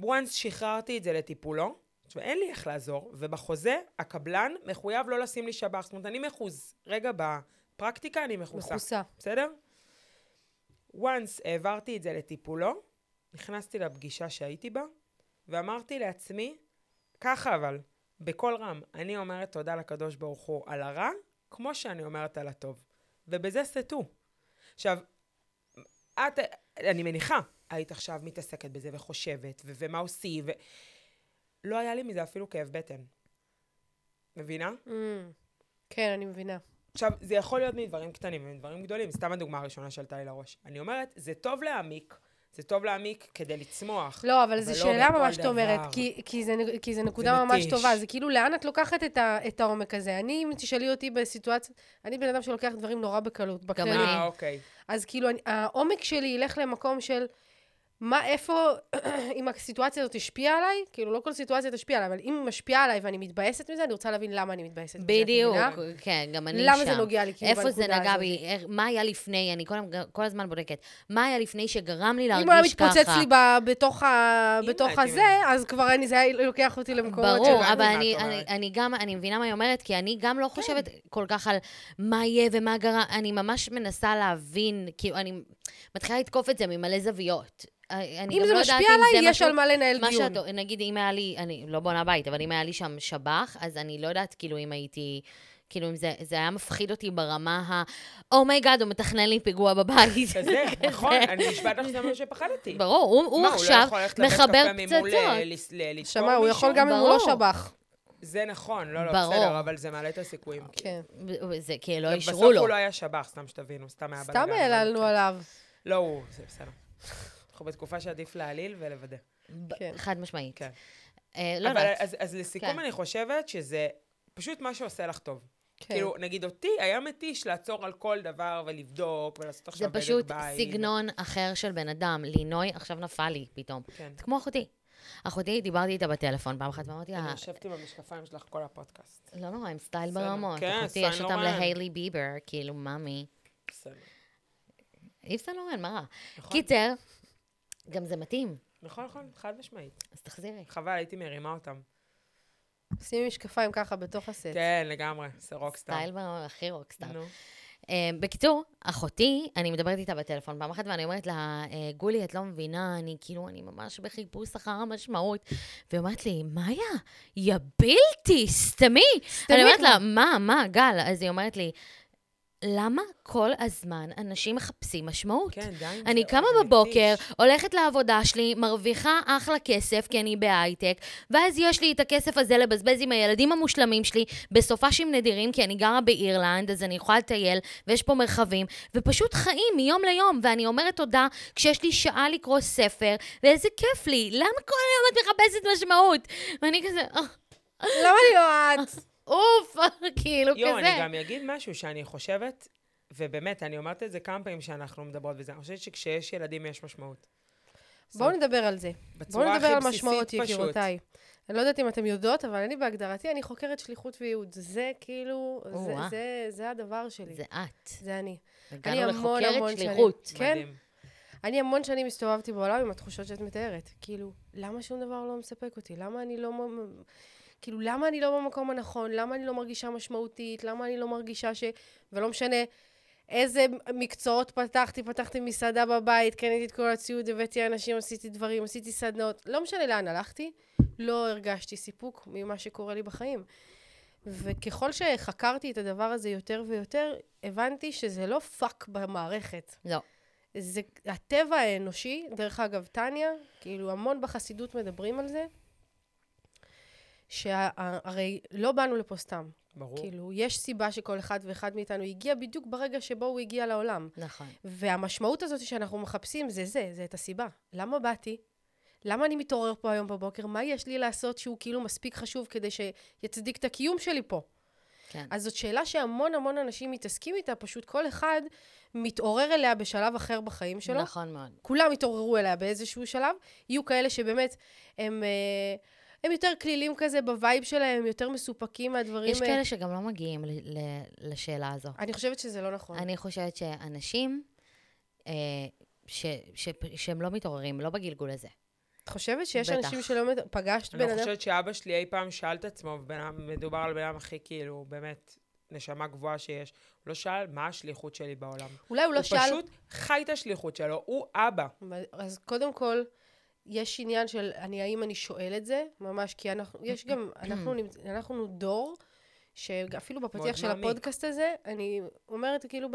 once שחררתי את זה לטיפולו, ואין לי איך לעזור, ובחוזה הקבלן מחויב לא לשים לי שבח. זאת אומרת, אני מחוז. רגע, בפרקטיקה אני מחוסה. בסדר? once העברתי את זה לטיפולו, נכנסתי לפגישה שהייתי בה, ואמרתי לעצמי, ככה אבל, בכל רם, אני אומרת תודה לקדוש ברוך הוא על הרע, כמו שאני אומרת על הטוב. ובזה סתו. עכשיו, אני מניחה, היית עכשיו מתעסקת בזה וחושבת, ומה עושי, לא היה לי מזה אפילו כאב בטן. מבינה? כן, אני מבינה. עכשיו, זה יכול להיות מדברים קטנים, מדברים גדולים. סתם הדוגמה הראשונה שעלתה לי לראש. אני אומרת, זה טוב להעמיק, זה טוב להעמיק כדי לצמוח. לא, אבל זו שאלה ממש תאומרת, כי זה נקודה ממש טובה. זה כאילו, לאן את לוקחת את העומק הזה? אם תשאלי אותי בסיטואציה, אני בן אדם שלוקח דברים נורא בקלות, בכללי. אוקיי. אז כאילו, העומק שלי ילך למקום של, איפה, אם הסיטואציה הזאת תשפיע עליי, כאילו, לא כל סיטואציה תשפיע עליי, אבל אם היא משפיעה עליי ואני מתבאסת מזה, אני רוצה להבין למה אני מתבאסת מזה. בדיוק, כן, גם אני שם. למה זה נוגע לי, כאילו, בנקודה הזאת? איפה זה נגע בי, מה היה לפני, אני כל הזמן בודקת, מה היה לפני שגרם לי להרגיש ככה? אם הוא מתפוצץ לי בתוך הזה, אז כבר זה לוקח אותי למקומות שלנו. ברור, אבל אני מבינה מה היא אומרת, כי אני גם לא חושבת כל כך על מה יהיה ומה גרם, אני ממש מנסה להבין, כאילו, מתחילה לתקוף את זה ממלא זוויות. אם זה משפיע עליי, יש על מה לנהל דיון. נגיד, אם היה לי, אני לא בונה בית, אבל אם היה לי שם שבח, אז אני לא יודעת, כאילו, אם הייתי... כאילו, אם זה היה מפחיד אותי ברמה אומייגאד, הוא מתכנן לי פיגוע בבית. כזה, נכון, אני נשבעת לך למה שפחדתי. ברור, הוא עכשיו מחבר פצצות. שמע, הוא יכול גם אם הוא לא שבח. זה נכון, לא, בסדר, אבל זה מעלה את הסיכויים. כן. זה כי לא אישרו לו. בסוף הוא לא היה שבח, סתם שתבינו, סתם היה בלגן. סתם העלנו עליו. לא, הוא, זה בסדר. אנחנו בתקופה שעדיף להעליל ולוודא. חד משמעית. כן. לא יודעת. אז לסיכום אני חושבת שזה פשוט מה שעושה לך טוב. כאילו, נגיד אותי, היה מתיש לעצור על כל דבר ולבדוק ולעשות עכשיו בדק בית. זה פשוט סגנון אחר של בן אדם. לינוי עכשיו נפל לי פתאום. זה כמו אחותי. אחותי, דיברתי איתה בטלפון פעם אחת, ואמרתי... אני יושבתי במשקפיים שלך כל הפודקאסט. לא נורא, עם סטייל ברמות. אחותי, יש אותם להיילי ביבר, כאילו, מאמי. איבסן לורן, מה רע? קיצר, גם זה מתאים. נכון, נכון, חד משמעית. אז תחזירי. חבל, הייתי מרימה אותם. שימי משקפיים ככה בתוך הסט. כן, לגמרי, זה רוקסטאר. סטייל ברמות, הכי רוקסטאר. נו. בקיצור, אחותי, אני מדברת איתה בטלפון פעם אחת, ואני אומרת לה, גולי, את לא מבינה, אני כאילו, אני ממש בחיפוש אחר המשמעות. והיא אומרת לי, מאיה, יא בלתי, סתמי. אני אומרת לה, מה, גל? אז היא אומרת לי, למה כל הזמן אנשים מחפשים משמעות? כן, די. אני קמה בבוקר, הולכת לעבודה שלי, מרוויחה אחלה כסף, כי אני בהייטק, ואז יש לי את הכסף הזה לבזבז עם הילדים המושלמים שלי, בסופשים נדירים, כי אני גרה באירלנד, אז אני יכולה לטייל, ויש פה מרחבים, ופשוט חיים מיום ליום, ואני אומרת תודה, כשיש לי שעה לקרוא ספר, ואיזה כיף לי, למה כל היום את מחפשת משמעות? ואני כזה... למה להיות? אוף, כאילו כזה. יו, אני גם אגיד משהו שאני חושבת, ובאמת, אני אומרת את זה כמה פעמים שאנחנו מדברות בזה, אני חושבת שכשיש ילדים יש משמעות. בואו נדבר על זה. בואו נדבר על משמעות, יקירותיי. אני לא יודעת אם אתם יודעות, אבל אני בהגדרתי, אני חוקרת שליחות וייעוד. זה כאילו, זה הדבר שלי. זה את. זה אני. אני חוקרת שליחות. כן. אני המון שנים הסתובבתי בעולם עם התחושות שאת מתארת. כאילו, למה שום דבר לא מספק אותי? למה אני לא... כאילו, למה אני לא במקום הנכון? למה אני לא מרגישה משמעותית? למה אני לא מרגישה ש... ולא משנה איזה מקצועות פתחתי מסעדה בבית, קניתי את כל הציוד, הבאתי אנשים, עשיתי דברים, עשיתי סדנות. לא משנה לאן הלכתי, לא הרגשתי סיפוק ממה שקורה לי בחיים. וככל שחקרתי את הדבר הזה יותר ויותר, הבנתי שזה לא פאק במערכת. לא. זה הטבע האנושי, דרך אגב, טניה, כאילו, המון בחסידות מדברים על זה. שהרי לא באנו לפה סתם. ברור. כאילו, יש סיבה שכל אחד ואחד מאיתנו הגיע בדיוק ברגע שבו הוא הגיע לעולם. נכון. והמשמעות הזאת שאנחנו מחפשים זה את הסיבה. למה באתי? למה אני מתעורר פה היום בבוקר? מה יש לי לעשות שהוא כאילו מספיק חשוב כדי שיצדיק את הקיום שלי פה? כן. אז זאת שאלה שהמון המון אנשים מתעסקים איתה, פשוט כל אחד מתעורר אליה בשלב אחר בחיים שלו. נכון מאוד. כולם מתעוררו אליה באיזשהו שלב. יהיו כאלה שבאמת הם יותר כלילים כזה בווייב שלהם, הם יותר מסופקים מהדברים... יש כאלה שגם לא מגיעים לשאלה הזו. אני חושבת שזה לא נכון. אני חושבת שאנשים שהם לא מתעוררים, לא בגלגול הזה. את חושבת שיש אנשים שלא פגשת בן אדם? אני חושבת שאבא שלי אי פעם שאל את עצמו, מדובר על בן אדם הכי כאילו, באמת, נשמה גבוהה שיש. הוא לא שאל מה השליחות שלי בעולם. אולי הוא לא שאל... הוא פשוט חי את השליחות שלו, הוא אבא. אז קודם כל... יש עניין של האם אני שואל את זה, ממש, כי אנחנו דור, שאפילו בפתיח של הפודקאסט הזה, אני אומרת כאילו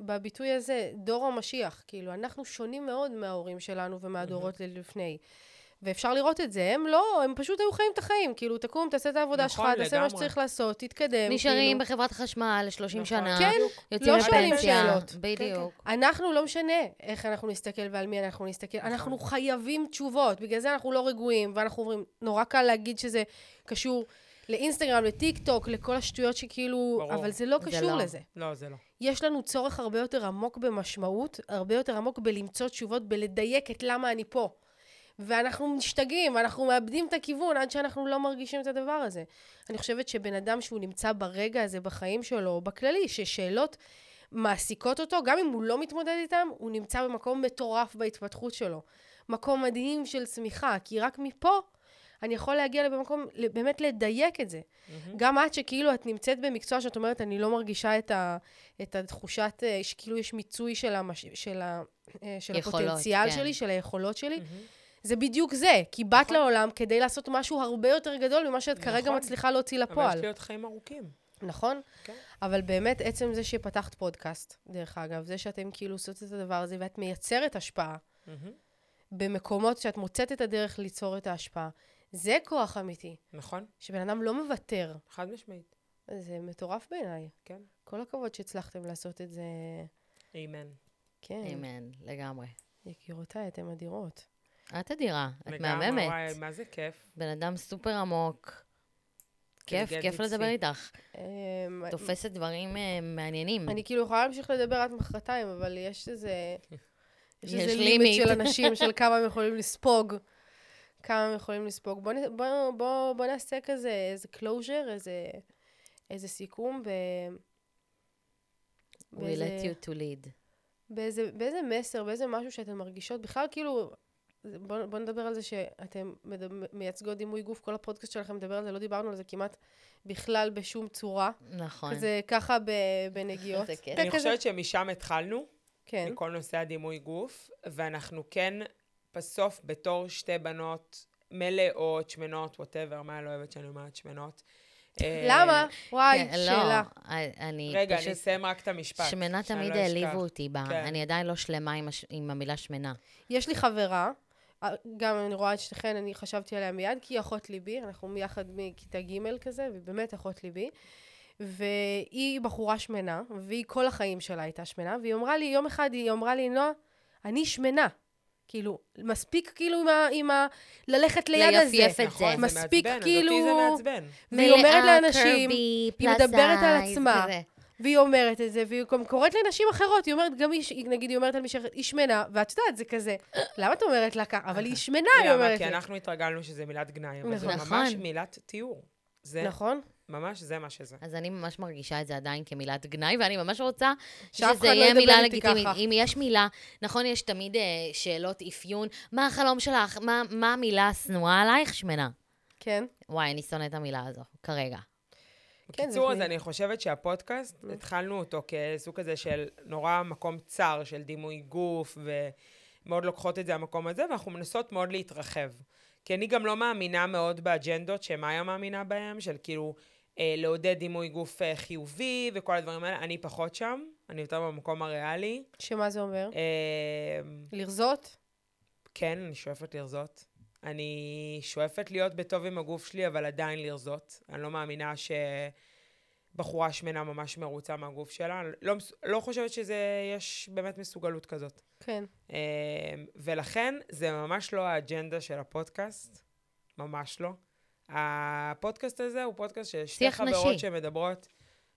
בביטוי הזה, דור המשיח, כאילו, אנחנו שונים מאוד מההורים שלנו ומהדורות לפני. ואפשר לראות את זה, הם לא, הם פשוט היו חיים את החיים, כאילו, תקום, תעשה את העבודה שלך, תעשה מה שצריך לעשות, תתקדם. נשארים בחברת חשמל 30 שנה, יוצאים לפנסיה, בדיוק. אנחנו לא משנה איך אנחנו נסתכל ועל מי אנחנו נסתכל, אנחנו חייבים תשובות, בגלל זה אנחנו לא רגועים, ואנחנו אומרים, נורא קל להגיד שזה קשור לאינסטגרם, לטיק טוק, לכל השטויות שכאילו, אבל זה לא קשור לזה. לא, זה לא. יש לנו צורך הרבה יותר עמוק במשמעות, הרבה יותר עמוק בלמצוא תשובות, בלדייק את למה אני פה. ואנחנו משתגעים, ואנחנו מאבדים את הכיוון עד שאנחנו לא מרגישים את הדבר הזה. אני חושבת שבן אדם שהוא נמצא ברגע הזה בחיים שלו, או בכללי, ששאלות מעסיקות אותו, גם אם הוא לא מתמודד איתם, הוא נמצא במקום מטורף בהתפתחות שלו. מקום מדהים של צמיחה, כי רק מפה אני יכול להגיע במקום, באמת לדייק את זה. גם עד שכאילו את נמצאת במקצוע שאת אומרת, אני לא מרגישה את התחושת, שכאילו יש מיצוי של הפוטנציאל שלי, של היכולות שלי. זה בדיוק זה, כי באת לעולם כדי לעשות משהו הרבה יותר גדול ממה שאת כרגע מצליחה להוציא לפועל. אבל יש לי עוד חיים ארוכים. נכון? Okay. אבל באמת עצם זה שפתחת פודקאסט, דרך אגב, זה שאתם כאילו עושות את הדבר הזה, ואת מייצרת השפעה, במקומות שאת מוצאת את הדרך ליצור את ההשפעה, זה כוח אמיתי. נכון. שבן אדם לא מוותר. חד משמעית. זה מטורף בעיניי. כן. כל הכבוד שהצלחתם לעשות את זה. אמן. כן. אמן, לגמרי. יקירותיי, אתם אדירות. את אדירה, את מהממת. וואי, מה זה כיף. בן אדם סופר עמוק. כיף לדבר איתך. תופסת דברים מעניינים. אני כאילו יכולה להמשיך לדבר עד מחרתיים, אבל יש איזה לימיט של אנשים, של כמה הם יכולים לספוג. בוא נעשה כזה, איזה closure, איזה סיכום, We let you to lead. באיזה מסר, באיזה משהו שאתם מרגישות. בכלל כאילו... בוא נדבר על זה שאתם מייצגות דימוי גוף, כל הפודקאסט שלכם מדבר על זה, לא דיברנו על זה כמעט בכלל בשום צורה. נכון. זה ככה בנגיעות. אני חושבת שמשם התחלנו, מכל נושא הדימוי גוף, ואנחנו כן בסוף בתור שתי בנות מלאות, שמנות, whatever, מה לא אוהבת שאני אומרת שמנות. למה? וואי, שאלה. רגע, אני אסיים רק את המשפט. שמנה תמיד העליבו אותי בה, אני עדיין לא שלמה עם המילה שמנה. יש לי חברה, גם אני רואה את שתכן, אני חשבתי עליה מיד, כי היא אחות ליבי, אנחנו מיחד מכיתה ג' כזה, ובאמת אחות ליבי, והיא בחורה שמנה, והיא כל החיים שלה הייתה שמנה, והיא אמרה לי, יום אחד היא אמרה לי, נועה, אני שמנה. כאילו, מספיק כאילו עם ה... ללכת ליד הזה. נכון, מספיק כאילו... אותי זה מעצבן. והיא אומרת לאנשים, היא מדברת על עצמה, והיא אומרת את זה, והיא קוראת לנשים אחרות, היא אומרת גם, נגיד, היא אומרת על מישהי אחרת, היא שמנה, ואת יודעת, זה כזה, למה את אומרת לה ככה? אבל היא שמנה, היא אומרת את זה. כי אנחנו התרגלנו שזה מילת גנאי, אבל זו ממש מילת תיאור. נכון. ממש זה מה שזה. אז אני ממש מרגישה את זה עדיין כמילת גנאי, ואני ממש רוצה שזה יהיה מילה לגיטימית. אם יש מילה, נכון, יש תמיד שאלות אפיון, מה החלום שלך? מה המילה הסנועה עלייך? שמנה. כן. וואי, אני שונאת את המילה הזו, כרגע. בקיצור, אז אני חושבת שהפודקאסט, התחלנו אותו כסוג הזה של נורא מקום צר, של דימוי גוף, ומאוד לוקחות את זה המקום הזה, ואנחנו מנסות מאוד להתרחב. כי אני גם לא מאמינה מאוד באג'נדות, שמאיה מאמינה בהם, של כאילו... לעודד דימוי גוף חיובי וכל הדברים האלה, אני פחות שם, אני יותר במקום הריאלי. שמה זה אומר? לרזות? כן, אני שואפת לרזות. אני שואפת להיות בטוב עם הגוף שלי, אבל עדיין לרזות. אני לא מאמינה שבחורה שמנה ממש מרוצה מהגוף שלה. לא חושבת שזה יש באמת מסוגלות כזאת. כן. ולכן זה ממש לא האג'נדה של הפודקאסט, ממש לא. הפודקאסט הזה הוא פודקאסט של שתי חברות שמדברות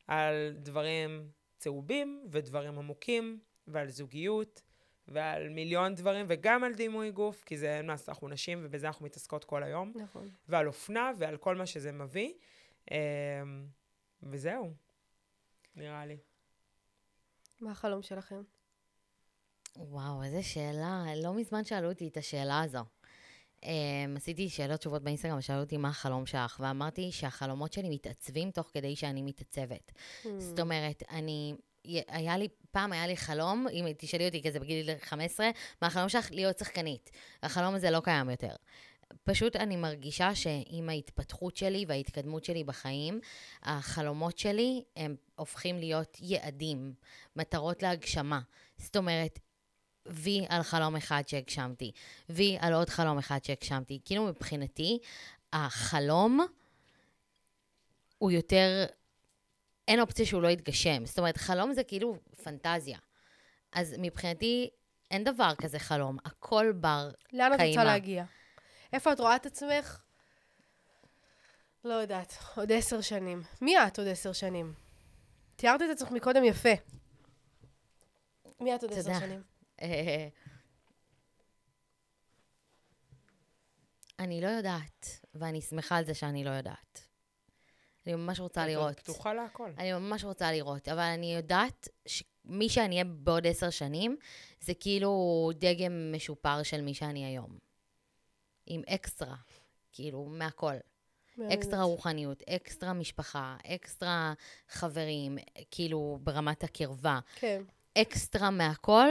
על דברים צהובים ודברים עמוקים ועל זוגיות ועל מיליון דברים וגם על דימוי גוף, כי זה אנחנו נשים ובזה אנחנו מתעסקות כל היום. נכון. ועל אופנה ועל כל מה שזה מביא. וזהו, נראה לי. מה החלום שלכם? וואו, איזה שאלה. לא מזמן שאלו אותי את השאלה הזו. עשיתי שאלות תשובות באינסטגרם, שאלו אותי מה החלום שלך, ואמרתי שהחלומות שלי מתעצבים תוך כדי שאני מתעצבת. זאת אומרת, פעם היה לי חלום, אם תשאלי אותי כזה בגיל 15, מה החלום שלך? להיות שחקנית. החלום הזה לא קיים יותר. פשוט אני מרגישה שעם ההתפתחות שלי וההתקדמות שלי בחיים, החלומות שלי הם הופכים להיות יעדים, מטרות להגשמה. זאת אומרת, וי על חלום אחד שהגשמתי, וי על עוד חלום אחד שהגשמתי. כאילו מבחינתי, החלום הוא יותר, אין אופציה שהוא לא יתגשם. זאת אומרת, חלום זה כאילו פנטזיה. אז מבחינתי, אין דבר כזה חלום. הכל בר קיימה. לאן את רוצה להגיע? איפה את רואה את עצמך? לא יודעת, עוד 10 שנים. מי את עוד 10 שנים? תיארת את עצמך מקודם יפה. מי את עוד 10 שנים? אני לא יודעת, ואני שמחה על זה שאני לא יודעת. אני ממש רוצה לראות. פתוחה להכל. אני ממש רוצה לראות, אבל אני יודעת שמי שאני אהיה בעוד 10 שנים, זה כאילו דגם משופר של מי שאני היום. עם אקסטרה. כאילו, מהכל. אקסטרה רוחניות, אקסטרה משפחה, אקסטרה חברים, כאילו, ברמת הקרבה. כן. אקסטרה מהכל,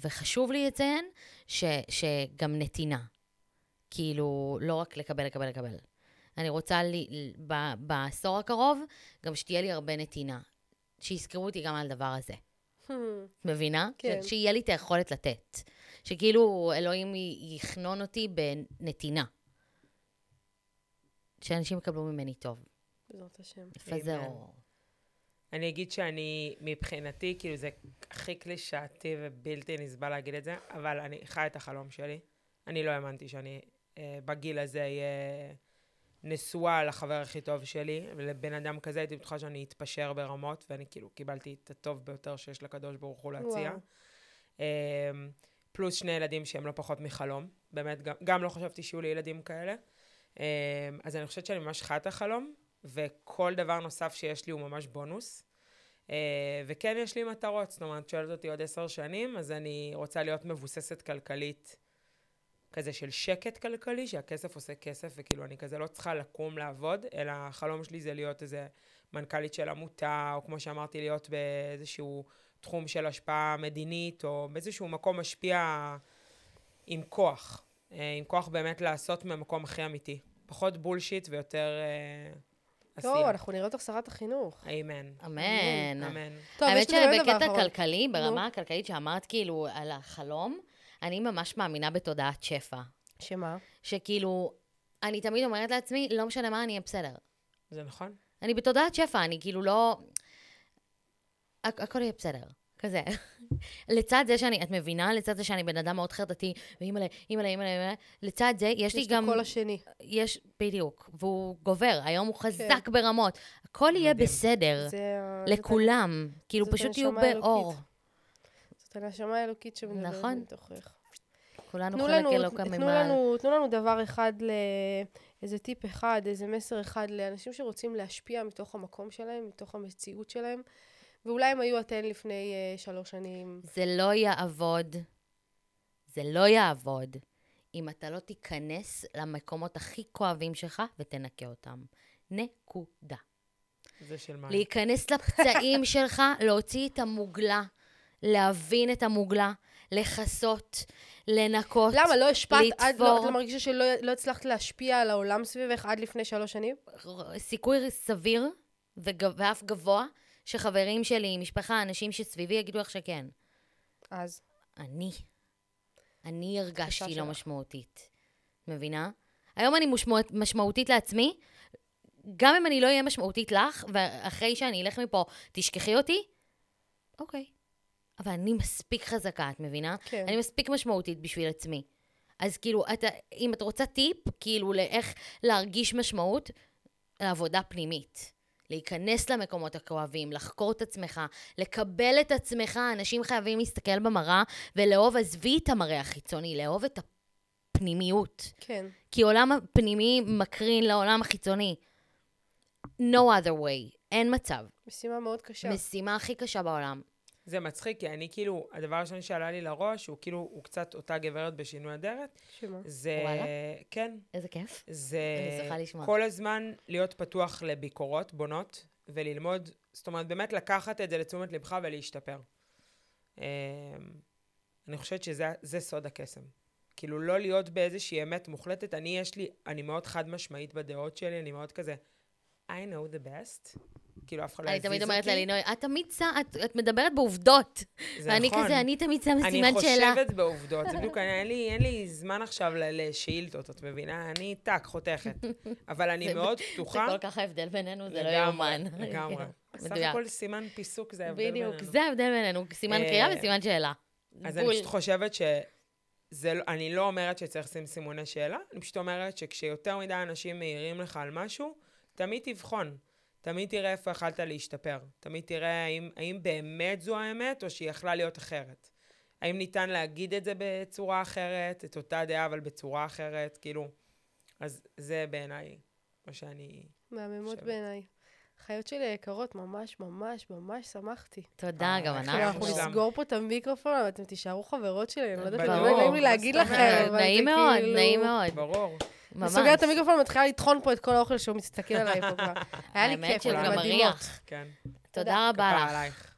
וחשוב לי לציין, שגם נתינה. כאילו, לא רק לקבל. אני רוצה בעשור הקרוב, גם שתהיה לי הרבה נתינה. שיזכרו אותי גם על הדבר הזה. מבינה? כן. שיהיה לי את היכולת לתת. שכאילו, אלוהים יכנון אותי בנתינה. שאנשים יקבלו ממני טוב. זאת השם. לפזר אור. אני אגיד שאני, מבחינתי, כאילו זה הכי קלישאתי ובלתי נסבל להגיד את זה, אבל אני חי את החלום שלי. אני לא האמנתי שאני בגיל הזה יהיה נשואה לחבר הכי טוב שלי, ולבן אדם כזה הייתי בטוחה שאני אתפשר ברמות, ואני כאילו קיבלתי את הטוב ביותר שיש לקדוש ברוך הוא להציע. פלוס שני ילדים שהם לא פחות מחלום. באמת, גם לא חשבתי שיהיו לי ילדים כאלה. אז אני חושבת שאני ממש חיה את החלום, וכל דבר נוסף שיש לי הוא ממש בונוס. וכן יש לי מטרות, זאת אומרת, שואלת אותי עוד 10 שנים, אז אני רוצה להיות מבוססת כלכלית, כזה של שקט כלכלי, שהכסף עושה כסף, וכאילו אני כזה לא צריכה לקום לעבוד, אלא החלום שלי זה להיות איזה מנכ"לית של עמותה, או כמו שאמרתי, להיות באיזשהו תחום של השפעה מדינית, או באיזשהו מקום משפיע עם כוח. עם כוח באמת לעשות ממקום הכי אמיתי. פחות בולשיט ויותר עשייה. טוב, אנחנו נראה אותך שרת החינוך. אמן. אמן. אמן. האמת שבקטע כלכלי, ברמה הכלכלית שאמרת כאילו על החלום, אני ממש מאמינה בתודעת שפע. שמה? שכאילו, אני תמיד אומרת לעצמי, לא משנה מה, אני אהיה בסדר. זה נכון. אני בתודעת שפע, אני כאילו לא... הכל יהיה בסדר. כזה. לצד זה שאני, את מבינה, לצד זה שאני בן אדם מאוד חרדתי, ואימאלה, לצד זה, יש לי גם... יש את הכל השני. יש, בדיוק, והוא גובר, היום הוא חזק ברמות. הכל יהיה בסדר, לכולם, כאילו פשוט יהיו באור. זאת הנשמה האלוקית שמדברת מתוכך. כולנו חלק אלוקה ממעל. תנו לנו דבר אחד, איזה טיפ אחד, איזה מסר אחד, לאנשים שרוצים להשפיע מתוך המקום שלהם, מתוך המציאות שלהם, ואולי הם היו אתן לפני 3 שנים. זה לא יעבוד. אם אתה לא תיכנס למקומות הכי כואבים שלך ותנקה אותם. נקודה. זה של מה? להיכנס לפצעים שלך, להוציא את המוגלה, להבין את המוגלה, לחסות, לנקות, לתפור. למה? לא השפעת עד לא מרגישה שלא הצלחת להשפיע על העולם סביבך עד לפני 3 שנים? סיכוי סביר ואף גבוה. שחברים שלי, משפחה, אנשים שסביבי יגידו איך שכן. אז? אני הרגשתי לא משמעותית. מבינה? היום אני משמעותית לעצמי, גם אם אני לא אהיה משמעותית לך, ואחרי שאני אלך מפה, תשכחי אותי? אוקיי. אבל אני מספיק חזקה, את מבינה? כן. אני מספיק משמעותית בשביל עצמי. אז כאילו, אם את רוצה טיפ, כאילו, לאיך להרגיש משמעות, לעבודה פנימית. להיכנס למקומות הכואבים, לחקור את עצמך, לקבל את עצמך. אנשים חייבים להסתכל במראה ולאהוב, עזבי את המראה החיצוני, לאהוב את הפנימיות. כן. כי עולם הפנימי מקרין לעולם החיצוני. No other way. אין מצב. משימה מאוד קשה. משימה הכי קשה בעולם. זה מצחיק, כי אני כאילו, הדבר השני שעלה לי לראש, הוא כאילו, הוא קצת אותה גברת בשינוי אדרת. שמה? זה... וואלה? כן. איזה כיף. זה... אני צריכה לשמוע. כל הזמן להיות פתוח לביקורות, בונות, וללמוד, זאת אומרת, באמת לקחת את זה לתשומת לבך ולהשתפר. אני חושבת שזה סוד הקסם. כאילו, לא להיות באיזושהי אמת מוחלטת. אני מאוד חד משמעית בדעות שלי, אני מאוד כזה, I know the best. כאילו, אף אחד לא הזיז אותי. אני תמיד אומרת ללינוי, את מדברת בעובדות. זה נכון. כזה, אני תמיד שם סימן שאלה. אני חושבת בעובדות. זה בדיוק, אין לי זמן עכשיו לשאילתות, את מבינה? אני טק, חותכת. אבל אני מאוד פתוחה. זה כל כך ההבדל בינינו, זה לא יאומן. לגמרי. סך הכל סימן פיסוק זה ההבדל בינינו. בדיוק, זה ההבדל בינינו. סימן קריאה וסימן שאלה. אז אני פשוט חושבת אני לא אומרת שצריך לשים סימני שאלה, אני פשוט אומרת שכשיותר מדי אנשים מעירים לך על משהו, תמיד תבחון. תמיד תראה איפה יכלת להשתפר. תמיד תראה האם באמת זו האמת, או שהיא יכלה להיות אחרת. האם ניתן להגיד את זה בצורה אחרת, את אותה דעה, אבל בצורה אחרת, כאילו. אז זה בעיניי, או שאני... מהממות בעיניי. חיות שלי יקרות, ממש, ממש, ממש שמחתי. תודה, גם אנחנו. אנחנו נסגור פה את המיקרופון, אבל אתם תישארו חברות שלי, אני לא יודעת, לא נעים לי להגיד לכם. נעים מאוד, נעים מאוד. ברור. אני סוגרת את המיקרופון, מתחילה לטחון פה את כל האוכל שהוא מסתכל עליי פה. היה לי כיף, מדהימות. תודה רבה לך.